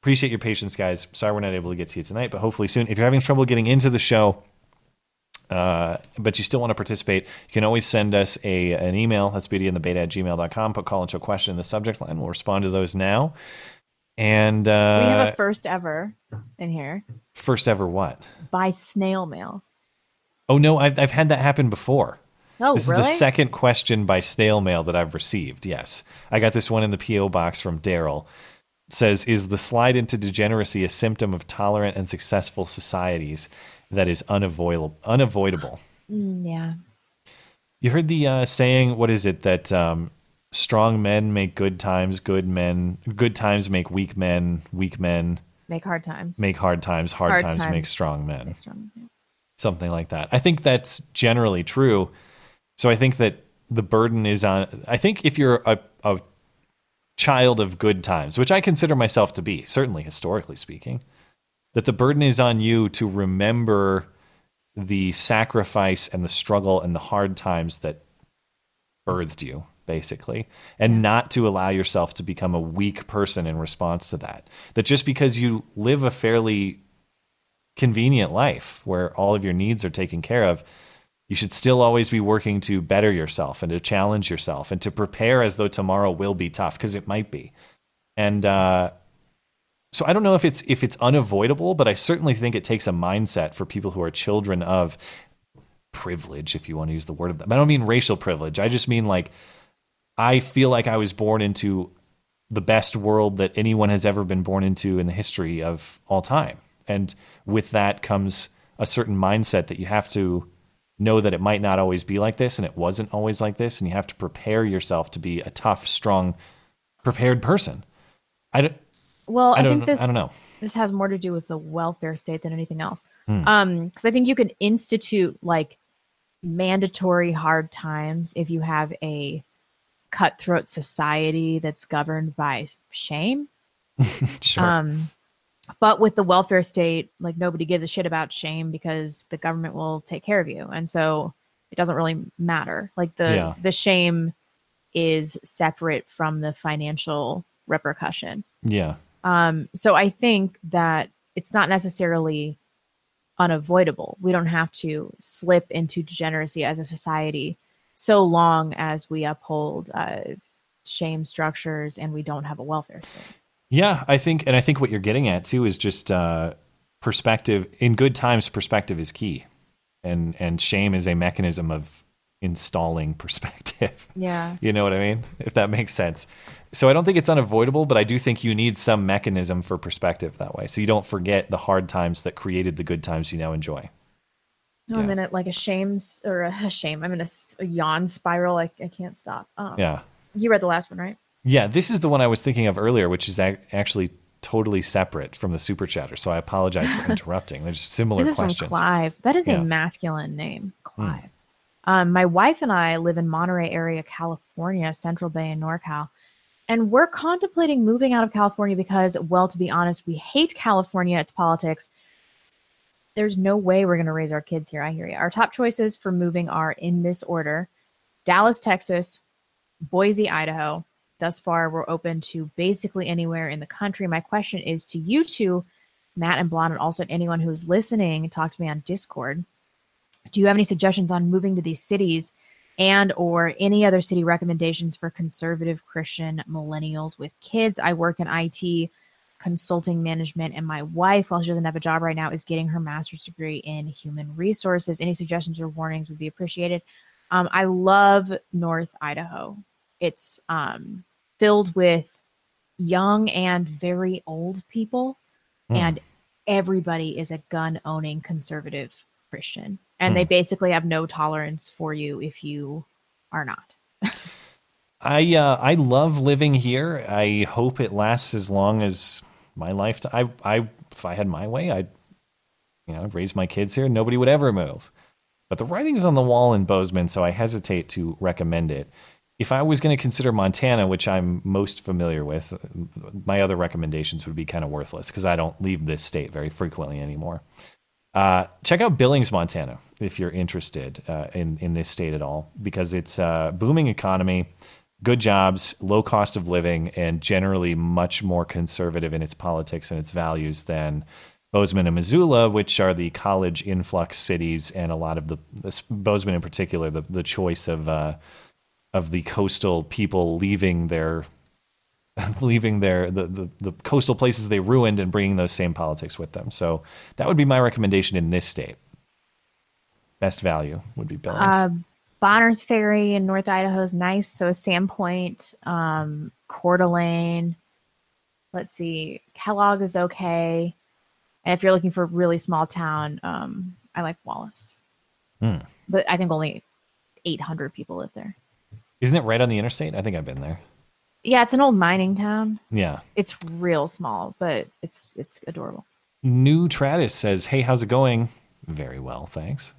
appreciate your patience, guys. Sorry we're not able to get to you tonight, but hopefully soon. If you're having trouble getting into the show, uh, but you still want to participate, you can always send us a an email. That's beauty on the beta at gmail dot com. Put call and show question in the subject line. We'll respond to those now. And uh, we have a first ever in here. First ever what? By snail mail. Oh, no, I've, I've had that happen before. Oh, this really? Is the second question by snail mail that I've received. Yes. I got this one in the P O box from Daryl. It says, is the slide into degeneracy a symptom of tolerant and successful societies that is unavoidable? Unavoidable. Yeah. You heard the uh, saying, what is it, that um, strong men make good times, good men, good times make weak men, weak men make hard times, make hard times, hard, hard times, times make strong men, make strong men. Something like that. I think that's generally true. So I think that the burden is on, I think if you're a, a child of good times, which I consider myself to be, certainly historically speaking, that the burden is on you to remember the sacrifice and the struggle and the hard times that birthed you, basically, and not to allow yourself to become a weak person in response to that. That just because you live a fairly convenient life where all of your needs are taken care of, you should still always be working to better yourself and to challenge yourself and to prepare as though tomorrow will be tough, because it might be. And uh, so I don't know if it's if it's unavoidable, but I certainly think it takes a mindset for people who are children of privilege, if you want to use the word of that. I don't mean racial privilege. I just mean like I feel like I was born into the best world that anyone has ever been born into in the history of all time. And with that comes a certain mindset that you have to know that it might not always be like this, and it wasn't always like this, and you have to prepare yourself to be a tough, strong, prepared person. I don't, well, I, I don't, think this, I don't know. This has more to do with the welfare state than anything else. Mm. Um, because I think you can institute like mandatory hard times if you have a cutthroat society that's governed by shame. Sure. Um, But with the welfare state, like nobody gives a shit about shame because the government will take care of you. And so it doesn't really matter. Like the, yeah. the shame is separate from the financial repercussion. Yeah. Um. So I think that it's not necessarily unavoidable. We don't have to slip into degeneracy as a society so long as we uphold uh, shame structures and we don't have a welfare state. Yeah, I think, and I think what you're getting at too is just uh, perspective. In good times, perspective is key, and and shame is a mechanism of installing perspective. Yeah, you know what I mean, if that makes sense. So I don't think it's unavoidable, but I do think you need some mechanism for perspective that way, so you don't forget the hard times that created the good times you now enjoy. No, yeah. I'm in a, like a shame or a shame. I'm in a, a yawn spiral. I I can't stop. Um, yeah, you read the last one, right? Yeah, this is the one I was thinking of earlier, which is ac- actually totally separate from the Super Chatter. So I apologize for interrupting. There's similar this is questions. From Clive. That is yeah. a masculine name, Clive. Mm. Um, my wife and I live in Monterey area, California, Central Bay and NorCal. And we're contemplating moving out of California because, well, to be honest, we hate California. It's politics. There's no way we're going to raise our kids here. I hear you. Our top choices for moving are in this order: Dallas, Texas, Boise, Idaho, Thus far, we're open to basically anywhere in the country. My question is to you two, Matt and Blonde, and also anyone who's listening, talk to me on Discord. Do you have any suggestions on moving to these cities and or any other city recommendations for conservative Christian millennials with kids? I work in I T consulting management, and my wife, while she doesn't have a job right now, is getting her master's degree in human resources. Any suggestions or warnings would be appreciated. Um, I love North Idaho. It's um, filled with young and very old people, mm. and everybody is a gun-owning conservative Christian. And mm. they basically have no tolerance for you if you are not. I uh, I love living here. I hope it lasts as long as my life. I I if I had my way, I'd you know raise my kids here. Nobody would ever move. But the writing's on the wall in Bozeman, so I hesitate to recommend it. If I was going to consider Montana, which I'm most familiar with, my other recommendations would be kind of worthless because I don't leave this state very frequently anymore. Uh, check out Billings, Montana, if you're interested uh, in, in this state at all, because it's a booming economy, good jobs, low cost of living, and generally much more conservative in its politics and its values than Bozeman and Missoula, which are the college influx cities, and a lot of the this, Bozeman in particular, the, the choice of uh, of the coastal people leaving their leaving their the, the the coastal places they ruined and bringing those same politics with them. So that would be my recommendation in this state. Best value would be Billings. Uh, Bonner's Ferry in North Idaho is nice. So Sandpoint, um, Coeur d'Alene. Let's see, Kellogg is okay. And if you're looking for a really small town, um, I like Wallace. Mm. But I think only eight hundred people live there. Isn't it right on the interstate? I think I've been there. Yeah, it's an old mining town. Yeah. It's real small, but it's it's adorable. New Tratis says, hey, how's it going? Very well, thanks.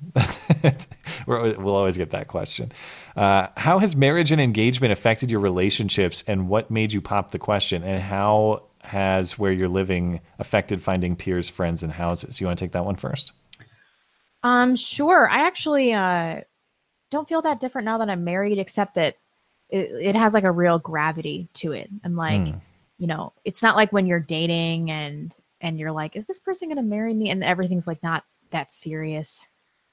We're, we'll always get that question. Uh, how has marriage and engagement affected your relationships, and what made you pop the question? And how has where you're living affected finding peers, friends, and houses? You want to take that one first? Um, sure. I actually uh, don't feel that different now that I'm married, except that it, it has like a real gravity to it. I'm like, mm. you know, it's not like when you're dating and and you're like, is this person going to marry me? And everything's like not that serious.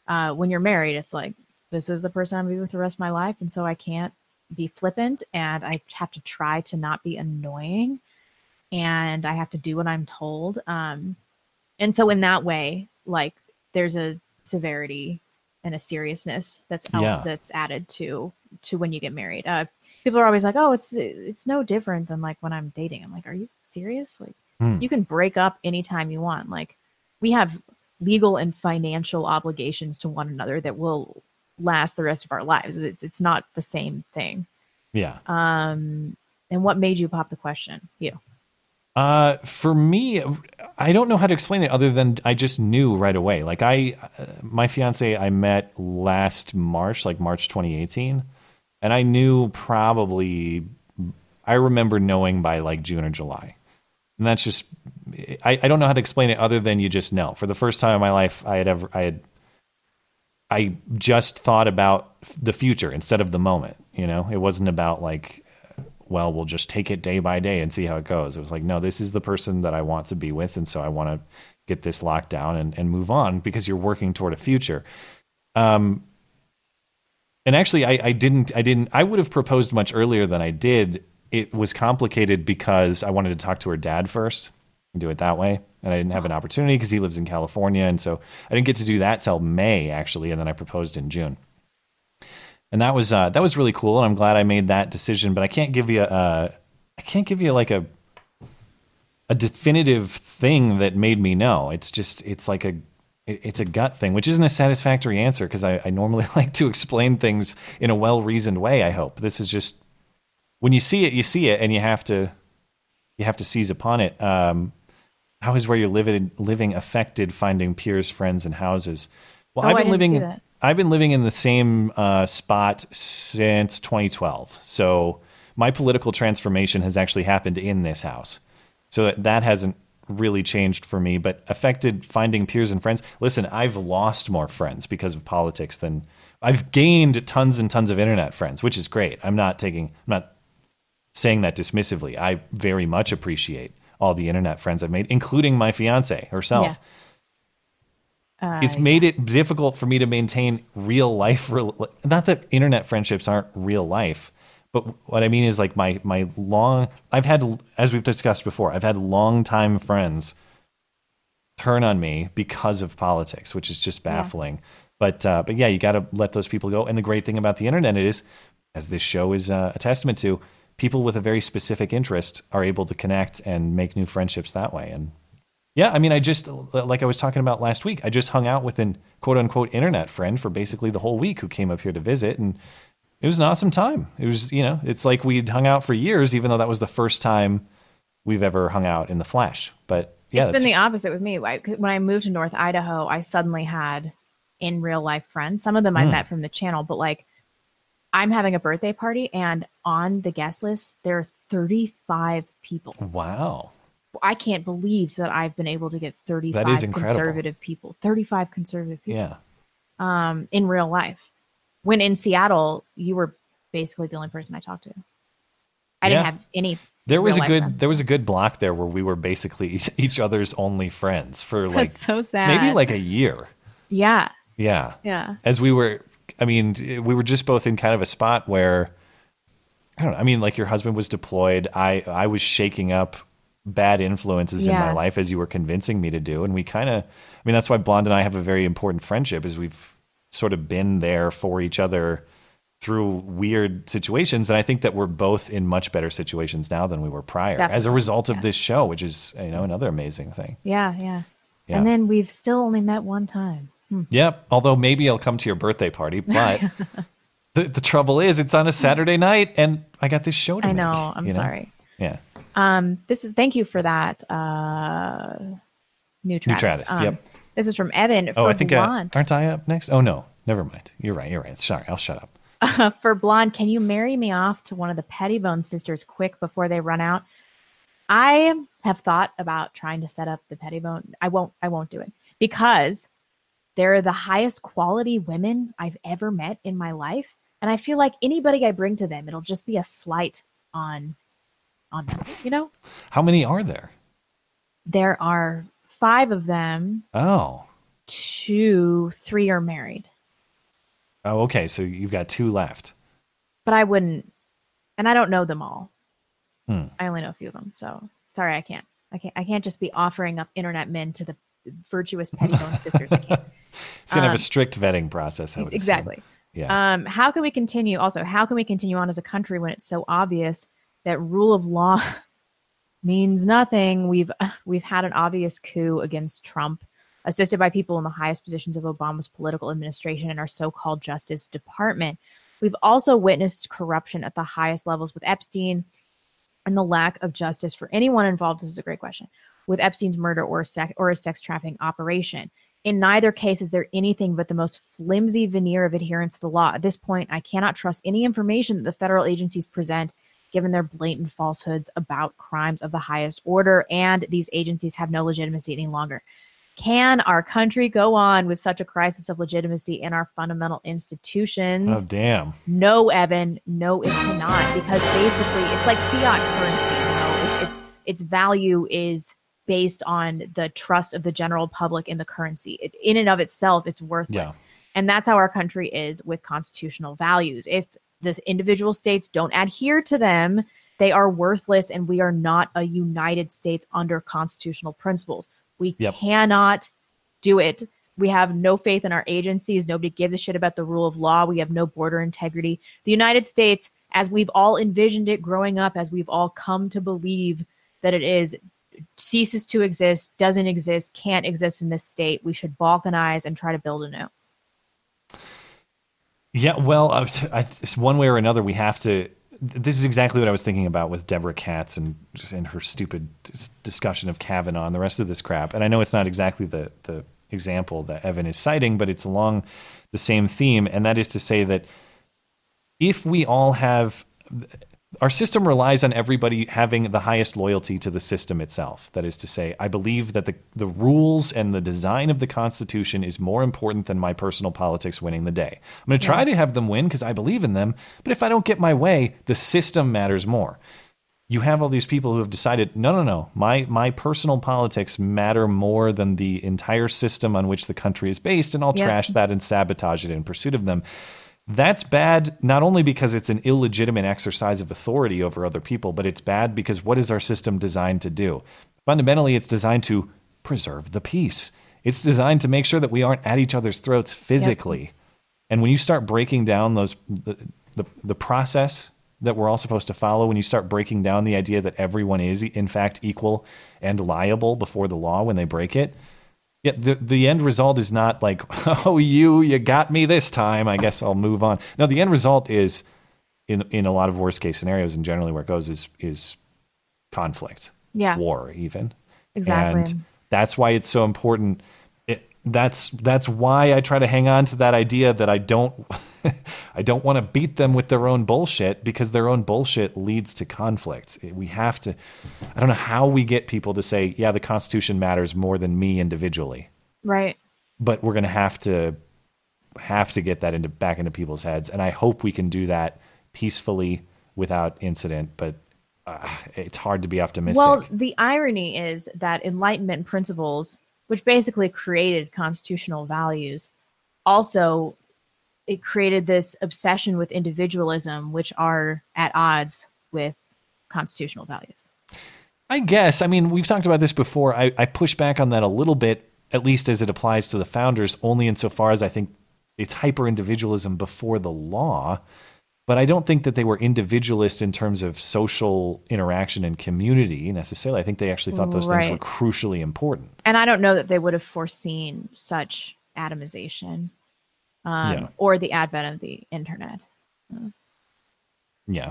Uh, when you're married, it's like, this is the person I'm going to be with the rest of my life. And so I can't be flippant, and I have to try to not be annoying. And I have to do what I'm told. Um, and so in that way, like there's a severity and a seriousness that's out, yeah. that's added to to when you get married. Uh, people are always like, oh, it's it's no different than like when I'm dating. I'm like, are you serious? Like mm. you can break up anytime you want. Like we have legal and financial obligations to one another that will last the rest of our lives. It's it's not the same thing. Yeah. Um. And what made you pop the question? You. Uh, for me, I don't know how to explain it other than I just knew right away. Like I, uh, my fiance, I met last March, like March, twenty eighteen. And I knew probably, I remember knowing by like June or July. And that's just, I, I don't know how to explain it other than you just know. For the first time in my life, I had ever, I had, I just thought about the future instead of the moment. You know, it wasn't about like, well, we'll just take it day by day and see how it goes. It was like, no, this is the person that I want to be with. And so I want to get this locked down and, and move on, because you're working toward a future. Um, and actually I, I didn't, I didn't, I would have proposed much earlier than I did. It was complicated because I wanted to talk to her dad first and do it that way. And I didn't have an opportunity because he lives in California. And so I didn't get to do that till May actually. And then I proposed in June. And that was uh, that was really cool, and I'm glad I made that decision. But I can't give you a, I can't give you like a a definitive thing that made me know. It's just it's like a it's a gut thing, which isn't a satisfactory answer because I, I normally like to explain things in a well-reasoned way. I hope this is just when you see it, you see it, and you have to you have to seize upon it. Um, how is where you're living living affected finding peers, friends, and houses? Well, oh, I've been I didn't living. See that. I've been living in the same uh, spot since twenty twelve. So my political transformation has actually happened in this house. So that, that hasn't really changed for me, but affected finding peers and friends. Listen, I've lost more friends because of politics than I've gained tons and tons of internet friends, which is great. I'm not taking, I'm not saying that dismissively. I very much appreciate all the internet friends I've made, including my fiance herself. Yeah. Uh, it's made yeah. it difficult for me to maintain real life. Real, not that internet friendships aren't real life, but what I mean is like my, my long, I've had, as we've discussed before, I've had longtime friends turn on me because of politics, which is just baffling. Yeah. But, uh, but yeah, you got to let those people go. And the great thing about the internet is, as this show is uh, a testament to, people with a very specific interest are able to connect and make new friendships that way. And yeah, I mean, I just, like I was talking about last week, I just hung out with an quote unquote internet friend for basically the whole week who came up here to visit. And it was an awesome time. It was, you know, it's like we'd hung out for years, even though that was the first time we've ever hung out in the flesh. But yeah, it's been the opposite with me. When I moved to North Idaho, I suddenly had in real life friends. Some of them I mm. met from the channel, but like, I'm having a birthday party, and on the guest list, there are thirty-five people. Wow. I can't believe that I've been able to get thirty-five that is conservative people. thirty-five conservative people. Yeah. Um, in real life. When in Seattle, you were basically the only person I talked to. I yeah. didn't have any. There was a good friends. There was a good block there where we were basically each other's only friends for like That's so sad. Maybe like a year. Yeah. Yeah. Yeah. As we were I mean, we were just both in kind of a spot where, I don't know, I mean, like your husband was deployed. I, I was shaking up bad influences yeah. in my life, as you were convincing me to do. And we kind of, I mean, that's why Blonde and I have a very important friendship, is we've sort of been there for each other through weird situations. And I think that we're both in much better situations now than we were prior Definitely. as a result yeah. of this show, which is, you know, another amazing thing. Yeah, yeah. Yeah. And then we've still only met one time. Hmm. Yep. Although maybe I'll come to your birthday party, but the, the trouble is it's on a Saturday night and I got this show to I make, know. I'm you know? sorry. Yeah. Um, this is, thank you for that. Uh, new Travis. New Travis um, yep. This is from Evan. Oh, I think, uh, aren't I up next? Oh no, never mind. You're right. You're right. Sorry. I'll shut up. Uh, for Blonde, can you marry me off to one of the Pettibone sisters quick before they run out? I have thought about trying to set up the Pettibone. I won't, I won't do it because they're the highest quality women I've ever met in my life. And I feel like anybody I bring to them, it'll just be a slight on, on them, you know? How many are there? There are five of them. Oh. Two, three are married. Oh, okay. So you've got two left. But I wouldn't, and I don't know them all. Hmm. I only know a few of them. So sorry, I can't. I can't, I can't just be offering up internet men to the virtuous Pettibone sisters. I can't. It's going to um, have a strict vetting process. I would exactly. Assume. Yeah. Um, how can we continue? Also, how can we continue on as a country when it's so obvious that rule of law means nothing? We've we've had an obvious coup against Trump, assisted by people in the highest positions of Obama's political administration and our so-called Justice Department. We've also witnessed corruption at the highest levels with Epstein and the lack of justice for anyone involved. This is a great question. With Epstein's murder or sex or a sex trafficking operation. In neither case is there anything but the most flimsy veneer of adherence to the law. At this point, I cannot trust any information that the federal agencies present, given their blatant falsehoods about crimes of the highest order, and these agencies have no legitimacy any longer. Can our country go on with such a crisis of legitimacy in our fundamental institutions? Oh, damn. No, Evan. No, it cannot. Because basically, it's like fiat currency. You know? It's, it's, its value is based on the trust of the general public in the currency. It, in and of itself, it's worthless. Yeah. And that's how our country is with constitutional values. If the individual states don't adhere to them, they are worthless, and we are not a United States under constitutional principles. We yep. cannot do it. We have no faith in our agencies. Nobody gives a shit about the rule of law. We have no border integrity. The United States, as we've all envisioned it growing up, as we've all come to believe that it is, ceases to exist, doesn't exist, can't exist in this state. We should balkanize and try to build anew. Yeah, well, I, I, one way or another, we have to. This is exactly what I was thinking about with Deborah Katz and and her stupid discussion of Kavanaugh and the rest of this crap. And I know it's not exactly the the example that Evan is citing, but it's along the same theme. And that is to say that if we all have. Our system relies on everybody having the highest loyalty to the system itself. That is to say, I believe that the, the rules and the design of the Constitution is more important than my personal politics winning the day. I'm going to try yeah. to have them win because I believe in them. But if I don't get my way, the system matters more. you have all these people who have decided, no, no, no, my my personal politics matter more than the entire system on which the country is based, and I'll yeah. trash that and sabotage it in pursuit of them. That's bad, not only because it's an illegitimate exercise of authority over other people, but it's bad because what is our system designed to do? Fundamentally, it's designed to preserve the peace. It's designed to make sure that we aren't at each other's throats physically. Yep. And when you start breaking down those the, the the process that we're all supposed to follow, when you start breaking down the idea that everyone is, in fact, equal and liable before the law when they break it, yeah, the, the end result is not like, oh, you, you got me this time, I guess I'll move on. No, the end result is, in in a lot of worst case scenarios, and generally where it goes is is conflict, yeah, war even. Exactly. And that's why it's so important. It, that's that's why I try to hang on to that idea that I don't I don't want to beat them with their own bullshit, because their own bullshit leads to conflict. We have to, I don't know how we get people to say, yeah, the Constitution matters more than me individually. Right. But we're going to have to have to get that into back into people's heads. And I hope we can do that peacefully without incident, but uh, it's hard to be optimistic. Well, the irony is that Enlightenment principles, which basically created constitutional values, also it created this obsession with individualism, which are at odds with constitutional values. I guess. I mean, we've talked about this before. I, I push back on that a little bit, at least as it applies to the founders, only insofar as I think it's hyper-individualism before the law. But I don't think that they were individualist in terms of social interaction and community necessarily. I think they actually thought those right. things were crucially important. And I don't know that they would have foreseen such atomization. Um, yeah. Or the advent of the internet. Uh. Yeah.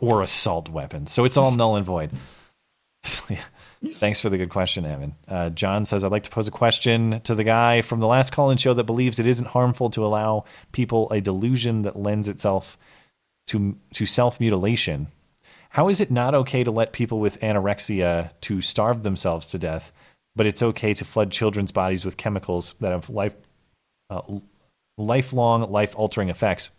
Or assault weapons. So it's all null and void. Yeah. Thanks for the good question, Evan. Uh, John says, I'd like to pose a question to the guy from the last call-in show that believes it isn't harmful to allow people a delusion that lends itself to to self-mutilation. How is it not okay to let people with anorexia to starve themselves to death, but it's okay to flood children's bodies with chemicals that have life... Uh, lifelong, life-altering effects?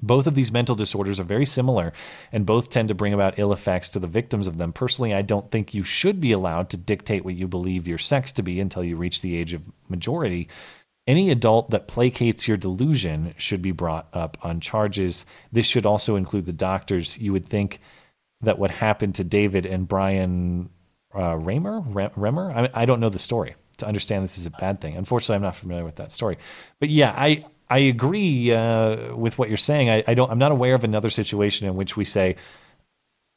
Both of these mental disorders are very similar, and both tend to bring about ill effects to the victims of them. Personally, I don't think you should be allowed to dictate what you believe your sex to be until you reach the age of majority. Any adult that placates your delusion should be brought up on charges. This should also include the doctors. You would think that what happened to David and Brian uh, Raymer? Raymer? I, I don't know the story. To understand this is a bad thing. Unfortunately, I'm not familiar with that story. But yeah, I I agree uh, with what you're saying. I, I don't. I'm not aware of another situation in which we say,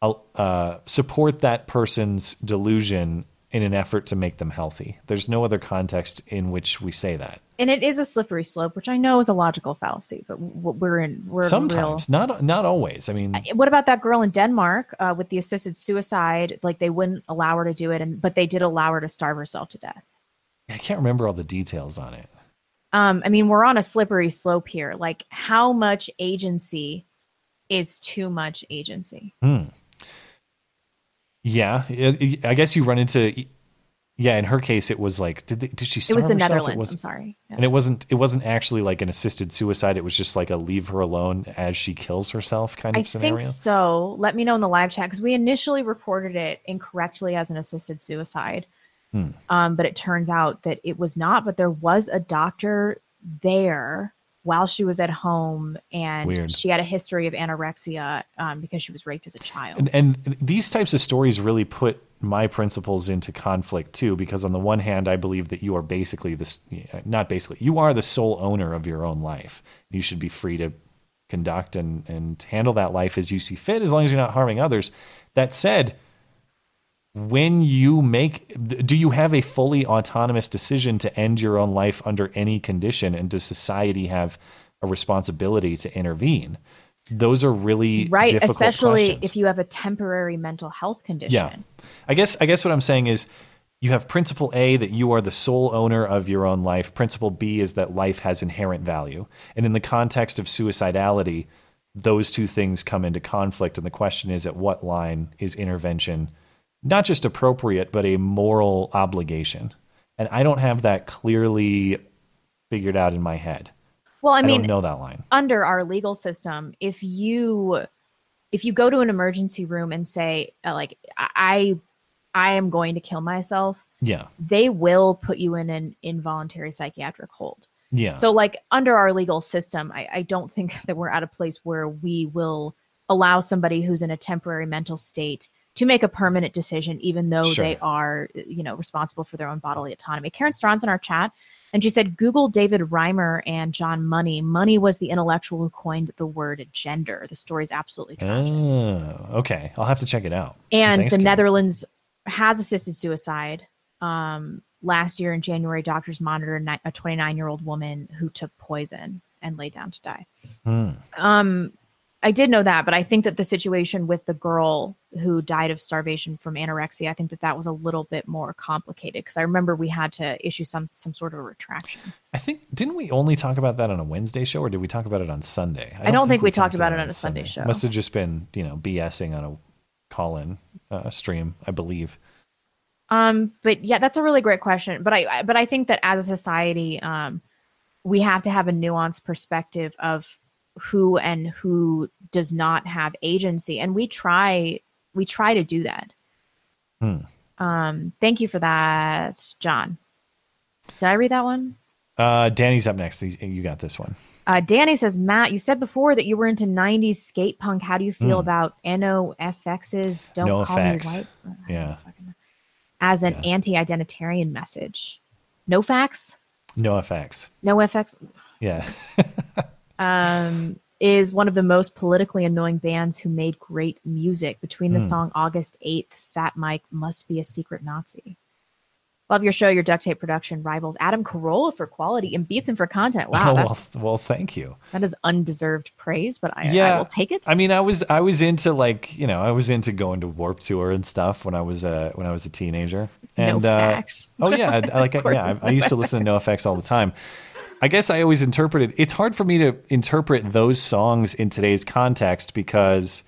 I'll uh, support that person's delusion in an effort to make them healthy. There's no other context in which we say that. And it is a slippery slope, which I know is a logical fallacy, but we're in. We're sometimes real... not not always. I mean, what about that girl in Denmark uh, with the assisted suicide? Like, they wouldn't allow her to do it, and but they did allow her to starve herself to death. I can't remember all the details on it. Um, I mean, we're on a slippery slope here. Like, how much agency is too much agency? Hmm. Yeah, it, it, I guess you run into. Yeah, in her case, it was like, did they, did she? Starve it was the herself? Netherlands. I'm sorry, yeah. And it wasn't. It wasn't actually like an assisted suicide. It was just like a leave her alone as she kills herself kind of I scenario. I think so. Let me know in the live chat, because we initially reported it incorrectly as an assisted suicide. Hmm. Um, but it turns out that it was not, but there was a doctor there while she was at home, and Weird. She had a history of anorexia um, because she was raped as a child. And, and these types of stories really put my principles into conflict too, because on the one hand, I believe that you are basically this, not basically, you are the sole owner of your own life. You should be free to conduct and, and handle that life as you see fit, as long as you're not harming others. That said, when you make, do you have a fully autonomous decision to end your own life under any condition? And does society have a responsibility to intervene? Those are really right, difficult especially questions. If you have a temporary mental health condition. Yeah, I guess I guess what I'm saying is, you have principle A, that you are the sole owner of your own life. Principle B is that life has inherent value. And in the context of suicidality, those two things come into conflict. And the question is, at what line is intervention not just appropriate, but a moral obligation? And I don't have that clearly figured out in my head. Well, I mean, I don't know that line. Under our legal system, if you if you go to an emergency room and say, uh, like, I, I am going to kill myself. Yeah. They will put you in an involuntary psychiatric hold. Yeah. So like under our legal system, I, I don't think that we're at a place where we will allow somebody who's in a temporary mental state to make a permanent decision, even though sure. they are, you know, responsible for their own bodily autonomy. Karen Strawn's in our chat, and she said, Google David Reimer and John Money. Money was the intellectual who coined the word gender. The story is absolutely tragic. Oh, okay. I'll have to check it out. And Thanks, the Karen. Netherlands has assisted suicide. Um, last year in January, doctors monitored a twenty-nine-year-old woman who took poison and lay down to die. Hmm. Um, I did know that, but I think that the situation with the girl who died of starvation from anorexia, I think that that was a little bit more complicated, because I remember we had to issue some some sort of a retraction. I think, didn't we only talk about that on a Wednesday show, or did we talk about it on Sunday? I don't, I don't think, think we, we talked, talked about it on a Sunday, Sunday show. Must have just been, you know, BSing on a call-in uh, stream, I believe. Um, but yeah, that's a really great question. But I, I but I think that as a society, um, we have to have a nuanced perspective of who and who does not have agency. And we try, we try to do that. Hmm. Um, thank you for that, John. Did I read that one? Uh, Danny's up next. You got this one. Uh, Danny says, Matt, you said before that you were into nineties skate punk. How do you feel mm. about N O F X's Don't no call facts. Me white. Yeah. As an yeah. anti-identitarian message. No facts? No F X. No F X. Yeah. Um, is one of the most politically annoying bands who made great music. Between the mm. song August eighth, Fat Mike must be a secret Nazi. Love your show. Your duct tape production rivals Adam Carolla for quality and beats him for content. Wow. Oh, well, well, thank you. That is undeserved praise, but I, yeah, I will take it. I mean, I was I was into like, you know, I was into going to Warped Tour and stuff when I was a, when I was a teenager. And no uh, oh, yeah. I, like, yeah, I, I used to listen to NoFX all the time. I guess I always interpreted. It's hard for me to interpret those songs in today's context because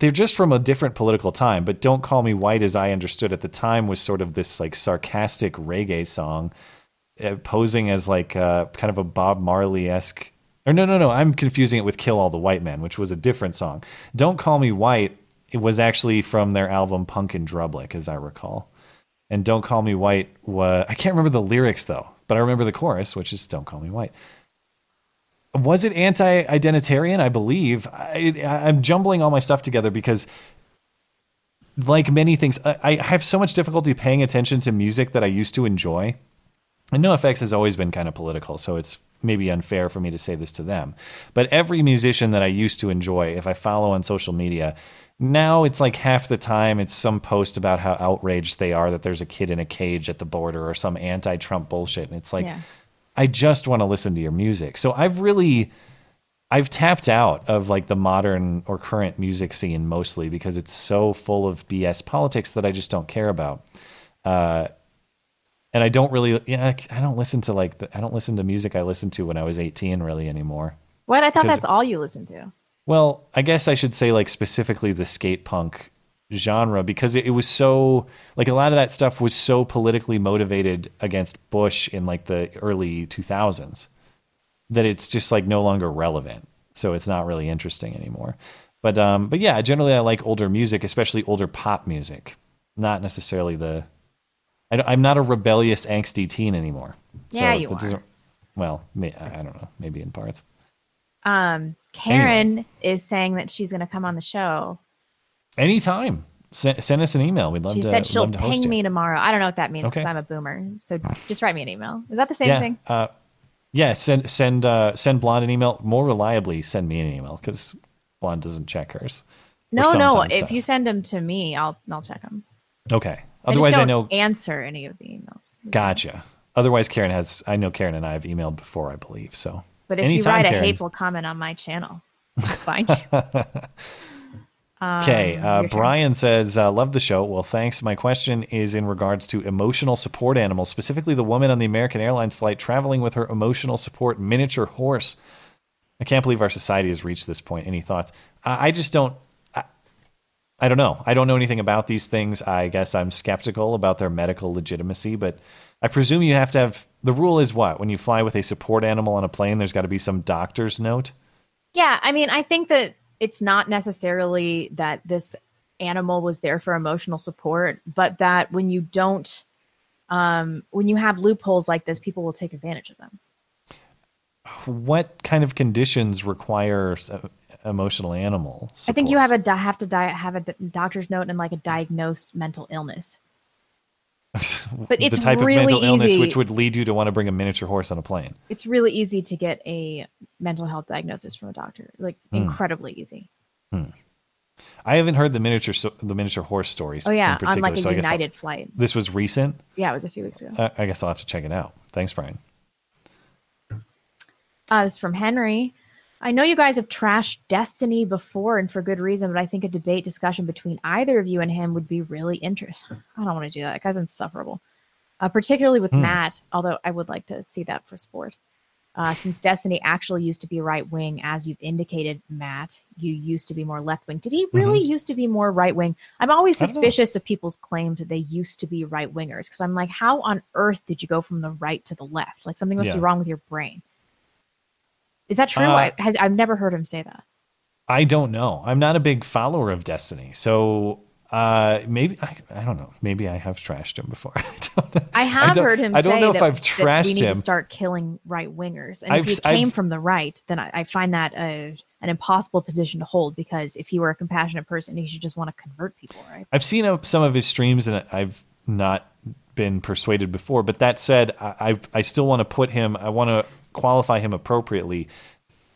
they're just from a different political time, but Don't Call Me White, as I understood at the time, was sort of this like sarcastic reggae song uh, posing as like uh, kind of a Bob Marley-esque, or no, no, no, I'm confusing it with Kill All the White Men, which was a different song. Don't Call Me White, it was actually from their album Punk and Drublic, as I recall. And Don't Call Me White was, I can't remember the lyrics though, but I remember the chorus, which is Don't Call Me White. Was it anti-identitarian? I believe I, I'm jumbling all my stuff together because, like many things, I, I have so much difficulty paying attention to music that I used to enjoy. And NoFX has always been kind of political, so it's maybe unfair for me to say this to them. But every musician that I used to enjoy, if I follow on social media, now it's like half the time it's some post about how outraged they are that there's a kid in a cage at the border or some anti-Trump bullshit. And it's like... Yeah. I just want to listen to your music. So I've really, I've tapped out of like the modern or current music scene mostly because it's so full of B S politics that I just don't care about. Uh, and I don't really, you know, I don't listen to like, the, I don't listen to music I listened to when I was eighteen really anymore. What? I thought because, that's all you listened to. Well, I guess I should say like specifically the skate punk genre because it, it was so like a lot of that stuff was so politically motivated against Bush in like the early two thousands that it's just like no longer relevant. So it's not really interesting anymore. But um, but yeah, generally I like older music, especially older pop music. Not necessarily the. I don't, I'm not a rebellious angsty teen anymore. Yeah, so you that are. Doesn't, well, I don't know. Maybe in parts. Um, Karen anyway. Is saying that she's going to come on the show. Anytime. Send, send us an email. We'd love she to host She said she'll ping to me tomorrow. I don't know what that means because okay. I'm a boomer. So just write me an email. Is that the same yeah, thing? Uh, yeah. Send send uh, send Blonde an email. More reliably, send me an email because Blonde doesn't check hers. No, no. If does. You send them to me, I'll I'll check them. Okay. Otherwise, I, just don't I know answer any of the emails. Gotcha. Otherwise, Karen has. I know Karen and I have emailed before, I believe. So. But if Anytime, you write a Karen. Hateful comment on my channel, find you. Okay, uh, Brian turn. says, uh, love the show. Well, thanks. My question is in regards to emotional support animals, specifically the woman on the American Airlines flight traveling with her emotional support miniature horse. I can't believe our society has reached this point. Any thoughts? I, I just don't, I, I don't know. I don't know anything about these things. I guess I'm skeptical about their medical legitimacy, but I presume you have to have, the rule is what? When you fly with a support animal on a plane, there's got to be some doctor's note? Yeah, I mean, I think that it's not necessarily that this animal was there for emotional support, but that when you don't, um, when you have loopholes like this, people will take advantage of them. What kind of conditions require emotional animal support? I think you have a di- have to di- have a di- doctor's note and like a diagnosed mental illness. But it's the type really of mental easy. illness which would lead you to want to bring a miniature horse on a plane. It's really easy to get a mental health diagnosis from a doctor, like mm. incredibly easy. Mm. I haven't heard the miniature so, the miniature horse stories. Oh yeah, in on like a so United flight. This was recent. Yeah, it was a few weeks ago. Uh, I guess I'll have to check it out. Thanks, Brian. Uh, this is from Henry. I know you guys have trashed Destiny before and for good reason, but I think a debate discussion between either of you and him would be really interesting. I don't want to do that. That guy's insufferable, uh, particularly with mm. Matt, although I would like to see that for sport. Uh, since Destiny actually used to be right-wing, as you've indicated, Matt, you used to be more left-wing. Did he really mm-hmm. used to be more right-wing? I'm always suspicious of people's claims that they used to be right-wingers, because I'm like, how on earth did you go from the right to the left? Like something must yeah. be wrong with your brain. Is that true? Uh, I, has, I've never heard him say that. I don't know. I'm not a big follower of Destiny. So uh, maybe, I, I don't know. Maybe I have trashed him before. I, don't know. I have I heard him I don't say know if that, I've trashed that we need him. to start killing right wingers. And I've, if he came I've, from the right, then I, I find that a, an impossible position to hold, because if he were a compassionate person, he should just want to convert people, right? I've seen some of his streams and I've not been persuaded before. But that said, I, I, I still want to put him, I want to qualify him appropriately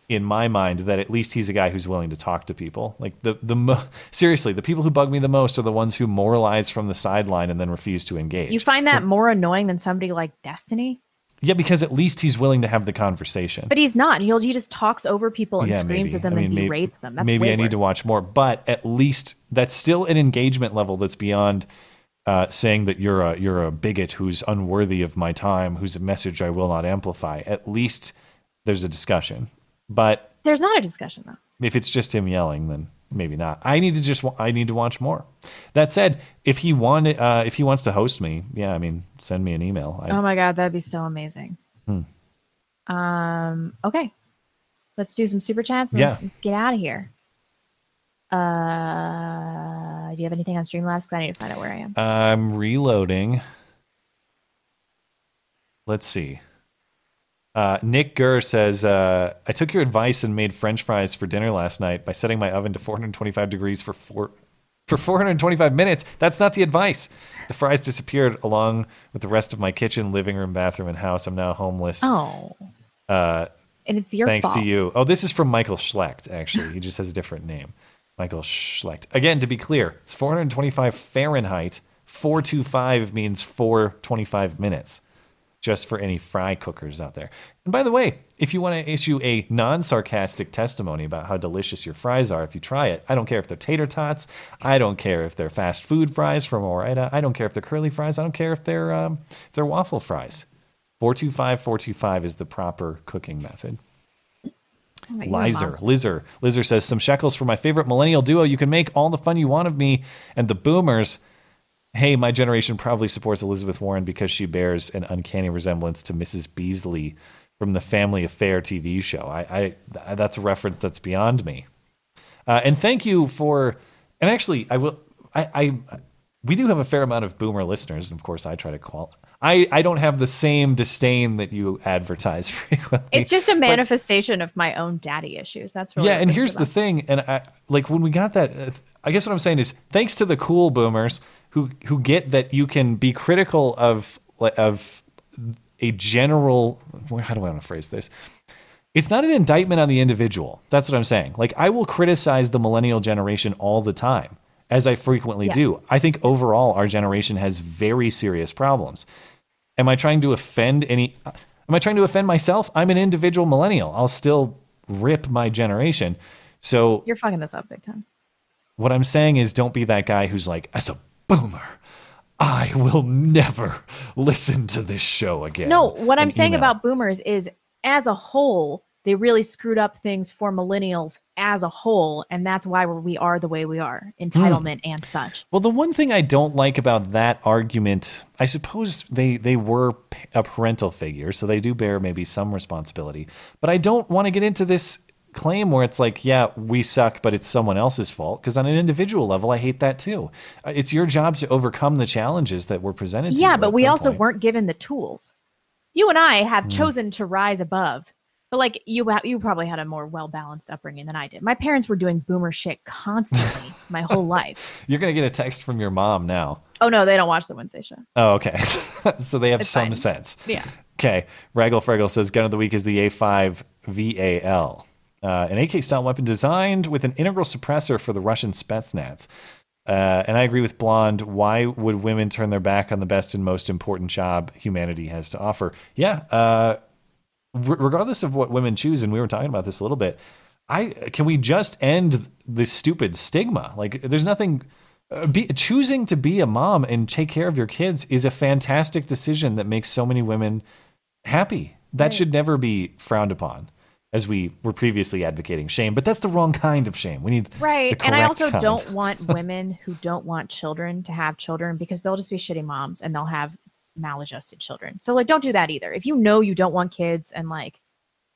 in my mind, that at least he's a guy who's willing to talk to people. Like the the mo- seriously, the people who bug me the most are the ones who moralize from the sideline and then refuse to engage. You find that but, more annoying than somebody like Destiny? Yeah, because at least he's willing to have the conversation. But he's not. He'll he just talks over people and yeah, screams maybe. at them I mean, and maybe, berates them. That's maybe I need worse. to watch more, but at least that's still an engagement level that's beyond Uh, saying that you're a you're a bigot who's unworthy of my time, whose message I will not amplify. At least there's a discussion. But there's not a discussion though. If it's just him yelling, then maybe not. I need to just I need to watch more. That said, if he wanted uh, if he wants to host me, yeah, I mean, send me an email. I, oh my god, that'd be so amazing. Hmm. Um. Okay, let's do some super chats. And yeah. Get out of here. Uh, do you have anything on Streamlabs? Because I need to find out where I am. I'm reloading. Let's see. Uh, Nick Gurr says, uh, I took your advice and made French fries for dinner last night by setting my oven to four hundred twenty-five degrees for four for four hundred twenty-five minutes. That's not the advice. The fries disappeared along with the rest of my kitchen, living room, bathroom, and house. I'm now homeless. Oh. Uh, and it's your thanks fault. Thanks to you. Oh, this is from Michael Schlecht, actually. He just has a different name. Michael Schlecht. Again, to be clear, it's four hundred twenty-five Fahrenheit. four twenty-five means four twenty-five minutes, just for any fry cookers out there. And by the way, if you want to issue a non-sarcastic testimony about how delicious your fries are, if you try it, I don't care if they're tater tots. I don't care if they're fast food fries from Orida. I don't care if they're curly fries. I don't care if they're um, they're waffle fries. four twenty-five, four twenty-five is the proper cooking method. Lizer, Lizer, Lizer says, some shekels for my favorite millennial duo. You can make all the fun you want of me and the boomers. Hey, my generation probably supports Elizabeth Warren because she bears an uncanny resemblance to Missus Beasley from the Family Affair T V show. I, I that's a reference that's beyond me. Uh, and thank you for, and actually I will, I, I, we do have a fair amount of boomer listeners. And of course I try to qualify. I, I don't have the same disdain that you advertise frequently. It's just a manifestation but, of my own daddy issues. That's really yeah. And here's the thing, and I, like when we got that, uh, I guess what I'm saying is, thanks to the cool boomers who who get that you can be critical of of a general. How do I want to phrase this? It's not an indictment on the individual. That's what I'm saying. Like I will criticize the millennial generation all the time, as I frequently yeah. do. I think overall our generation has very serious problems. Am I trying to offend any, am I trying to offend myself? I'm an individual millennial. I'll still rip my generation. So you're fucking this up big time. What I'm saying is, don't be that guy who's like, as a boomer, I will never listen to this show again. No, what I'm saying email. about boomers is, as a whole, they really screwed up things for millennials as a whole, and that's why we are the way we are, entitlement mm. and such. Well, the one thing I don't like about that argument, I suppose they, they were a parental figure, so they do bear maybe some responsibility, but I don't want to get into this claim where it's like, yeah, we suck, but it's someone else's fault. Because on an individual level, I hate that too. It's your job to overcome the challenges that were presented to you. Yeah, but we also weren't given the tools. You and I have mm. chosen to rise above. But like you, you probably had a more well-balanced upbringing than I did. My parents were doing boomer shit constantly my whole life. You're going to get a text from your mom now. Oh, no, they don't watch the Wednesday show. Oh, okay. So they have it's some fine. sense. Yeah. Okay. Raggle Fraggle says gun of the week is the A five V A L. Uh, an A K-style weapon designed with an integral suppressor for the Russian Spetsnaz. Uh, and I agree with Blonde. Why would women turn their back on the best and most important job humanity has to offer? Yeah. Uh, regardless of what women choose, and we were talking about this a little bit, I can we just end this stupid stigma? Like, there's nothing... Uh, be, choosing to be a mom and take care of your kids is a fantastic decision that makes so many women happy. That right. should never be frowned upon, as we were previously advocating shame. But that's the wrong kind of shame. We need right. the correct kind. And I also kind. don't want women who don't want children to have children, because they'll just be shitty moms and they'll have maladjusted children. So like, don't do that either. If you know you don't want kids and like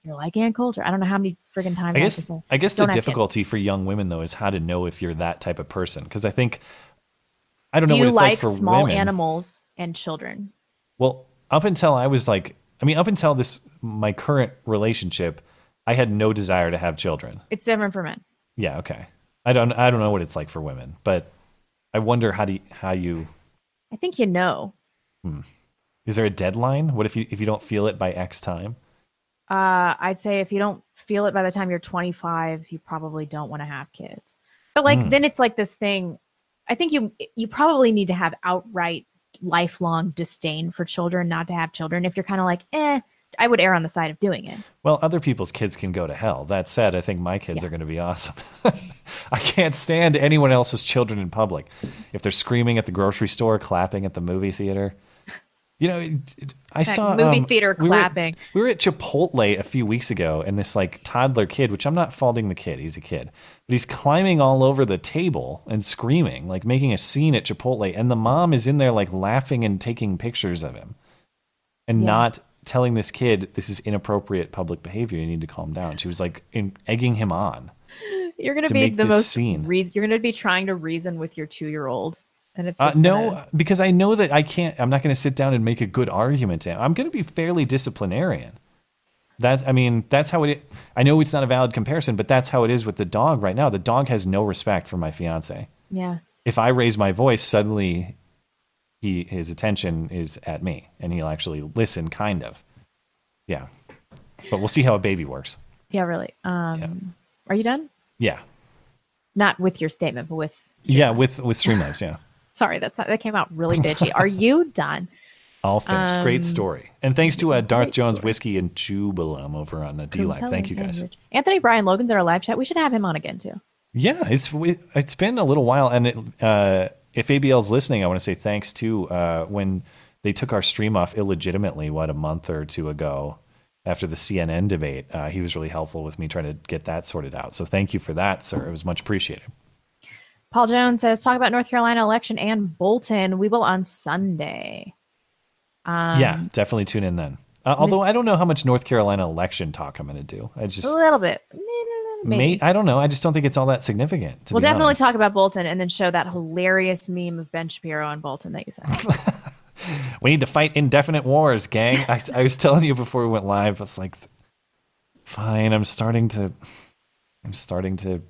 you're like Ann Coulter. I don't know how many friggin' times I guess. I, say, I guess the difficulty for young women though is how to know if you're that type of person. Because I think I don't Do know what it's like, like for small women. Animals and children. Well, up until I was like, I mean, up until this my current relationship, I had no desire to have children. It's different for men. Yeah. Okay. I don't. I don't know what it's like for women, but I wonder how do you, how you. I think you know. Hmm. Is there a deadline? What if you if you don't feel it by X time? Uh, I'd say if you don't feel it by the time you're twenty-five, you probably don't want to have kids. But like, mm. then it's like this thing. I think you you probably need to have outright lifelong disdain for children, not to have children. If you're kind of like, eh, I would err on the side of doing it. Well, other people's kids can go to hell. That said, I think my kids yeah. are going to be awesome. I can't stand anyone else's children in public. If they're screaming at the grocery store, clapping at the movie theater. You know, I Heck, saw movie um, theater clapping. We were, at, we were at Chipotle a few weeks ago, and this like toddler kid, which I'm not faulting the kid, he's a kid, but he's climbing all over the table and screaming, like making a scene at Chipotle. And the mom is in there like laughing and taking pictures of him and yeah. not telling this kid, this is inappropriate public behavior. You need to calm down. She was like in, egging him on. You're going to be the most scene. Re- you're going to be trying to reason with your two-year-old. And it's just uh, no, gonna... because I know that I can't, I'm not going to sit down and make a good argument. I'm going to be fairly disciplinarian. That, I mean, that's how it, I know it's not a valid comparison, but that's how it is with the dog right now. The dog has no respect for my fiance. Yeah. If I raise my voice, suddenly he, his attention is at me and he'll actually listen kind of. Yeah. But we'll see how a baby works. Yeah, really. Um, yeah. Are you done? Yeah. Not with your statement, but with. Streamlabs. Yeah. With, with Streamlabs. Yeah. Sorry, that's not, that came out really bitchy. Are you done? All finished. Um, great story. And thanks to uh, Darth Jones story. Whiskey and Jubilum over on uh, D-Live. Thank you, guys. Anthony Brian Logan's in our live chat. We should have him on again, too. Yeah, it's it's been a little while. And it, uh, if A B L's listening, I want to say thanks to uh, when they took our stream off illegitimately, what, a month or two ago after the C N N debate. Uh, he was really helpful with me trying to get that sorted out. So thank you for that, sir. It was much appreciated. Paul Jones says, talk about North Carolina election and Bolton. We will on Sunday. Um, yeah, definitely tune in then. Uh, although mis- I don't know how much North Carolina election talk I'm going to do. I just a little bit. Maybe. May, I don't know. I just don't think it's all that significant. To we'll definitely honest. Talk about Bolton and then show that hilarious meme of Ben Shapiro on Bolton that you said. We need to fight indefinite wars, gang. I, I was telling you before we went live, I was like, fine, I'm starting to, I'm starting to,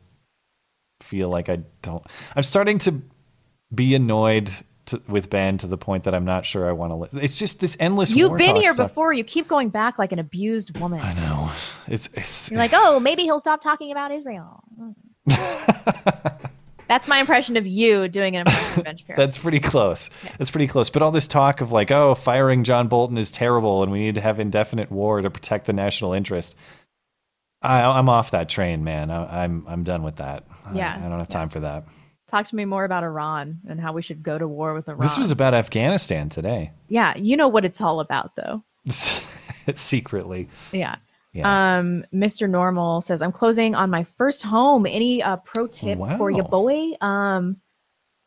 feel like I don't I'm starting to be annoyed to, with Ben to the point that I'm not sure I want to li- it's just this endless you've war been here stuff. Before you keep going back like an abused woman. I know it's, it's you're like oh maybe he'll stop talking about Israel. That's my impression of you doing an impression of Ben Shapiro. That's pretty close. Yeah. That's pretty close. But all this talk of like, oh, firing John Bolton is terrible and we need to have indefinite war to protect the national interest, I, I'm off that train, man. I, I'm I'm done with that. Yeah, I, I don't have time yeah. for that. Talk to me more about Iran and how we should go to war with Iran. This was about Afghanistan today. Yeah, you know what it's all about, though. Secretly. Yeah. yeah. Um, Mister Normal says, I'm closing on my first home. Any uh, pro tip wow. for you, boy? Um,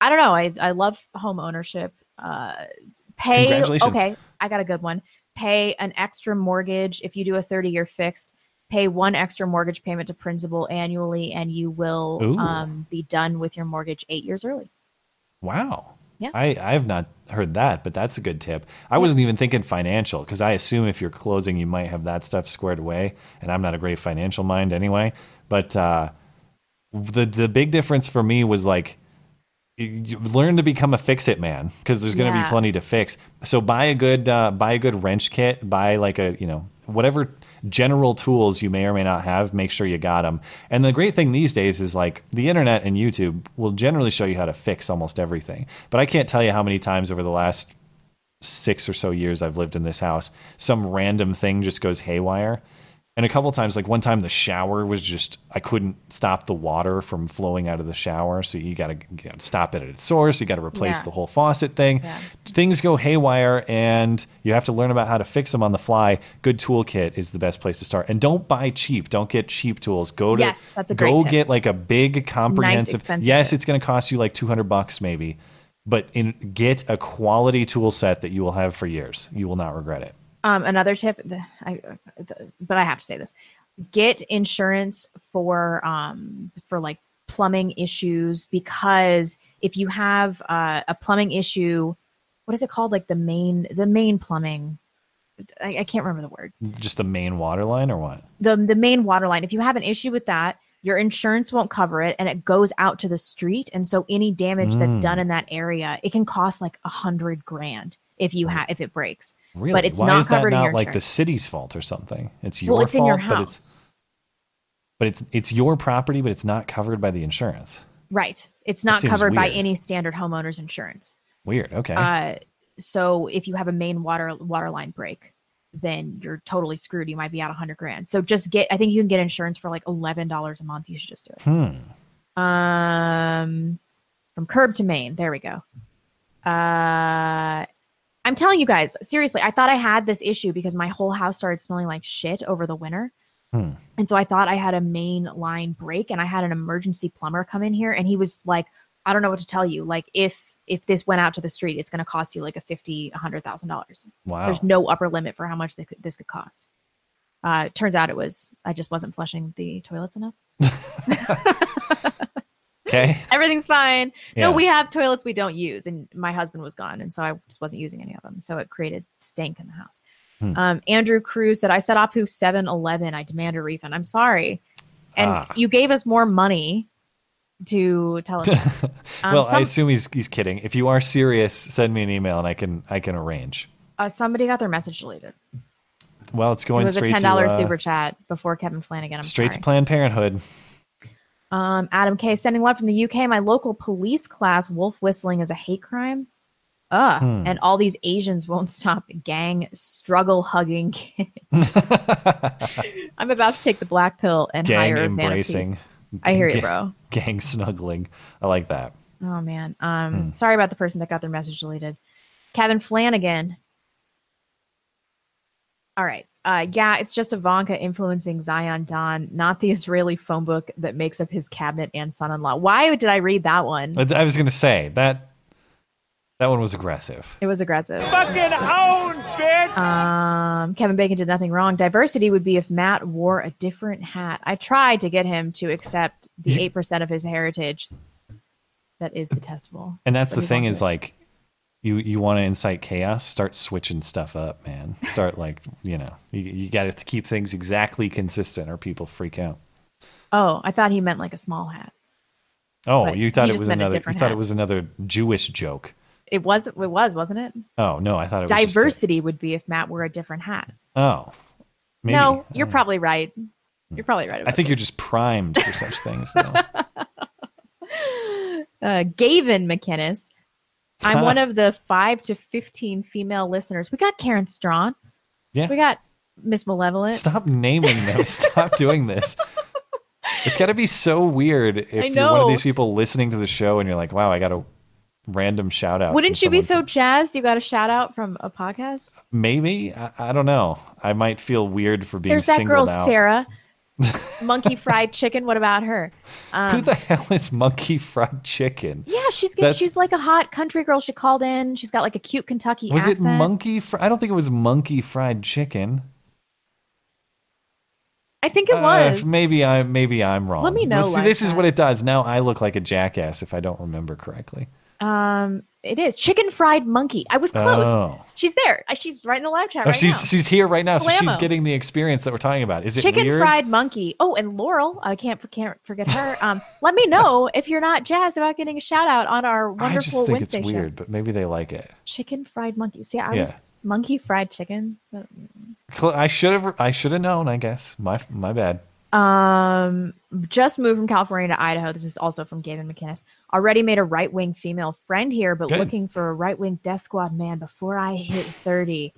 I don't know. I, I love home ownership. Uh, pay. Congratulations. Okay, I got a good one. Pay an extra mortgage if you do a thirty-year fixed. pay one extra mortgage payment to principal annually, and you will um, be done with your mortgage eight years early. Wow. Yeah. I, I have not heard that, but that's a good tip. I yeah. wasn't even thinking financial, because I assume if you're closing, you might have that stuff squared away, and I'm not a great financial mind anyway. But uh, the the big difference for me was like, you learn to become a fix-it man, because there's going to yeah. be plenty to fix. So buy a good uh, buy a good wrench kit, buy like a, you know, whatever general tools you may or may not have, make sure you got them. And the great thing these days is like the internet and YouTube will generally show you how to fix almost everything. But I can't tell you how many times over the last six or so years I've lived in this house, some random thing just goes haywire. And a couple of times, like one time the shower was just, I couldn't stop the water from flowing out of the shower. So you got to you know, stop it at its source. You got to replace yeah. the whole faucet thing. Yeah. Things go haywire and you have to learn about how to fix them on the fly. Good toolkit is the best place to start. And don't buy cheap. Don't get cheap tools. Go to, yes, that's a great go tip. Get like a big comprehensive. Nice, yes, tip. It's going to cost you like two hundred bucks maybe, but in, get a quality tool set that you will have for years. You will not regret it. Um, another tip, I, the, but I have to say this, get insurance for, um, for like plumbing issues, because if you have uh, a plumbing issue, what is it called? Like the main, the main plumbing, I, I can't remember the word. Just the main water line or what? The the main water line. If you have an issue with that, your insurance won't cover it and it goes out to the street. And so any damage mm. that's done in that area, it can cost like a hundred grand. If you have, if it breaks, really? But it's Why not is covered that not in your like insurance. The city's fault or something. It's your well, it's fault, in your house. But it's, but it's, it's your property, but it's not covered by the insurance. Right. It's not covered weird. by any standard homeowner's insurance. Weird. Okay. Uh, so if you have a main water, water line break, then you're totally screwed. You might be out a hundred grand. So just get, I think you can get insurance for like eleven dollars a month. You should just do it. Hmm. Um, from curb to main. There we go. Uh, I'm telling you guys, seriously, I thought I had this issue because my whole house started smelling like shit over the winter. Hmm. And so I thought I had a main line break, and I had an emergency plumber come in here, and he was like, I don't know what to tell you. Like if, if this went out to the street, it's going to cost you like a fifty, a hundred thousand dollars. Wow. There's no upper limit for how much this could, this could cost. Uh, turns out it was, I just wasn't flushing the toilets enough. Okay. Everything's fine. Yeah. No, we have toilets we don't use, and my husband was gone, and so I just wasn't using any of them. So it created stank in the house. Hmm. Um, Andrew Cruz said, I set up who seven eleven. I demand a refund. I'm sorry. And ah. you gave us more money to tell us. um, well, some- I assume he's he's kidding. If you are serious, send me an email and I can I can arrange. Uh, somebody got their message deleted. Well, it's going it was straight a ten dollars to uh, super chat before Kevin Flanagan. I'm straight sorry. to Planned Parenthood. Um, Adam K, sending love from the U K. My local police class, wolf whistling is a hate crime. Ugh. Hmm. And all these Asians won't stop gang struggle hugging kids. I'm about to take the black pill and gang hire embracing. I hear you, bro. Gang snuggling. I like that. Oh man. Um, hmm. Sorry about the person that got their message deleted. Kevin Flanagan. All right. Uh, yeah, it's just Ivanka influencing Zion Don, not the Israeli phone book that makes up his cabinet and son-in-law. Why did I read that one? I was going to say that that one was aggressive. It was aggressive. Fucking own, bitch! Um, Kevin Bacon did nothing wrong. Diversity would be if Matt wore a different hat. I tried to get him to accept the eight percent of his heritage that is detestable. And that's but the thing is it. like, You you want to incite chaos? Start switching stuff up, man. Start like, you know, you, you got to keep things exactly consistent or people freak out. Oh, I thought he meant like a small hat. Oh, but you thought it was another. You hat. thought it was another Jewish joke. It was. It was, wasn't it? Oh no, I thought it diversity was diversity would be if Matt wore a different hat. Oh, maybe. No, you're probably right. You're probably right. About I think that. You're just primed for such things now. uh, Gavin McInnes. I'm one of the five to fifteen female listeners. We got Karen Strawn. Yeah. We got Miss Malevolent. Stop naming them. Stop doing this. It's got to be so weird if you're one of these people listening to the show and you're like, wow, I got a random shout out. Wouldn't you be so jazzed you got a shout out from a podcast? Maybe. I, I don't know. I might feel weird for being singled out. There's that girl, Sarah. Monkey Fried Chicken. What about her? Um, Who the hell is Monkey Fried Chicken? Yeah, she's good. She's like a hot country girl. She called in. She's got like a cute Kentucky was accent. Was it Monkey? Fr- I don't think it was Monkey Fried Chicken. I think it uh, was. Maybe I'm maybe I'm wrong. Let me know. Well, see, like this that. is what it does. Now I look like a jackass if I don't remember correctly. Um, it is chicken fried monkey. I was close. Oh. She's there. She's right in the live chat. Oh, right she's now. she's here right now. Palamo. So she's getting the experience that we're talking about. Is it chicken weird? fried monkey? Oh, and Laurel. I can't can't forget her. Um, let me know if you're not jazzed about getting a shout out on our wonderful. I just think Wednesday it's weird, show. But maybe they like it. Chicken fried monkeys. Yeah, I yeah. was. Monkey fried chicken. I should have. I should have known. I guess my my bad. Um, just moved from California to Idaho. This is also from Gavin McInnes. Already made a right wing female friend here, but Good. looking for a right wing death squad man before I hit thirty.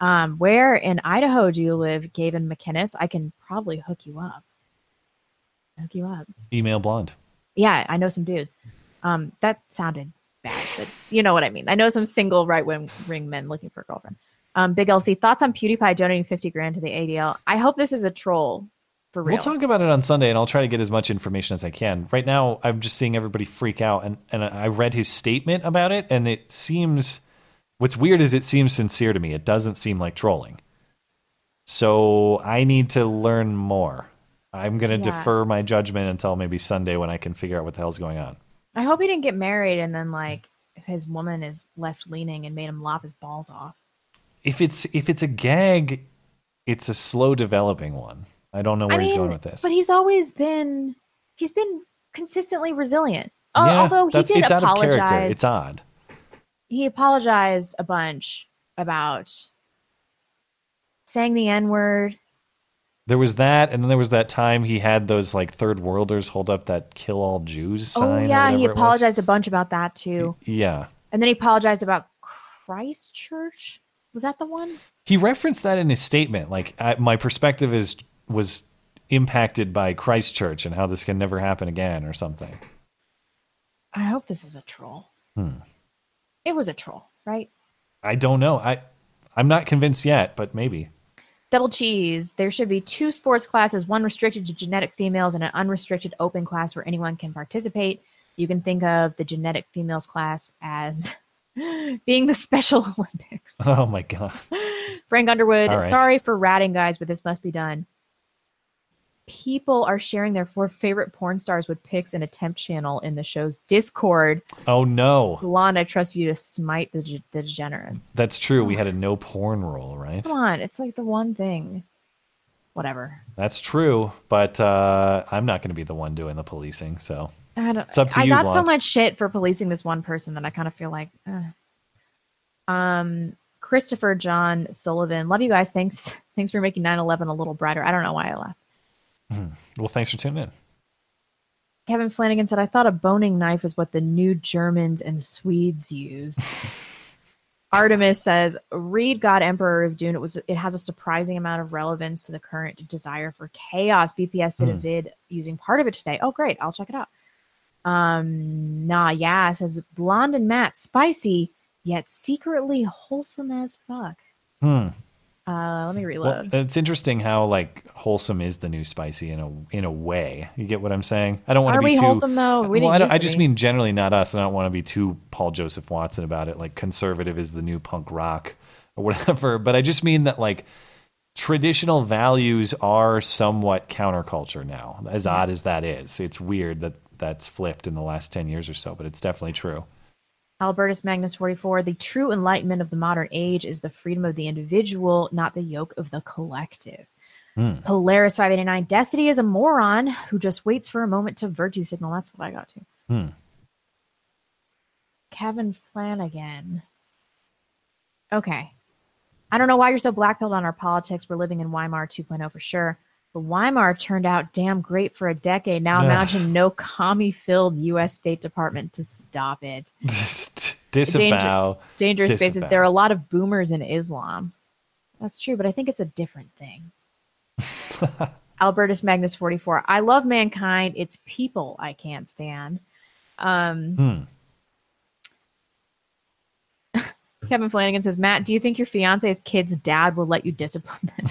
Um, where in Idaho do you live, Gavin McInnes? I can probably hook you up. Hook you up. Email Blonde. Yeah, I know some dudes. Um, that sounded. Bad, but you know what I mean. I know some single right wing men looking for a girlfriend. Um, Big L C, thoughts on PewDiePie donating fifty grand to the A D L? I hope this is a troll for real. We'll talk about it on Sunday, and I'll try to get as much information as I can. Right now, I'm just seeing everybody freak out, and, and I read his statement about it, and it seems... What's weird is it seems sincere to me. It doesn't seem like trolling. So I need to learn more. I'm going to yeah. defer my judgment until maybe Sunday when I can figure out what the hell's going on. I hope he didn't get married and then like his woman is left leaning and made him lop his balls off. If it's if it's a gag, it's a slow developing one. I don't know where I he's mean, going with this. But he's always been he's been consistently resilient. Yeah, Although he did it's apologize. Out of character. It's odd. He apologized a bunch about saying the N-word. There was that, and then there was that time he had those like third worlders hold up that "kill all Jews" sign. Oh yeah, he apologized a bunch about that too. Yeah, and then he apologized about Christchurch. Was that the one? He referenced that in his statement. Like I, my perspective is was impacted by Christchurch and how this can never happen again, or something. I hope this is a troll. Hmm. It was a troll, right? I don't know. I I'm not convinced yet, but maybe. Double cheese. There should be two sports classes, one restricted to genetic females and an unrestricted open class where anyone can participate. You can think of the genetic females class as being the Special Olympics. Oh, my God. Frank Underwood. Right. Sorry for ratting, guys, but this must be done. People are sharing their four favorite porn stars with pics and attempt channel in the show's Discord. Oh, no. Blonde, I trust you to smite the, g- the degenerates. That's true. Come we on. Had a no porn rule, right? Come on. It's like the one thing. Whatever. That's true. But uh, I'm not going to be the one doing the policing. So I don't, it's up to I you, I got Blonde. So much shit for policing this one person that I kind of feel like. Uh. Um, Christopher John Sullivan. Love you guys. Thanks. Thanks for making nine eleven a little brighter. I don't know why I laughed. Well, thanks for tuning in. Kevin Flanagan said, I thought a boning knife is what the new Germans and Swedes use. Artemis says, read God Emperor of Dune. It was it has a surprising amount of relevance to the current desire for chaos. B P S did mm. a vid using part of it today. Oh, great. I'll check it out. Um, nah, yeah. Says, Blonde and Matt, spicy, yet secretly wholesome as fuck. Hmm. Uh, let me reload. Well, it's interesting how like wholesome is the new spicy in a in a way. You get what I'm saying? I don't want to be too. Are we wholesome though? We well, I, don't, I just mean generally not us, and I don't want to be too Paul Joseph Watson about it. Like conservative is the new punk rock or whatever. But I just mean that like traditional values are somewhat counterculture now. As odd as that is, it's weird that that's flipped in the last ten years or so. But it's definitely true. Albertus Magnus forty-four, the true enlightenment of the modern age is the freedom of the individual, not the yoke of the collective. Mm. Polaris five eighty-nine, Destiny is a moron who just waits for a moment to virtue signal. That's what I got to. Mm. Kevin Flanagan. Okay. I don't know why you're so blackpilled on our politics. We're living in Weimar two point oh for sure. But Weimar turned out damn great for a decade. Now imagine no commie-filled U S State Department to stop it. Just disavow. Danger, dangerous disavow. Spaces. There are a lot of boomers in Islam. That's true, but I think it's a different thing. Albertus Magnus forty-four. I love mankind. It's people I can't stand. Um, hmm. Kevin Flanagan says, Matt, do you think your fiance's kid's dad will let you discipline them?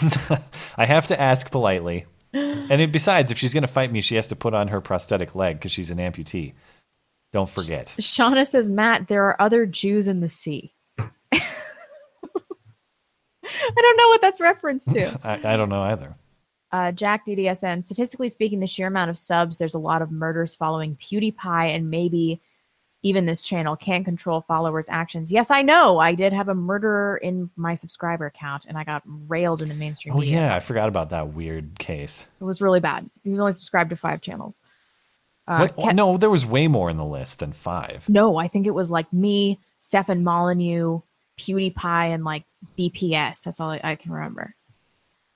I have to ask politely. And it, besides, if she's going to fight me, she has to put on her prosthetic leg because she's an amputee. Don't forget. Shauna says, Matt, there are other Jews in the sea. I don't know what that's referenced to. I, I don't know either. Uh, Jack D D S N, statistically speaking, the sheer amount of subs, there's a lot of murders following PewDiePie, and maybe even this channel can't control followers' actions. Yes, I know. I did have a murderer in my subscriber account, and I got railed in the mainstream. Oh, media. Yeah. I forgot about that weird case. It was really bad. He was only subscribed to five channels. Uh, Ke- no, there was way more in the list than five. No, I think it was like me, Stefan Molyneux, PewDiePie, and like B P S. That's all I, I can remember.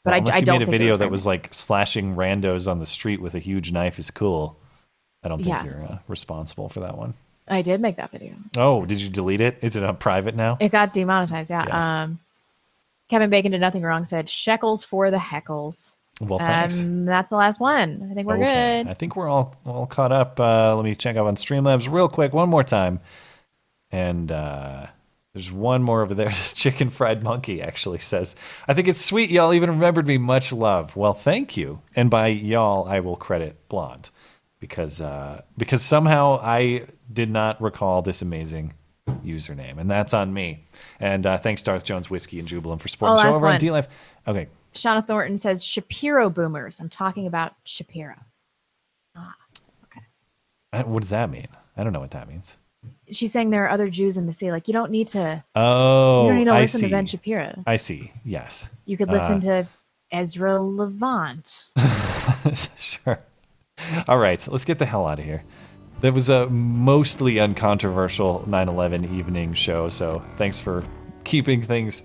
But well, I, I don't made a think video was that was like slashing randos on the street with a huge knife is cool. I don't think yeah. you're uh, responsible for that one. I did make that video. Oh, did you delete it? Is it on private now? It got demonetized. Yeah. Yes. Um, Kevin Bacon did nothing wrong. Said shekels for the heckles. Well, thanks. Um, that's the last one. I think we're okay. good. I think we're all all caught up. Uh, let me check up on Streamlabs real quick one more time. And uh, there's one more over there. This chicken fried monkey actually says, I think it's sweet. Y'all even remembered me. Much love. Well, thank you. And by y'all, I will credit Blonde because uh, because somehow I did not recall this amazing username. And that's on me. And uh, thanks, Darth Jones, Whiskey, and Jubilum for supporting the show over on D Live. Okay. Shauna Thornton says Shapiro boomers. I'm talking about Shapiro. Ah, okay. I, what does that mean? I don't know what that means. She's saying there are other Jews in the sea. Like you don't need to. Oh, you don't need to listen to Ben Shapiro. I see. Yes. You could listen uh, to Ezra Levant. Sure. All right. So let's get the hell out of here. That was a mostly uncontroversial nine eleven evening show. So thanks for keeping things.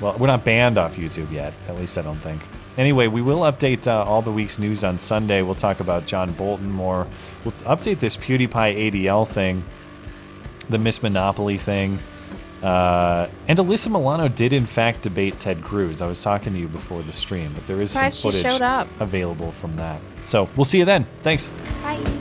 Well, we're not banned off YouTube yet, at least I don't think. Anyway, we will update uh, all the week's news on Sunday. We'll talk about John Bolton more. We'll update this PewDiePie A D L thing, the Miss Monopoly thing. Uh, and Alyssa Milano did, in fact, debate Ted Cruz. I was talking to you before the stream, but there is some footage available from that. So we'll see you then. Thanks. Bye.